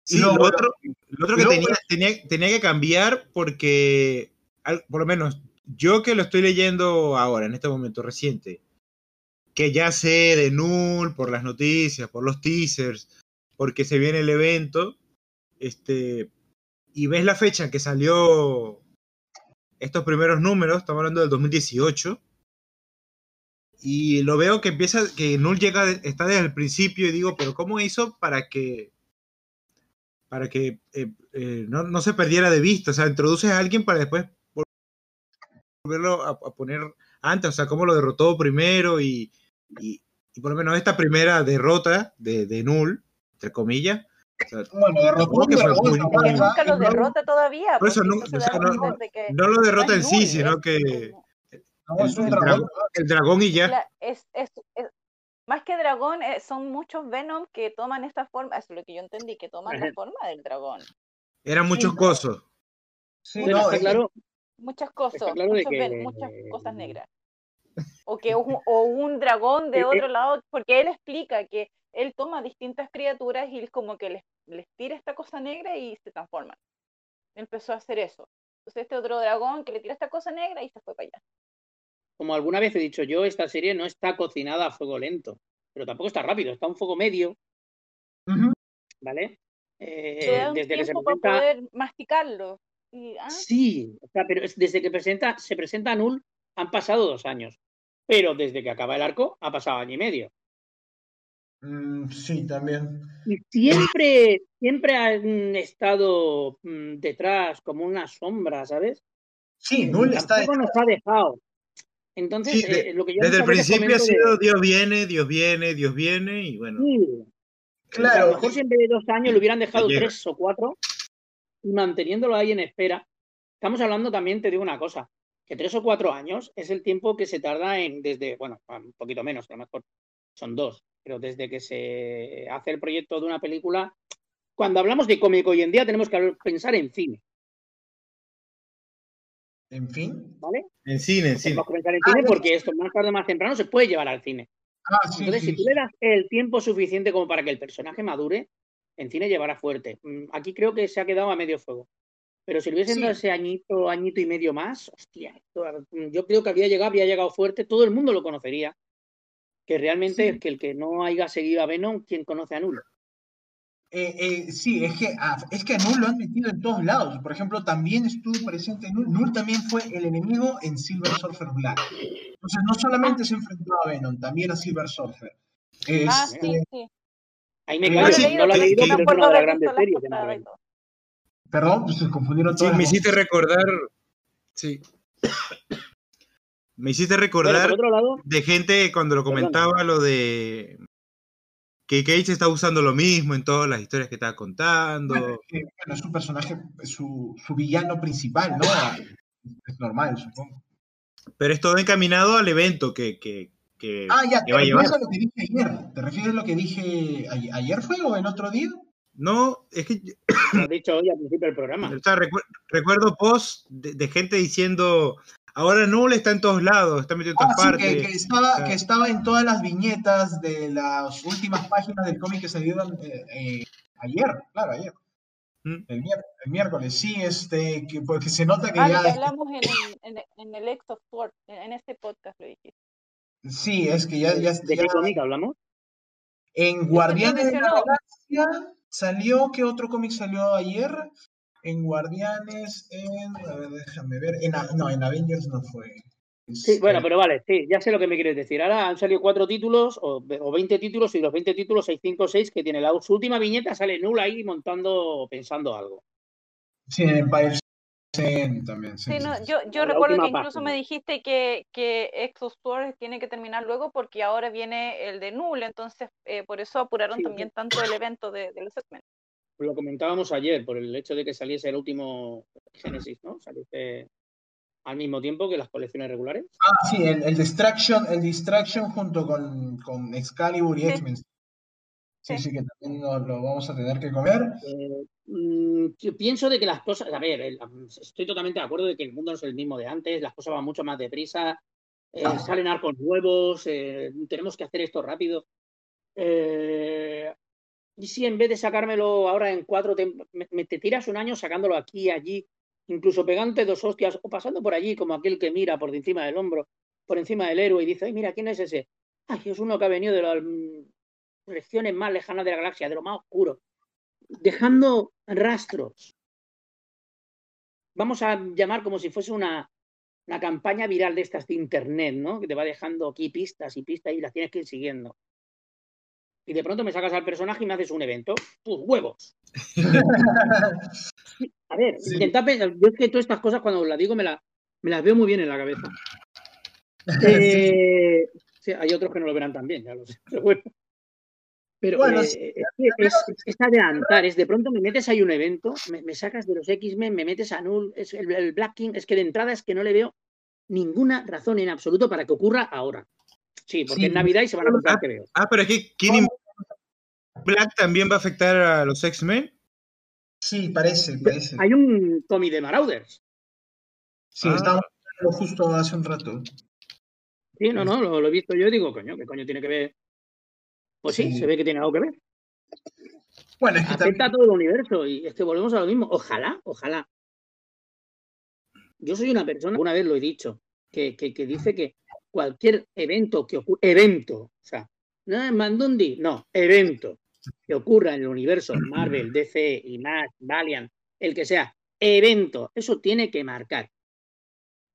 Sí, y luego, lo otro, lo otro que luego, tenía, tenía, tenía que cambiar, porque, al, por lo menos, yo que lo estoy leyendo ahora, en este momento reciente, que ya sé de Knull, por las noticias, por los teasers, porque se viene el evento, este, y ves la fecha en que salió... estos primeros números, estamos hablando del dos mil dieciocho, y lo veo que empieza, que Knull llega, está desde el principio, y digo, pero ¿cómo hizo para que para que eh, eh, no, no se perdiera de vista? O sea, introduces a alguien para después volverlo a, a poner antes, o sea, cómo lo derrotó primero y, y, y por lo menos esta primera derrota de, de Knull, entre comillas. O sea, bueno, derrotó que fue muy, muy, nunca lo derrota todavía. Por eso no, eso o sea, no, no, no lo derrota en sí, sino que no, es el, un el, dragón, dragón, el dragón y ya. La, es, es, es, más que dragón, son muchos Venom que toman esta forma, es lo que yo entendí, que toman la forma del dragón. Eran muchos sí, cosos. Sí, muchos, no, es claro. Muchas cosas, claro muchos que... ven, muchas cosas negras. O que un, o un dragón de otro lado, porque él explica que él toma distintas criaturas y como que les, les tira esta cosa negra y se transforman. Empezó a hacer eso. Entonces este otro dragón que le tira esta cosa negra y se fue para allá. Como alguna vez he dicho yo, esta serie no está cocinada a fuego lento, pero tampoco está rápido, está a un fuego medio. Uh-huh. ¿Vale? Eh, Te da un desde tiempo que se para presenta... poder masticarlo. Y, ah. Sí, o sea, pero desde que presenta, se presenta Knull han pasado dos años, pero desde que acaba el arco ha pasado año y medio. Mm, sí, también. Y siempre, siempre han estado detrás como una sombra, ¿sabes? Sí, Knull está. Tampoco nos ha dejado. Entonces, sí, de, eh, lo que yo desde el principio ha sido de... Dios viene, Dios viene, Dios viene y bueno. Sí. Claro. O sea, a lo mejor si en vez de dos años lo hubieran dejado Ayer. tres o cuatro y manteniéndolo ahí en espera. Estamos hablando también, te digo una cosa, que tres o cuatro años es el tiempo que se tarda en desde, bueno, un poquito menos, a lo mejor son dos, pero desde que se hace el proyecto de una película. Cuando hablamos de cómico hoy en día tenemos que pensar en cine. ¿En fin? ¿Vale? En cine, en cine. Vamos a comenzar en ah, cine porque esto más tarde o más temprano se puede llevar al cine. Ah, sí, Entonces, sí, si tú sí. le das el tiempo suficiente como para que el personaje madure, en cine llevará fuerte. Aquí creo que se ha quedado a medio fuego. Pero si le hubiesen sí. dado ese añito, añito y medio más, hostia, yo creo que había llegado, había llegado fuerte, todo el mundo lo conocería. Que realmente sí. es que el que no haya seguido a Venom, ¿quién conoce a Knull? Eh, eh, sí, es que, ah, es que a Knull lo han metido en todos lados. Por ejemplo, también estuvo presente Knull. Knull también fue el enemigo en Silver Surfer Black. Entonces, no solamente se enfrentó a Venom, también a Silver Surfer. Es, ah, sí, eh... sí. Ahí me callo, sí, no lo han leído, pero es una de las grandes series de Marvel. Perdón, pues se confundieron todos. Sí, me hiciste recordar... Sí. Me hiciste recordar de gente cuando lo comentaba lo de... que Cage está usando lo mismo en todas las historias que está contando. Bueno, es, que, bueno, es un personaje, su, su villano principal, ¿no? Es normal, supongo. Pero es todo encaminado al evento que, que, que, ah, ya, que va a llevar. A lo que dije ayer. ¿Te refieres a lo que dije a, ayer fue o el otro día? No, es que... Lo has dicho hoy al principio del programa. O sea, recu- recuerdo posts de, de gente diciendo... Ahora Knull está en todos lados, está metido en todas ah, sí, partes. Que, que, estaba, ah. que estaba en todas las viñetas de las últimas páginas del cómic que salieron eh, eh, ayer, claro, ayer. ¿Mm? El, el miércoles, sí, este, que, porque se nota que ah, ya... hablamos en, en, en el Ex of Thor, en este podcast lo dijiste. Sí, es que ya... ya ¿De ya, qué cómic hablamos? En Guardianes de la Galaxia salió, ¿qué otro cómic salió ayer? En Guardianes, en... A ver, déjame ver. En, no, en Avengers no fue. Es, sí, bueno, eh... pero vale, sí, ya sé lo que me quieres decir. Ahora han salido cuatro títulos o, o veinte títulos y los veinte títulos hay cinco o seis que tiene la su última viñeta sale Knull ahí montando, pensando algo. Sí, en Empire sí, también. Sí, sí, no, sí. Yo, yo recuerdo que incluso página. me dijiste que, que Exosword tiene que terminar luego porque ahora viene el de Knull, entonces eh, por eso apuraron sí, también sí. tanto el evento de, de los X-Men. Lo comentábamos ayer, por el hecho de que saliese el último Génesis, ¿no? Saliese al mismo tiempo que las colecciones regulares. Ah, sí, el, el Distraction, el Distraction junto con, con Excalibur y sí. X-Men. Sí, sí, sí, que también nos lo vamos a tener que comer. Eh, mmm, pienso de que las cosas, a ver, el, estoy totalmente de acuerdo de que el mundo no es el mismo de antes, las cosas van mucho más deprisa, eh, ah. salen arcos nuevos, eh, tenemos que hacer esto rápido. Eh... Y si en vez de sacármelo ahora en cuatro, te, me, te tiras un año sacándolo aquí, allí, incluso pegándote dos hostias o pasando por allí como aquel que mira por encima del hombro, por encima del héroe y dice, ay, mira, ¿quién es ese? Ay, es uno que ha venido de las regiones más lejanas de la galaxia, de lo más oscuro, dejando rastros. Vamos a llamar como si fuese una, una campaña viral de estas de internet, ¿no? Que te va dejando aquí pistas y pistas y las tienes que ir siguiendo. Y de pronto me sacas al personaje y me haces un evento. ¡Tus huevos! A ver, sí. intentad pensar. Yo es que todas estas cosas, cuando las digo, me, la, me las veo muy bien en la cabeza. Eh, sí, hay otros que no lo verán tan bien, ya lo sé, pero bueno. Pero bueno, eh, sí, es, es adelantar, es de pronto me metes ahí un evento, me, me sacas de los X-Men, me metes a Knull, es el, el Black King, es que de entrada es que no le veo ninguna razón en absoluto para que ocurra ahora. Sí, porque sí, es Navidad y se van a comprar, ah, creo. Ah, pero aquí King in Black también va a afectar a los X-Men. Sí, parece, parece. Hay un cómic de Marauders. Sí, ah. Estábamos hablando justo hace un rato. Sí, no, no, lo, lo he visto yo y digo, coño, ¿qué coño tiene que ver? Pues sí, sí, se ve que tiene algo que ver. Bueno, es que afecta también... a todo el universo y es que volvemos a lo mismo. Ojalá, ojalá. Yo soy una persona, alguna vez lo he dicho, que, que, que dice que cualquier evento que ocurra, evento, o sea, no es Mandundi, no, evento que ocurra en el universo Marvel, D C y más, Valiant, el que sea, evento, eso tiene que marcar.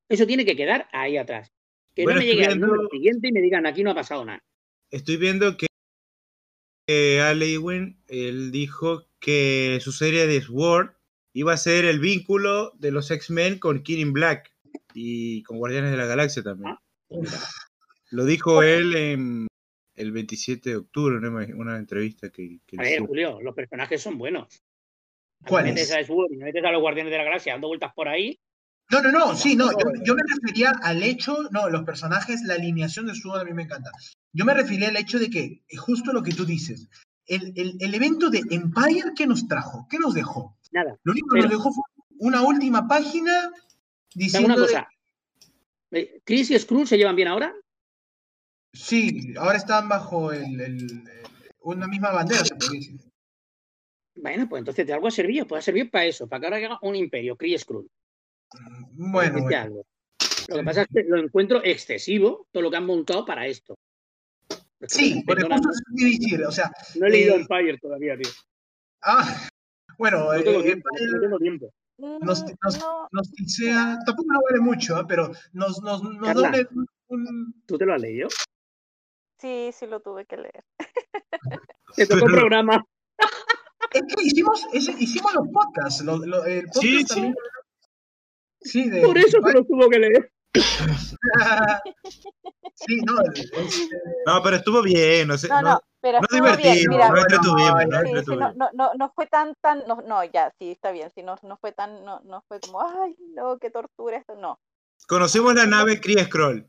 Eso tiene que quedar ahí atrás. Que bueno, no me llegue viendo... al número siguiente y me digan, aquí no ha pasado nada. Estoy viendo que Eh, Al Ewing, él dijo que su serie de Sword iba a ser el vínculo de los X-Men con King in Black y con Guardianes de la Galaxia también. Ah, lo dijo él en el veintisiete de octubre, en una, una entrevista que, que a ver, hizo. Julio, los personajes son buenos. ¿Cuál es? Metes a Sword y metes a los Guardianes de la Galaxia dando vueltas por ahí. No, no, no, sí, no, yo, yo me refería al hecho, no, los personajes, la alineación de Sword a mí me encanta. Yo me refería al hecho de que, justo lo que tú dices, el, el, el evento de Empire, ¿qué nos trajo? ¿Qué nos dejó? Nada. Lo único que pero, nos dejó fue una última página diciendo... Una cosa. De... ¿Chris y Skrull se llevan bien ahora? Sí, ahora están bajo el, el, una misma bandera, se puede decir. Bueno, pues entonces de algo ha servido, puede servir para eso, para que ahora haga un imperio, Chris y Skrull. Bueno, este bueno. Algo. Lo que pasa es que lo encuentro excesivo todo lo que han montado para esto. Porque sí, pero justo es difícil, o sea... No he eh... leído Empire todavía, tío. Ah, bueno... No tengo eh, tiempo. Empire... No tengo tiempo. Nos, nos, nos sea... Tampoco nos vale mucho, ¿eh? Pero nos, nos, nos Carla, doble un... ¿Tú te lo has leído? Sí, sí lo tuve que leer. Te tocó pero... programa. Es que hicimos, es, hicimos los podcasts. Los, los, el podcast sí, también... sí. Sí, de, por eso se lo tuvo que leer. Sí, no, es, no, pero estuvo bien, no sé, no, no, pero no divertimos, no entretuvimos, no, sí, sí, no, no, no fue tan, tan, no, no, ya, sí, está bien, sí, no, no fue tan, no, no fue como, ay, no, qué tortura esto, no. Conocimos la nave Kree Skrull.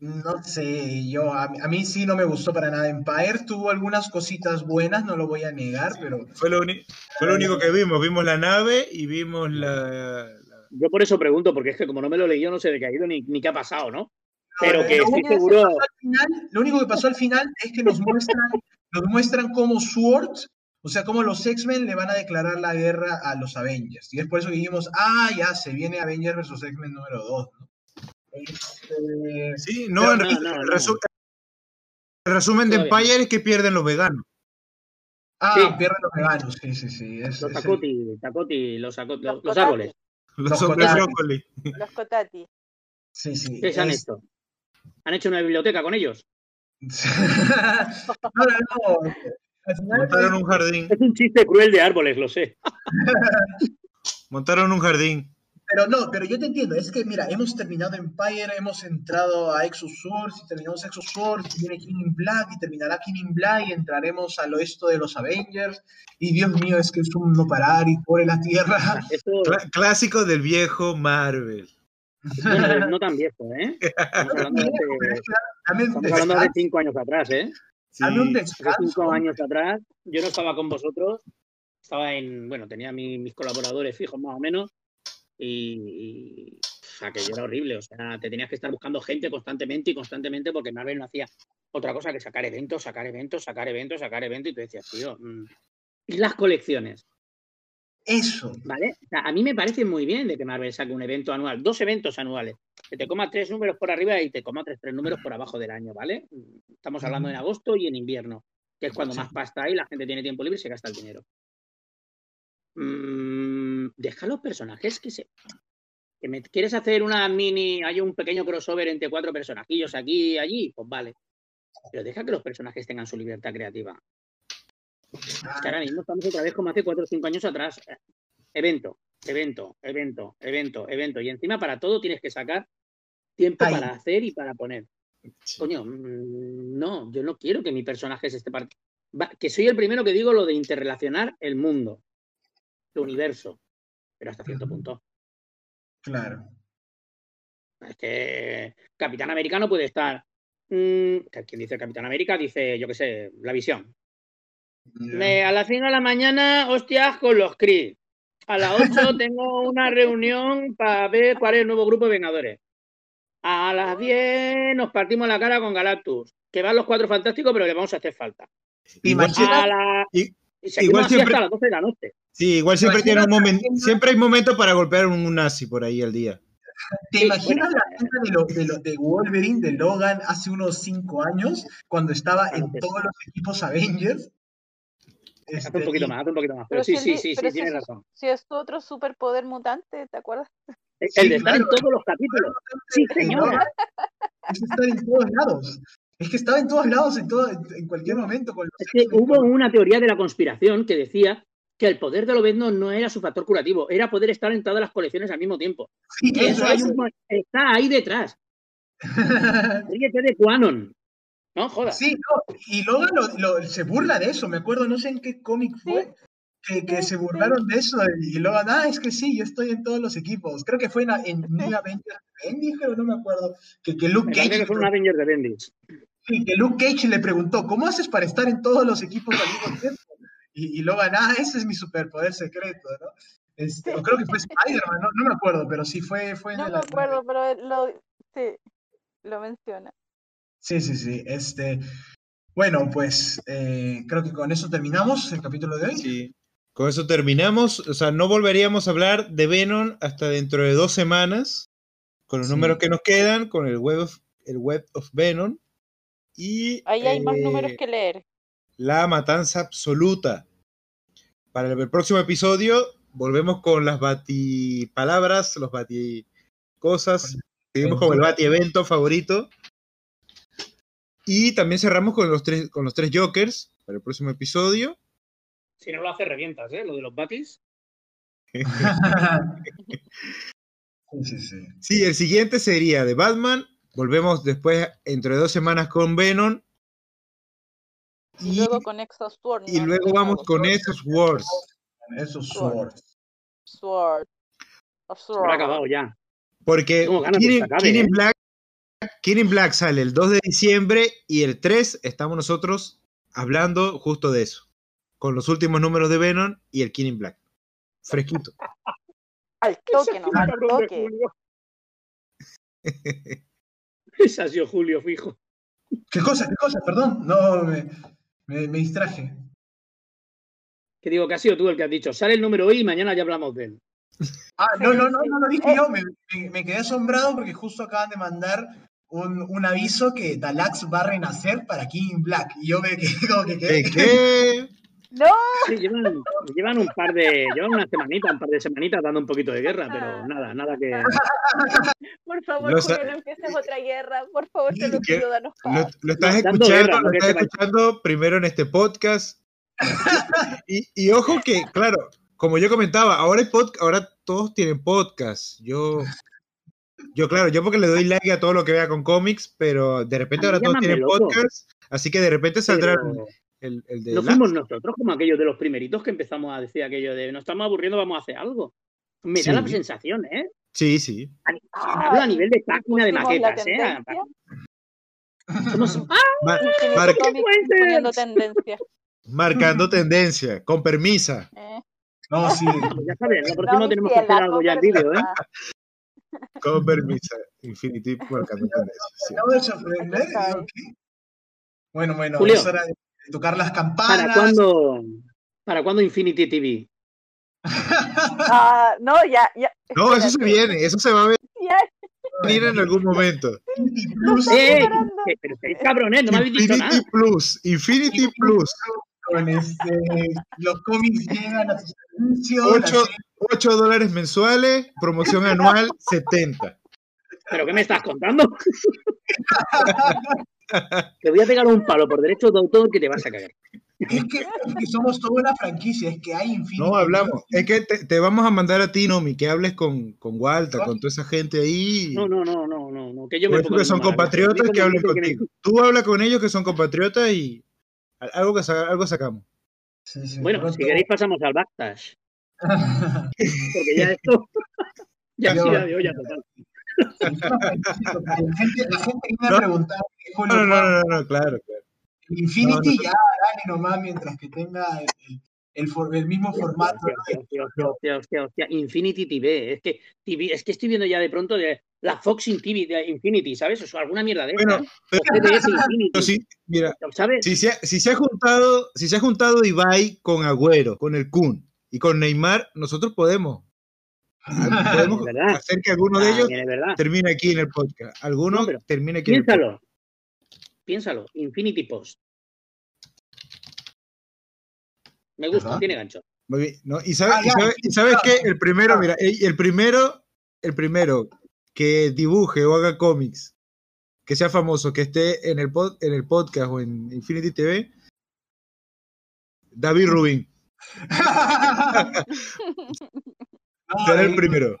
No sé, yo, a, a mí sí no me gustó para nada Empire, tuvo algunas cositas buenas, no lo voy a negar, pero... Fue lo, uni- fue lo único que vimos, vimos la nave y vimos la... la... Yo por eso pregunto, porque es que como no me lo leí yo no sé de qué ha ido ni, ni qué ha pasado, ¿no? no pero que estoy seguro... Final, lo único que pasó al final es que nos muestran, nos muestran cómo Sword, o sea, cómo los X-Men le van a declarar la guerra a los Avengers, y es por eso que dijimos, ah, ya, se viene Avengers versus X-Men número dos, ¿no? Este... Sí, no, no, en resu- no, no, no. Resu- el resumen de Empire es que pierden los veganos. Ah, sí. Pierden los veganos, sí, sí, sí. Es, los tacoti, el... tacoti, los, aco- los, los, los árboles. Los brócoli. Los cotati. Sí, sí. ¿Qué es... han hecho? ¿Han hecho una biblioteca con ellos? No, no, no. Montaron un jardín. Es un chiste cruel de árboles, lo sé. Montaron un jardín. Pero no, pero yo te entiendo, es que mira, hemos terminado Empire, hemos entrado a Exosource, y terminamos Exosource, y viene King in Black, y terminará King in Black, y entraremos al oeste de los Avengers, y Dios mío, es que es un no parar, y pobre la Tierra. Eso... Cl- clásico del viejo Marvel. Bueno, no tan viejo, ¿eh? Estamos hablando de, Estamos hablando de cinco años atrás, ¿eh? Sí. Hace cinco años atrás, yo no estaba con vosotros, estaba en, bueno, tenía mis, mis colaboradores fijos más o menos, Y, y o sea, que yo era horrible, o sea, te tenías que estar buscando gente constantemente y constantemente porque Marvel no hacía otra cosa que sacar eventos, sacar eventos, sacar eventos, sacar eventos y tú decías, tío, mmm. Y las colecciones. Eso. ¿Vale? O sea, a mí me parece muy bien de que Marvel saque un evento anual, dos eventos anuales, que te coma tres números por arriba y te coma tres, tres números por abajo del año, ¿vale? Estamos hablando en agosto y en invierno, que es cuando sí. Más pasta hay, la gente tiene tiempo libre y se gasta el dinero. Mm, deja los personajes que se que me quieres hacer una mini, hay un pequeño crossover entre cuatro personajillos aquí y allí, pues vale, pero deja que los personajes tengan su libertad creativa. Es que ahora mismo estamos otra vez como hace cuatro o cinco años atrás, evento, evento, evento, evento, evento, y encima para todo tienes que sacar tiempo Ay. para hacer y para poner. Sí. Coño, no, yo no quiero que mi personaje se esté partiendo. Que soy el primero que digo lo de interrelacionar el mundo, el universo, pero hasta cierto punto. Claro. Es que Capitán América no puede estar... Mmm, ¿quién dice Capitán América? Dice, yo qué sé, la Visión. Yeah. Me, a las cinco de la mañana, hostias, con los Kree. A las ocho tengo una reunión para ver cuál es el nuevo grupo de Vengadores. A las diez nos partimos la cara con Galactus, que van los cuatro fantásticos, pero le vamos a hacer falta. Igual siempre, la... y, igual siempre hasta las doce de la noche. Sí, igual siempre imagina, tiene un momento, siempre hay momentos para golpear un nazi por ahí al día. ¿Te sí, imaginas bueno, la gente de los de, lo, de Wolverine, de Logan, hace unos cinco años, cuando estaba en todos los equipos Avengers? Este... Hace un poquito más, hace un poquito más. Pero, pero sí, sí, sí, sí, sí tienes razón. Si es tu otro superpoder mutante, ¿te acuerdas? El sí, de estar claro, en todos los capítulos. Sí, señor. Es estar en todos lados. Es que estaba en todos lados, en, todo, en cualquier momento. Con los... Es que hubo una teoría de la conspiración que decía que el poder de Lobezno no era su factor curativo, era poder estar en todas las colecciones al mismo tiempo. Sí, eso es un... está ahí detrás. Ríete de QAnon. No jodas. Sí, no, y luego lo, lo, se burla de eso. Me acuerdo, no sé en qué cómic fue, que, que se burlaron de eso. Y luego, ah, es que sí, yo estoy en todos los equipos. Creo que fue en, en una Avengers de Bendis, pero no me acuerdo. Que, que Luke me Cage. Que fue una Avengers de Bendis. Sí, que Luke Cage le preguntó, ¿cómo haces para estar en todos los equipos al mismo tiempo? Y, y luego, ah, ese es mi superpoder secreto, ¿no? Este, o creo que fue Spider-Man, ¿no? No me acuerdo, pero sí fue... fue en no me acuerdo, pero lo, sí, lo menciona. Sí, sí, sí. Este, bueno, pues eh, creo que con eso terminamos el capítulo de hoy. Sí, con eso terminamos. O sea, no volveríamos a hablar de Venom hasta dentro de dos semanas, con los sí. números que nos quedan, con el Web of, el Web of Venom. Y, ahí hay eh, más números que leer. La matanza absoluta. Para el próximo episodio volvemos con las batipalabras, los baticosas. Seguimos con el bati evento favorito. Y también cerramos con los tres, con los tres Jokers para el próximo episodio. Si no lo hace, revientas, ¿eh? Lo de los batis. sí, sí. sí, el siguiente sería de Batman. Volvemos después, entre dos semanas, con Venom. Y, y luego con Exos Sword. Y ¿no? luego vamos con Exos Wars. Exos Sword. Sword. Sword. Ha acabado ya. Porque King in Black, King in Black sale el dos de diciembre y el tres estamos nosotros hablando justo de eso. Con los últimos números de Venom y el King in Black. Fresquito. Al toque, no, al toque. Esa ha sido Julio, fijo. ¿Qué cosa? ¿Qué cosa? Perdón. No, me, me, me distraje. Que digo que has sido tú el que has dicho. Sale el número hoy y mañana ya hablamos de él. Ah, no, no, no, no lo dije yo. Me, me, me quedé asombrado porque justo acaban de mandar un, un aviso que Talax va a renacer para King in Black. Y yo me quedé como que... ¿Qué? ¿Qué? ¡No! Sí, llevan, llevan un par de... Llevan una semanita, un par de semanitas dando un poquito de guerra, pero nada, nada que... Por favor, Julio, no empieces otra guerra. Por favor, te lo pido, danos paz. Lo, lo estás escuchando, guerra, lo estás escuchando primero en este podcast. Y, y ojo que, claro, como yo comentaba, ahora, el pod, ahora todos tienen podcast. Yo, yo, claro, yo porque le doy like a todo lo que vea con cómics, pero de repente ahora todos tienen loco. podcast, así que de repente saldrán... Pero... El, el de no fuimos la... nosotros como aquellos de los primeritos que empezamos a decir aquello de nos estamos aburriendo, vamos a hacer algo. Me sí. da la sensación, ¿eh? Sí, sí. A, ah, hablo a nivel de página de maquetas, ¿eh? Somos... ¡Ay, Mar Mar marcando tendencia. Marcando tendencia, con permisa. Eh. No, sí. Ya sabes, lo próximo no, tenemos que hacer algo ya en vídeo, ¿eh? Con permisa. Infinity marcando tendencia. Sí. Bueno, bueno, Julio. Es hora de... tocar las campanas. ¿Para cuándo, ¿Para cuándo Infinity T V? uh, no, ya, ya. No, eso se viene, eso se va a ver venir en algún momento. Infinity Plus. Eh, pero estáis cabrones, no me habéis dicho nada. Infinity Plus, Infinity Plus. Con este, los cómics llegan a sus anuncios. ocho dólares mensuales, promoción anual setenta. ¿Pero qué me estás contando? Te voy a pegar un palo por derecho de autor que te vas a cagar. Es que, es que somos toda una franquicia, es que hay infinito. No hablamos, es que te, te vamos a mandar a ti, Nomi, que hables con, con Walter, ¿no? Con toda esa gente ahí. No, no, no, no, no, no que yo me pongo que son mal, compatriotas que hablen contigo. Que... Tú habla con ellos que son compatriotas y algo, que saca, algo sacamos. Sí, sí, bueno, si todo. Queréis pasamos al backtash. Porque ya esto ya yo, sí la de olla total. La gente, la gente que me no, ha preguntado no, no, no, no, no, claro, claro. Infinity no, no, no. Ya, dale nomás mientras que tenga el, el, for, el mismo hostia, formato. Hostia, ¿no? hostia, hostia, hostia, hostia. Infinity T V, es que T V, es que estoy viendo ya de pronto de, la Fox in T V de Infinity, ¿sabes? O sea, alguna mierda de bueno, esta. Pero, sí, mira, ¿sabes? Si, se, si se ha juntado, si se ha juntado Ibai con Agüero, con el Kun y con Neymar, nosotros podemos. Podemos hacer que alguno de ellos ah, termine aquí en el podcast. Alguno no, termine aquí. Piénsalo. En el podcast. Piénsalo, Infinity Post. Me gusta, ¿verdad? Tiene gancho. No, y sabes, ah, y sabes, y sabes que el primero, mira, el primero, el primero que dibuje o haga cómics, que sea famoso, que esté en el, pod, en el podcast o en Infinity T V, David Rubin. Será el primero.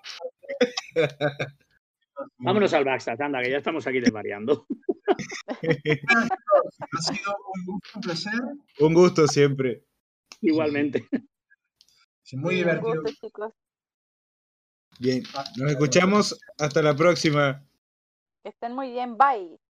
Vámonos al backstage, anda, que ya estamos aquí desvariando. Ha sido un gusto, un placer. Un gusto siempre. Igualmente. Sí, muy divertido. Bien, nos escuchamos hasta la próxima. Que estén muy bien, bye.